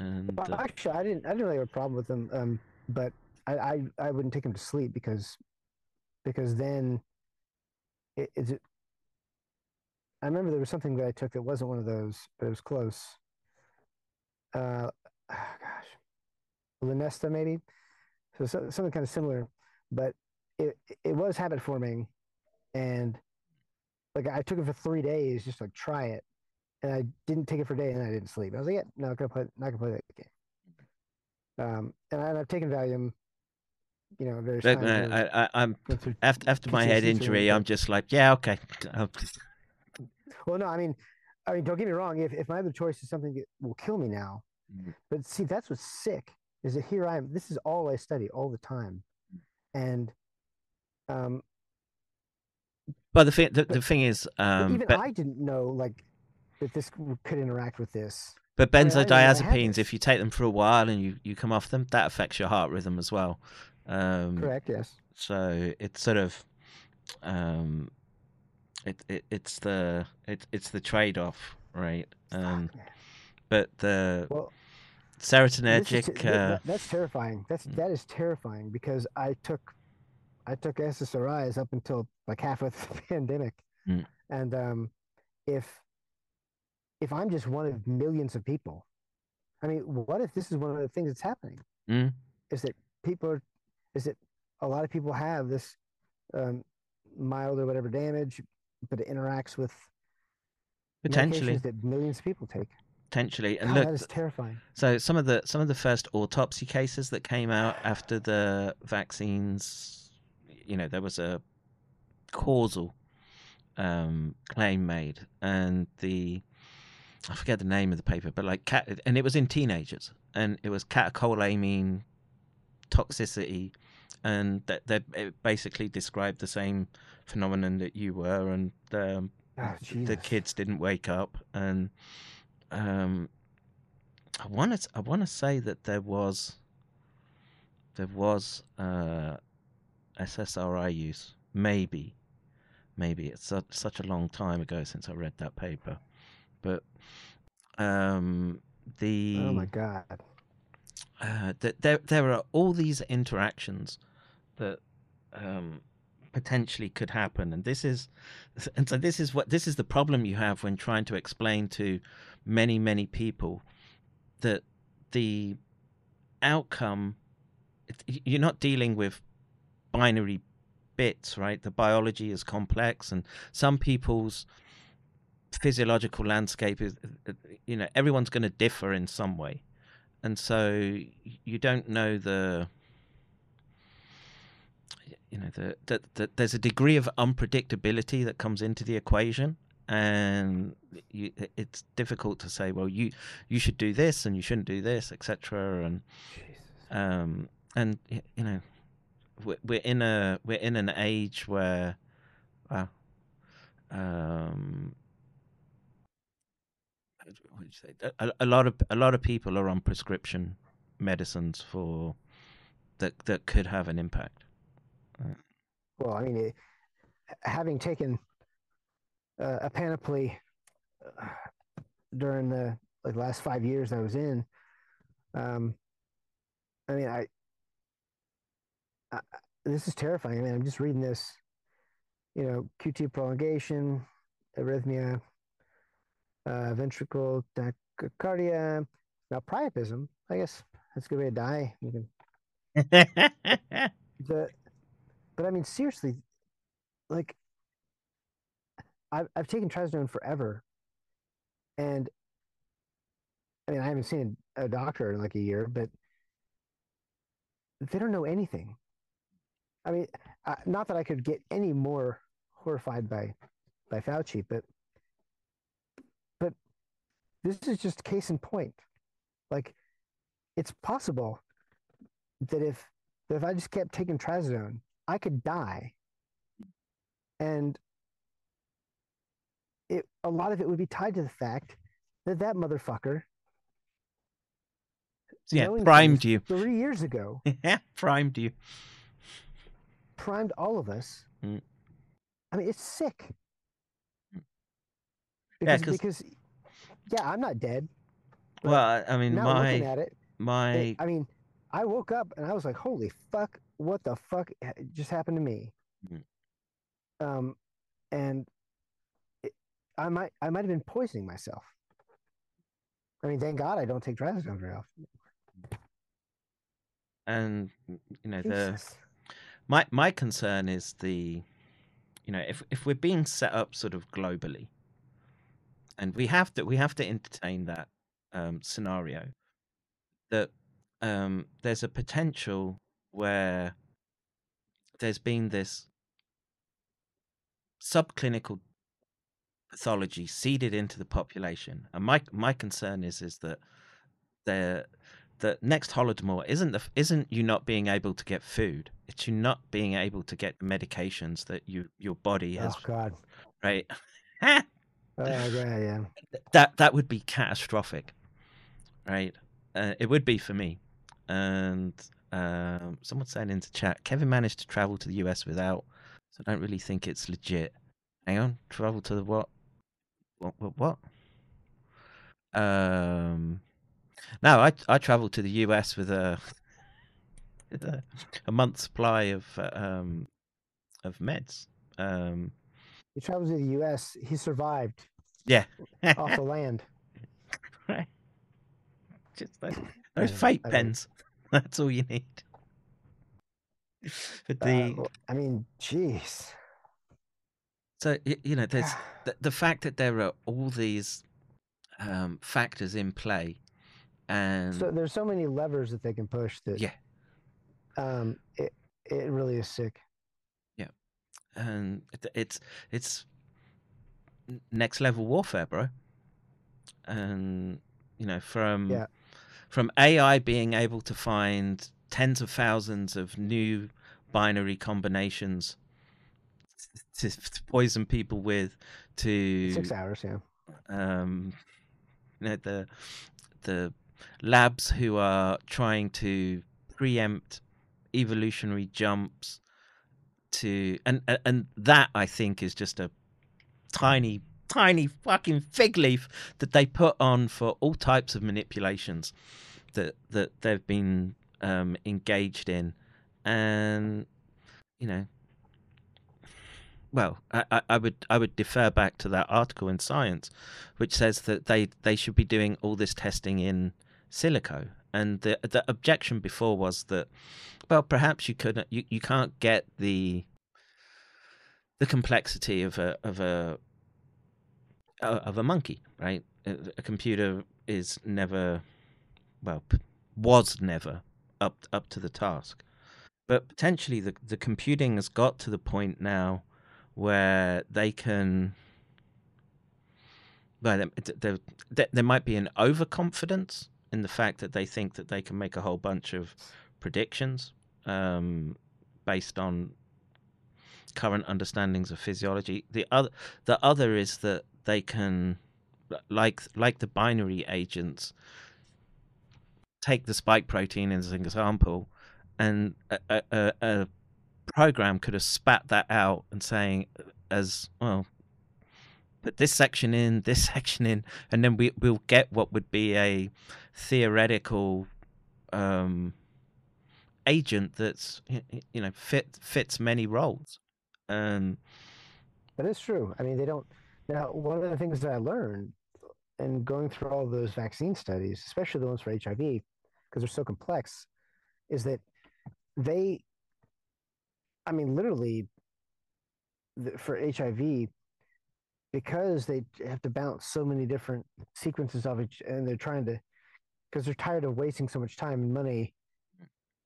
And, well, actually, I didn't really have a problem with them, but I wouldn't take them to sleep because then it. I remember there was something that I took that wasn't one of those, but it was close. Gosh, Lunesta maybe, so something kind of similar, but it was habit forming, and like I took it for 3 days just to, like, try it. And I didn't take it for a day, and I didn't sleep. I was like, yeah, not gonna play that game. And I've taken Valium, you know, various times. I'm after my head injury, I'm just like, yeah, okay. Well, no, I mean, don't get me wrong. If my other choice is something that will kill me now, but see, that's what's sick is that here I am. This is all I study all the time, and But the thing is, I didn't know, like, that this could interact with this. But benzodiazepines, if you take them for a while and you come off them, that affects your heart rhythm as well. Correct, yes. So it's sort of it's the trade-off, right? But the serotonergic that's terrifying. That is terrifying because I took SSRIs up until like half of the pandemic. Mm. And if I'm just one of millions of people, I mean, what if this is one of the things that's happening? Mm. Is that a lot of people have this mild or whatever damage, but it interacts with potentially medications that millions of people take. Potentially, and look, that is terrifying. So some of the first autopsy cases that came out after the vaccines, you know, there was a causal claim made, and I forget the name of the paper, but like, and it was in teenagers, and it was catecholamine toxicity, and it basically described the same phenomenon that you were, and the kids didn't wake up, and I want to say that there was SSRI use, maybe it's such a long time ago since I read that paper. But oh my God, there are all these interactions that potentially could happen, and so this is the problem you have when trying to explain to many people that the outcome, you're not dealing with binary bits, right? The biology is complex, and some people's physiological landscape is, you know, everyone's going to differ in some way, And so you don't know the, you know, that there's a degree of unpredictability that comes into the equation, and it's difficult to say, well, you should do this and you shouldn't do this, etc. And and you know, we're in an age where, a lot of people are on prescription medicines for that could have an impact. Well, I mean, having taken a panoply during the last 5 years I was in, I mean, I this is terrifying. I mean, I'm just reading this, you know, QT prolongation, arrhythmia, ventricle tachycardia, now priapism. I guess that's a good way to die. You can... But I mean, seriously, like, I've taken trazodone forever, and I mean, I haven't seen a doctor in like a year, but they don't know anything. I mean, not that I could get any more horrified by Fauci, but this is just case in point. Like, it's possible that if I just kept taking trazodone, I could die, and a lot of it would be tied to the fact that motherfucker, primed you 3 years ago. Yeah, primed you. Primed all of us. Mm. I mean, it's sick. Because I'm not dead. Well, I mean, looking at it. I mean, I woke up and I was like, holy fuck, what the fuck just happened to me? Mm. And I might have been poisoning myself. I mean, thank God I don't take trazodone very often. And you know, my concern is you know, if we're being set up sort of globally, and we have to entertain that scenario, that there's a potential where there's been this subclinical pathology seeded into the population, and my concern is that the next Holodomor isn't you not being able to get food; it's you not being able to get medications that your body has. Oh God! Right? Oh yeah. That would be catastrophic, right? It would be for me. And someone's saying into chat, Kevin managed to travel to the US without, so I don't really think it's legit. Hang on, travel to the what? What? No, I traveled to the US with a month's supply of meds. He traveled to the US. He survived. Yeah, off the land. Right. Just those fake pens. That's all you need. But I mean, jeez. So, you know, there's the fact that there are all these factors in play, and so there's so many levers that they can push that. Yeah. It really is sick. Yeah, and it's next level warfare, bro. And you know, from AI being able to find tens of thousands of new binary combinations to poison people with, to 6 hours, yeah. You know, the labs who are trying to preempt evolutionary jumps to, and that I think is just a tiny fucking fig leaf that they put on for all types of manipulations that they've been engaged in. And you know, well, I would defer back to that article in Science, which says that they should be doing all this testing in silico. And the objection before was that, well, perhaps you can't get the complexity of a monkey, right? A computer is never, well, was never up to the task. But potentially the computing has got to the point now where they can, well, there might be an overconfidence in the fact that they think that they can make a whole bunch of predictions based on current understandings of physiology. The other is that they can, like the binary agents, take the spike protein as an example, and a program could have spat that out and saying, as well, put this section in, and then we'll get what would be a theoretical agent that's, you know, fits many roles. That is true. I mean, they don't. Now, one of the things that I learned in going through all those vaccine studies, especially the ones for HIV, because they're so complex, is that they, I mean, literally, for HIV, because they have to bounce so many different sequences of each, and they're trying to, because they're tired of wasting so much time and money,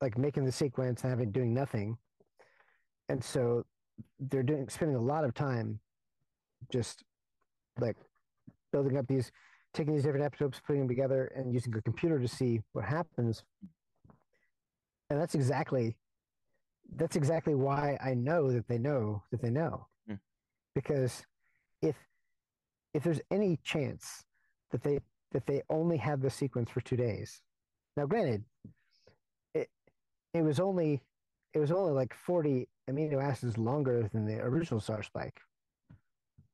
like making the sequence and doing nothing. And so they're spending a lot of time just like building up these, taking these different epitopes, putting them together, and using a computer to see what happens. And that's exactly why I know that they know that they know. Mm. Because if there's any chance that they only had the sequence for 2 days, now granted, it was only like 40 amino acids longer than the original SARS spike,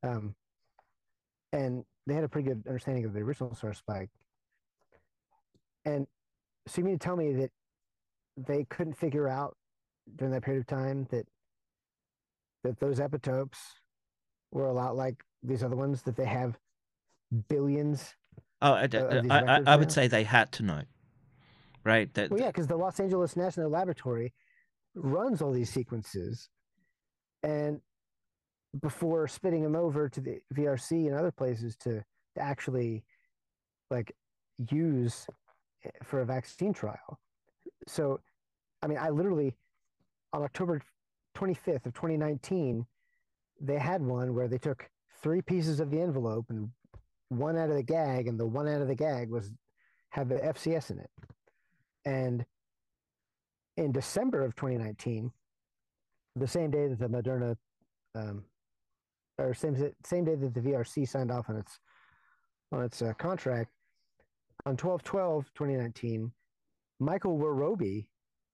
and they had a pretty good understanding of the original SARS spike. And so you mean to tell me that they couldn't figure out during that period of time that those epitopes were a lot like these other ones, that they have billions? Oh, I would say they had to know, right? That, well, yeah, because the Los Angeles National Laboratory runs all these sequences, and before spitting them over to the VRC and other places to actually like use for a vaccine trial. So, I mean, I literally, on October 25th of 2019, they had one where they took 3 pieces of the envelope and one out of the gag, and the one out of the gag had the FCS in it. And in December of 2019, the same day that the Moderna, or same day that the VRC signed off on its contract, on 12/12/2019, Michael Worobi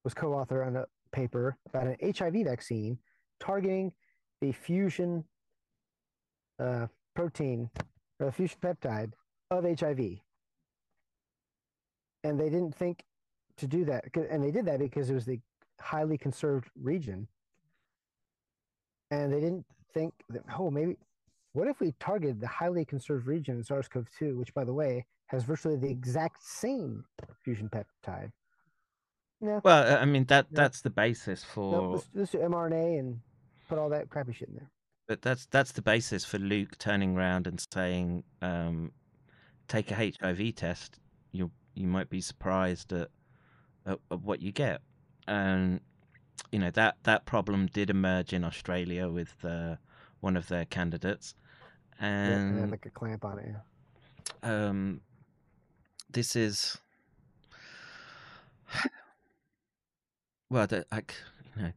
was co-author on a paper about an HIV vaccine targeting the fusion protein, or the fusion peptide of HIV. And they didn't think to do that, and they did that because it was the highly conserved region. And they didn't think that, oh, maybe, what if we targeted the highly conserved region in SARS-CoV-2, which, by the way, has virtually the exact same fusion peptide? No. Well, I mean, that's the basis for... No, let's do mRNA and put all that crappy shit in there. But that's the basis for Luke turning around and saying, take a HIV test. You might be surprised at what you get. And, you know, that problem did emerge in Australia with one of their candidates. And yeah, they had like a clamp on it. Yeah. This is... Well, you know.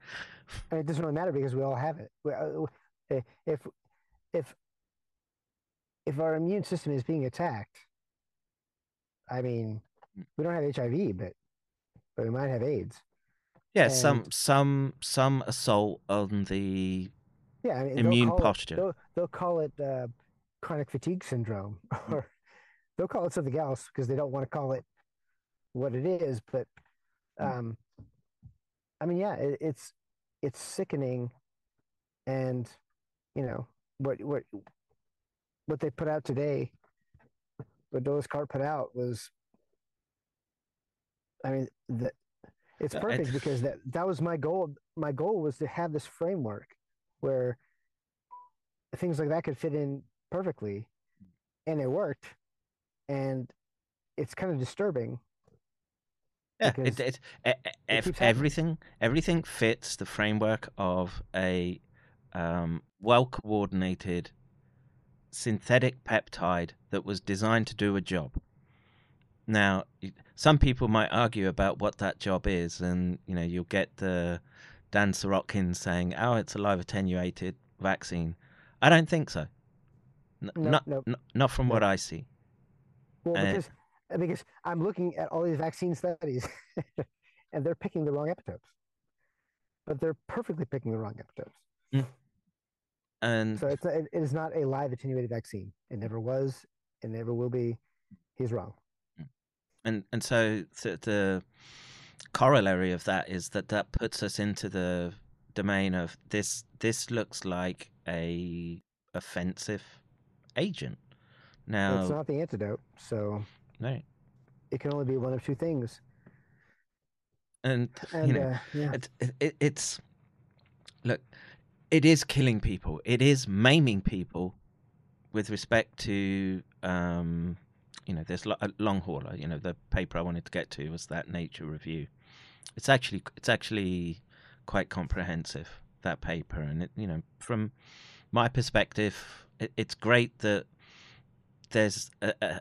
I mean, it doesn't really matter because we all have it. If our immune system is being attacked, I mean, we don't have HIV, but we might have AIDS. Yeah, and some assault on the immune posture. They'll call it chronic fatigue syndrome, or they'll call it something else because they don't want to call it what it is, but. I mean, yeah, it's sickening, and you know what they put out today, what Dorless Carp put out was, I mean, it's perfect because that was my goal. My goal was to have this framework where things like that could fit in perfectly, and it worked, and it's kind of disturbing Yeah, everything fits the framework of a well-coordinated synthetic peptide that was designed to do a job. Now, some people might argue about what that job is, and you know, you'll get the Dan Sirotkin saying, "Oh, it's a live attenuated vaccine." I don't think so. Not from what I see. Well, because I'm looking at all these vaccine studies, and they're picking the wrong epitopes. But they're perfectly picking the wrong epitopes. Mm. And so it is not a live attenuated vaccine. It never was, and never will be. He's wrong. And so the corollary of that is that puts us into the domain of this. This looks like a offensive agent. Now, well, it's not the antidote, so no. It can only be one of two things. And you know, it is killing people. It is maiming people with respect to, you know, there's a long hauler. You know, the paper I wanted to get to was that Nature review. It's actually quite comprehensive, that paper. And, it, you know, from my perspective, it's great that there's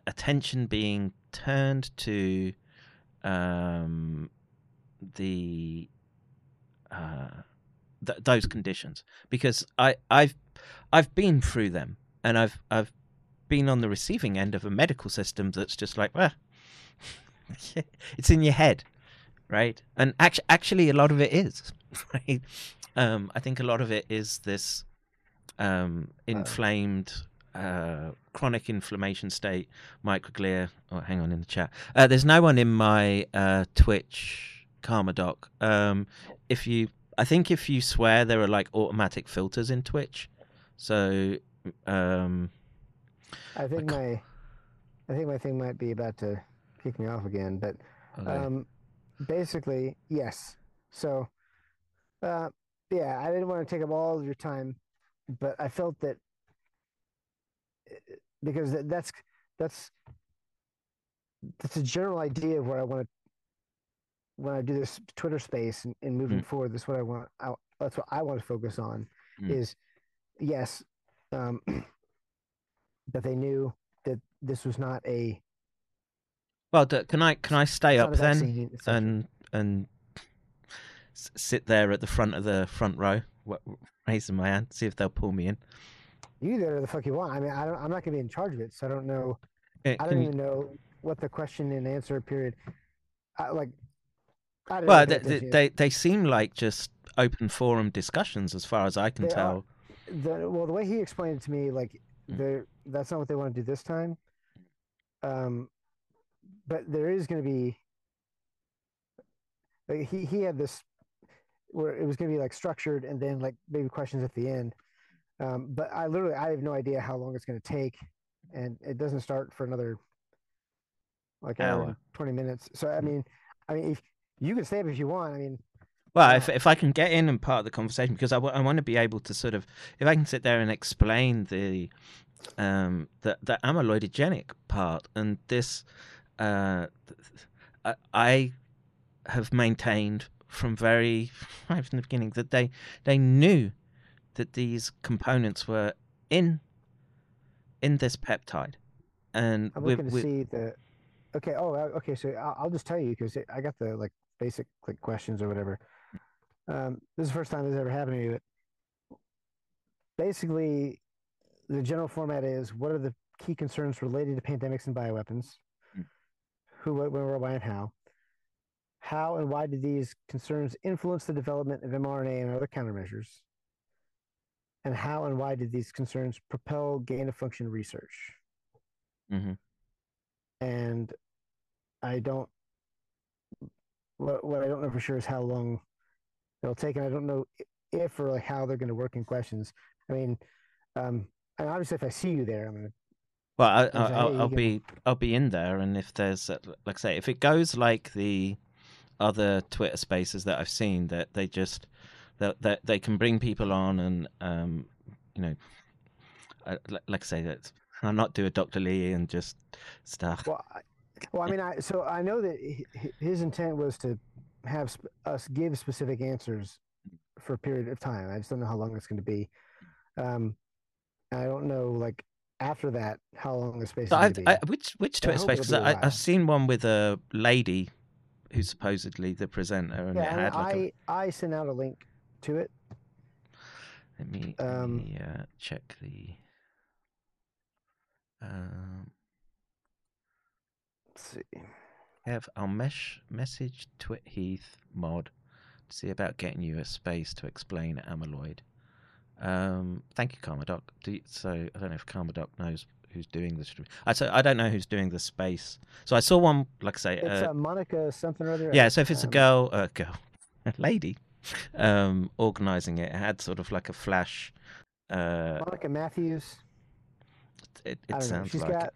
attention being turned to those conditions, because I've been through them, and I've been on the receiving end of a medical system that's just like, well, it's in your head, right? And actually, a lot of it is. Right? I think a lot of it is this inflamed. Chronic inflammation state, microglia. Oh, hang on in the chat. There's no one in my Twitch Karma Doc. I think if you swear, there are like automatic filters in Twitch. So I think my thing might be about to kick me off again, but okay. Basically yes. So yeah, I didn't want to take up all of your time, but I felt that. Because that's a general idea of where I want to, when I do this Twitter space and moving forward, that's what I want to focus on. Is yes, that they knew that this was not a. Well, can I stay up then and sit there at the front row, raising my hand, see if they'll pull me in. You do whatever the fuck you want. I mean, I'm not going to be in charge of it, so I don't know. I don't even know what the question and answer period. They seem like just open forum discussions, as far as I can tell. The way he explained it to me, like, that's not what they want to do this time. But there is going to be. Like, he had this where it was going to be like structured, and then like maybe questions at the end. But I have no idea how long it's going to take, and it doesn't start for another like hour and 20 minutes. So I mean, if you can stay up if you want. I mean, well, if I can get in and part of the conversation, because I want to be able to sort of, if I can sit there and explain the amyloidogenic part and this, I have maintained right from the beginning that they knew that these components were in this peptide, and I'm looking to see the. Okay. Oh, okay. So I'll just tell you, because I got the like basic like questions or whatever. This is the first time this has ever happened to me. But basically, the general format is: what are the key concerns related to pandemics and bioweapons? Who, what, when, where, why, and how? How and why did these concerns influence the development of mRNA and other countermeasures? And how and why did these concerns propel gain-of-function research? Mm-hmm. And what I don't know for sure is how long it'll take, and I don't know if or like how they're going to work in questions. I mean, and obviously, if I see you there, I'm going to. Well, I'll be in there, and if there's, like I say, if it goes like the other Twitter spaces that I've seen, that they just. That they can bring people on, and you know, like I say, that I'll not do a Dr. Lee and just stuff. Well, Well, I mean, I know that his intent was to have us give specific answers for a period of time. I just don't know how long it's going to be. I don't know, like, after that, how long the space is going to be. Which Twitter space? Because I've seen one with a lady who's supposedly the presenter. And yeah, it had I sent out a link to it. Let me check the... Let's see. I'll message Twit-Heath mod to see about getting you a space to explain amyloid. Thank you, Karmadoc. I don't know if Karmadoc knows who's doing this. I don't know who's doing the space. So I saw one, like I say... It's Monica something or other. Yeah, so if it's a lady, organising it, it had sort of like a flash... Monica Matthews. It sounds like...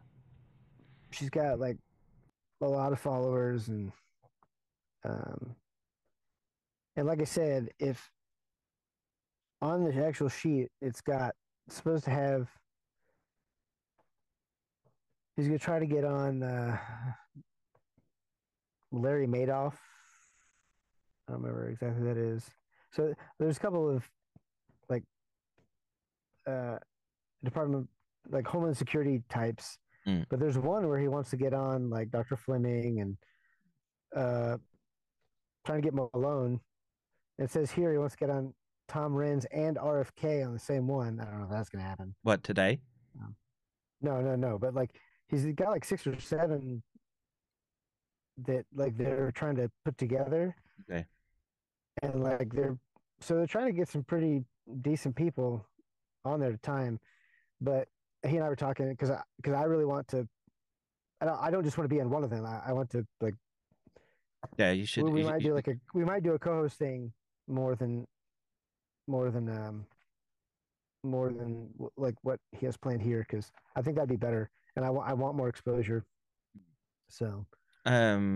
She's got, like, a lot of followers, and like I said, if... On the actual sheet, it's supposed to have. He's gonna try to get on Larry Madoff. I don't remember exactly who that is. So there's a couple of like Department of, like, Homeland Security types, but there's one where he wants to get on like Dr. Fleming and trying to get Malone. It says here he wants to get on Tom Renz and RFK on the same one. I don't know if that's going to happen. What, today? No. But, like, he's got, like, 6 or 7 that, like, they're trying to put together. Okay. And, like, they're trying to get some pretty decent people on there at a time. But he and I were talking because I really want to – I don't just want to be on one of them. I want to, like – Yeah, you should – we might do a co-host thing more than like what he has planned here, because I think that'd be better, and I want more exposure. So, have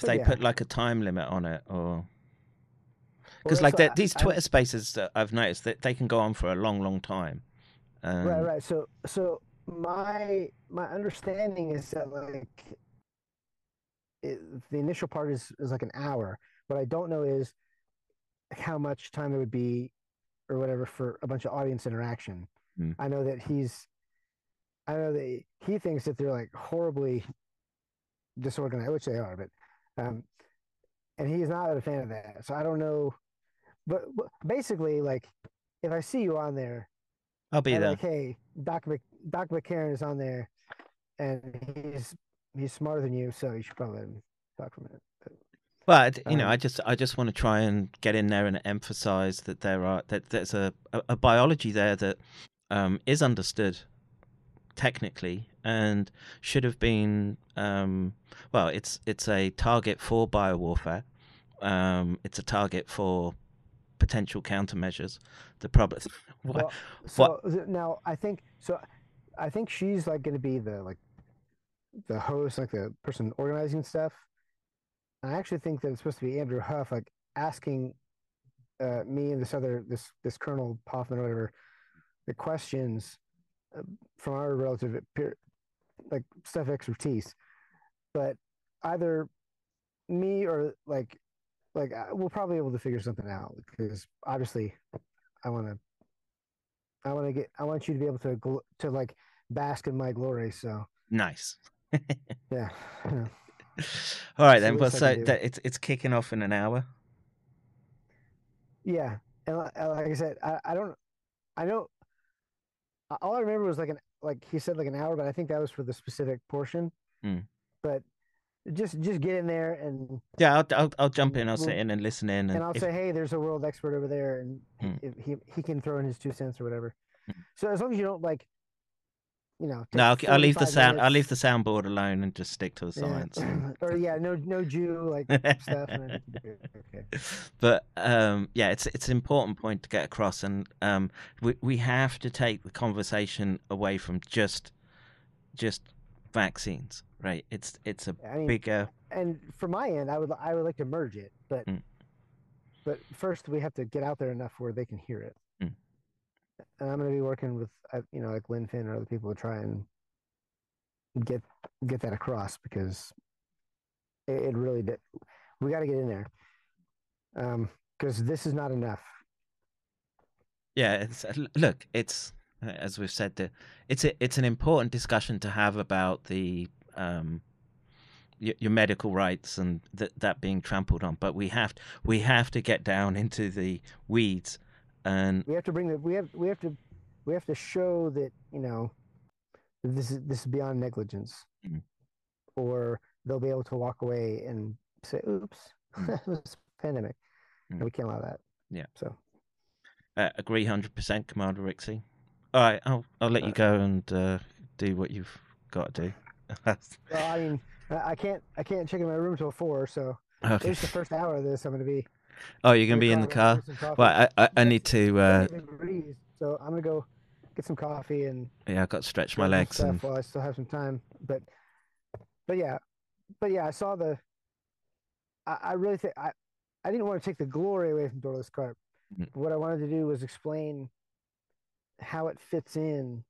they put like a time limit on it, or because these Twitter spaces that I've noticed that they can go on for a long time. Right. So my understanding is that the initial part is like an hour. What I don't know is how much time there would be or whatever for a bunch of audience interaction. I know that he thinks that they're like horribly disorganized, which they are, but and he's not a fan of that. So I don't know, but basically, like, if I see you on there, I'll be there. Like, hey, Doc McCarran is on there and he's smarter than you, so you should probably let him talk for a minute. But I just want to try and get in there and emphasize that there's a biology there that is understood technically and should have been it's a target for biowarfare. It's a target for potential countermeasures. The problem. I think she's like going to be the host, like the person organizing stuff. I actually think that it's supposed to be Andrew Huff, like, asking me and this Colonel Hoffman or whatever, the questions from our relative stuff expertise. But either me or like we'll probably be able to figure something out, because obviously I want you to be able to like bask in my glory. So nice. Yeah. All right, then. Well, so it's kicking off in an hour. Yeah, and like I said, I know. All I remember was he said an hour, but I think that was for the specific portion. But just get in there and. Yeah, I'll jump in. I'll sit in and listen in, and I'll say, hey, there's a world expert over there, and he can throw in his 2 cents or whatever. So as long as you don't like. I'll leave the sound. Minutes. I'll leave the soundboard alone and just stick to the science. No Jew stuff. Okay. But it's an important point to get across, and we have to take the conversation away from just vaccines, right? It's a bigger. And from my end, I would like to merge it, but but first we have to get out there enough where they can hear it. And I'm going to be working with, like Lynn Finn or other people to try and get that across, because it really did. We got to get in there, because this is not enough. Yeah, it's as we've said, it's an important discussion to have about the your medical rights and that being trampled on. But we have to get down into the weeds, and we have to bring the we have to show that, you know, this is beyond negligence, mm-hmm. or they'll be able to walk away and say, "Oops, that was a pandemic," and we can't allow that. Yeah. So, agree 100%, Commander Rixey. All right, I'll let you go and do what you've got to do. Well, I mean, I can't check in my room till 4, so okay. At least the first hour of this, I'm going to be. Oh, you're going to be in the car. Well, I need to. So I'm going to go get some coffee and. Yeah, I've got to stretch my legs and. While I still have some time, but yeah, I saw the. I really think I didn't want to take the glory away from Dorless Carp. But what I wanted to do was explain how it fits in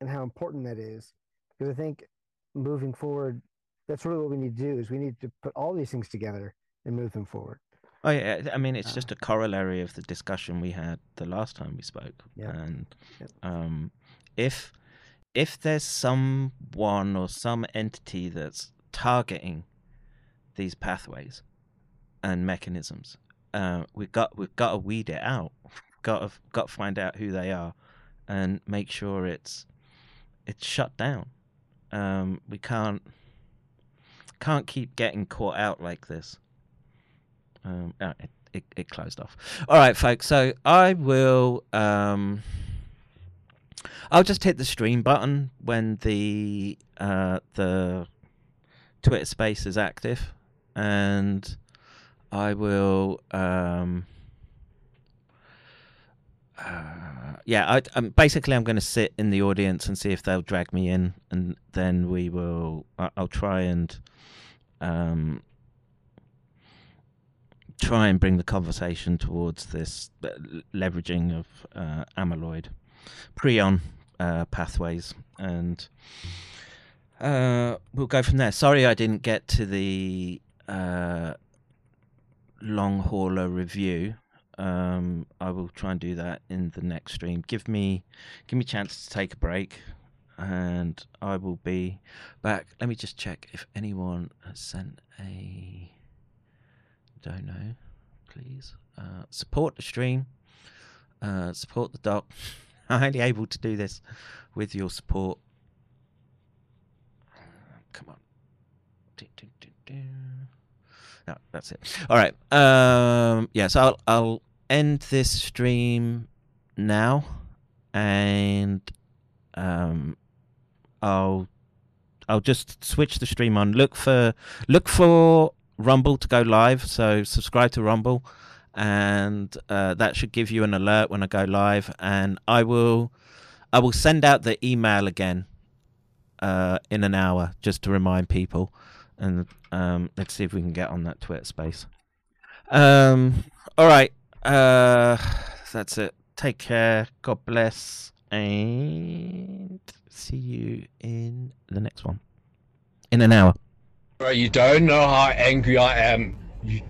and how important that is, because I think moving forward, that's really what we need to do, is we need to put all these things together and move them forward. Oh yeah, I mean, it's just a corollary of the discussion we had the last time we spoke. Yeah. And if there's someone or some entity that's targeting these pathways and mechanisms, we've got to weed it out. Got to find out who they are and make sure it's shut down. We can't keep getting caught out like this. It closed off. All right, folks. So I will. I'll just hit the stream button when the Twitter Space is active, and I will. Basically, I'm going to sit in the audience and see if they'll drag me in, and then we will. I'll try and bring the conversation towards this leveraging of amyloid prion pathways, and we'll go from there. Sorry, I didn't get to the long hauler review. I will try and do that in the next stream. Give me a chance to take a break, and I will be back. Let me just check if anyone has sent a dono. Please support the stream, support the doc. I'm only able to do this with your support. Come on. No, that's it. All right. So I'll end this stream now, and I'll just switch the stream on. Look for Rumble to go live. So subscribe to Rumble, and that should give you an alert when I go live. And I will send out the email again in an hour, just to remind people. And let's see if we can get on that Twitter Space. All right. That's it. Take care. God bless. And see you in the next one. In an hour. Bro, you don't know how angry I am. I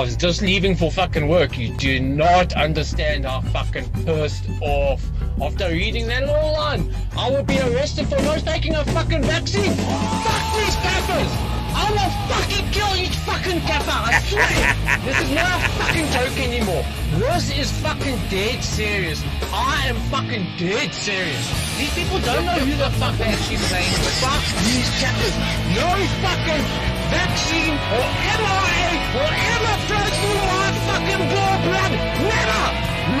was just leaving for fucking work. You do not understand how fucking pissed off. After reading that little line, I would be arrested for not taking a fucking vaccine. Fuck these gappers! I will fucking kill each fucking gapper, I swear. This is not a fucking joke anymore. This is fucking dead serious. I am fucking dead serious. These people don't know who the fuck they're actually playing with. Fuck these gappers. No fucking vaccine or MRA will ever flow through my fucking blood. Never!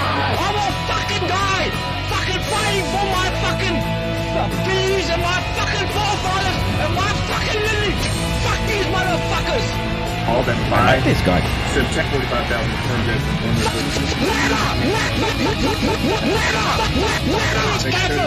No. I will fucking die! Fucking fighting for my fucking bees and my fucking forefathers and my fucking lineage! Fuck these motherfuckers! All them five. I like this guy. Said technically 5,000 turned in. Never! Never! Never! Never! Never! Never! Never! Never! Never!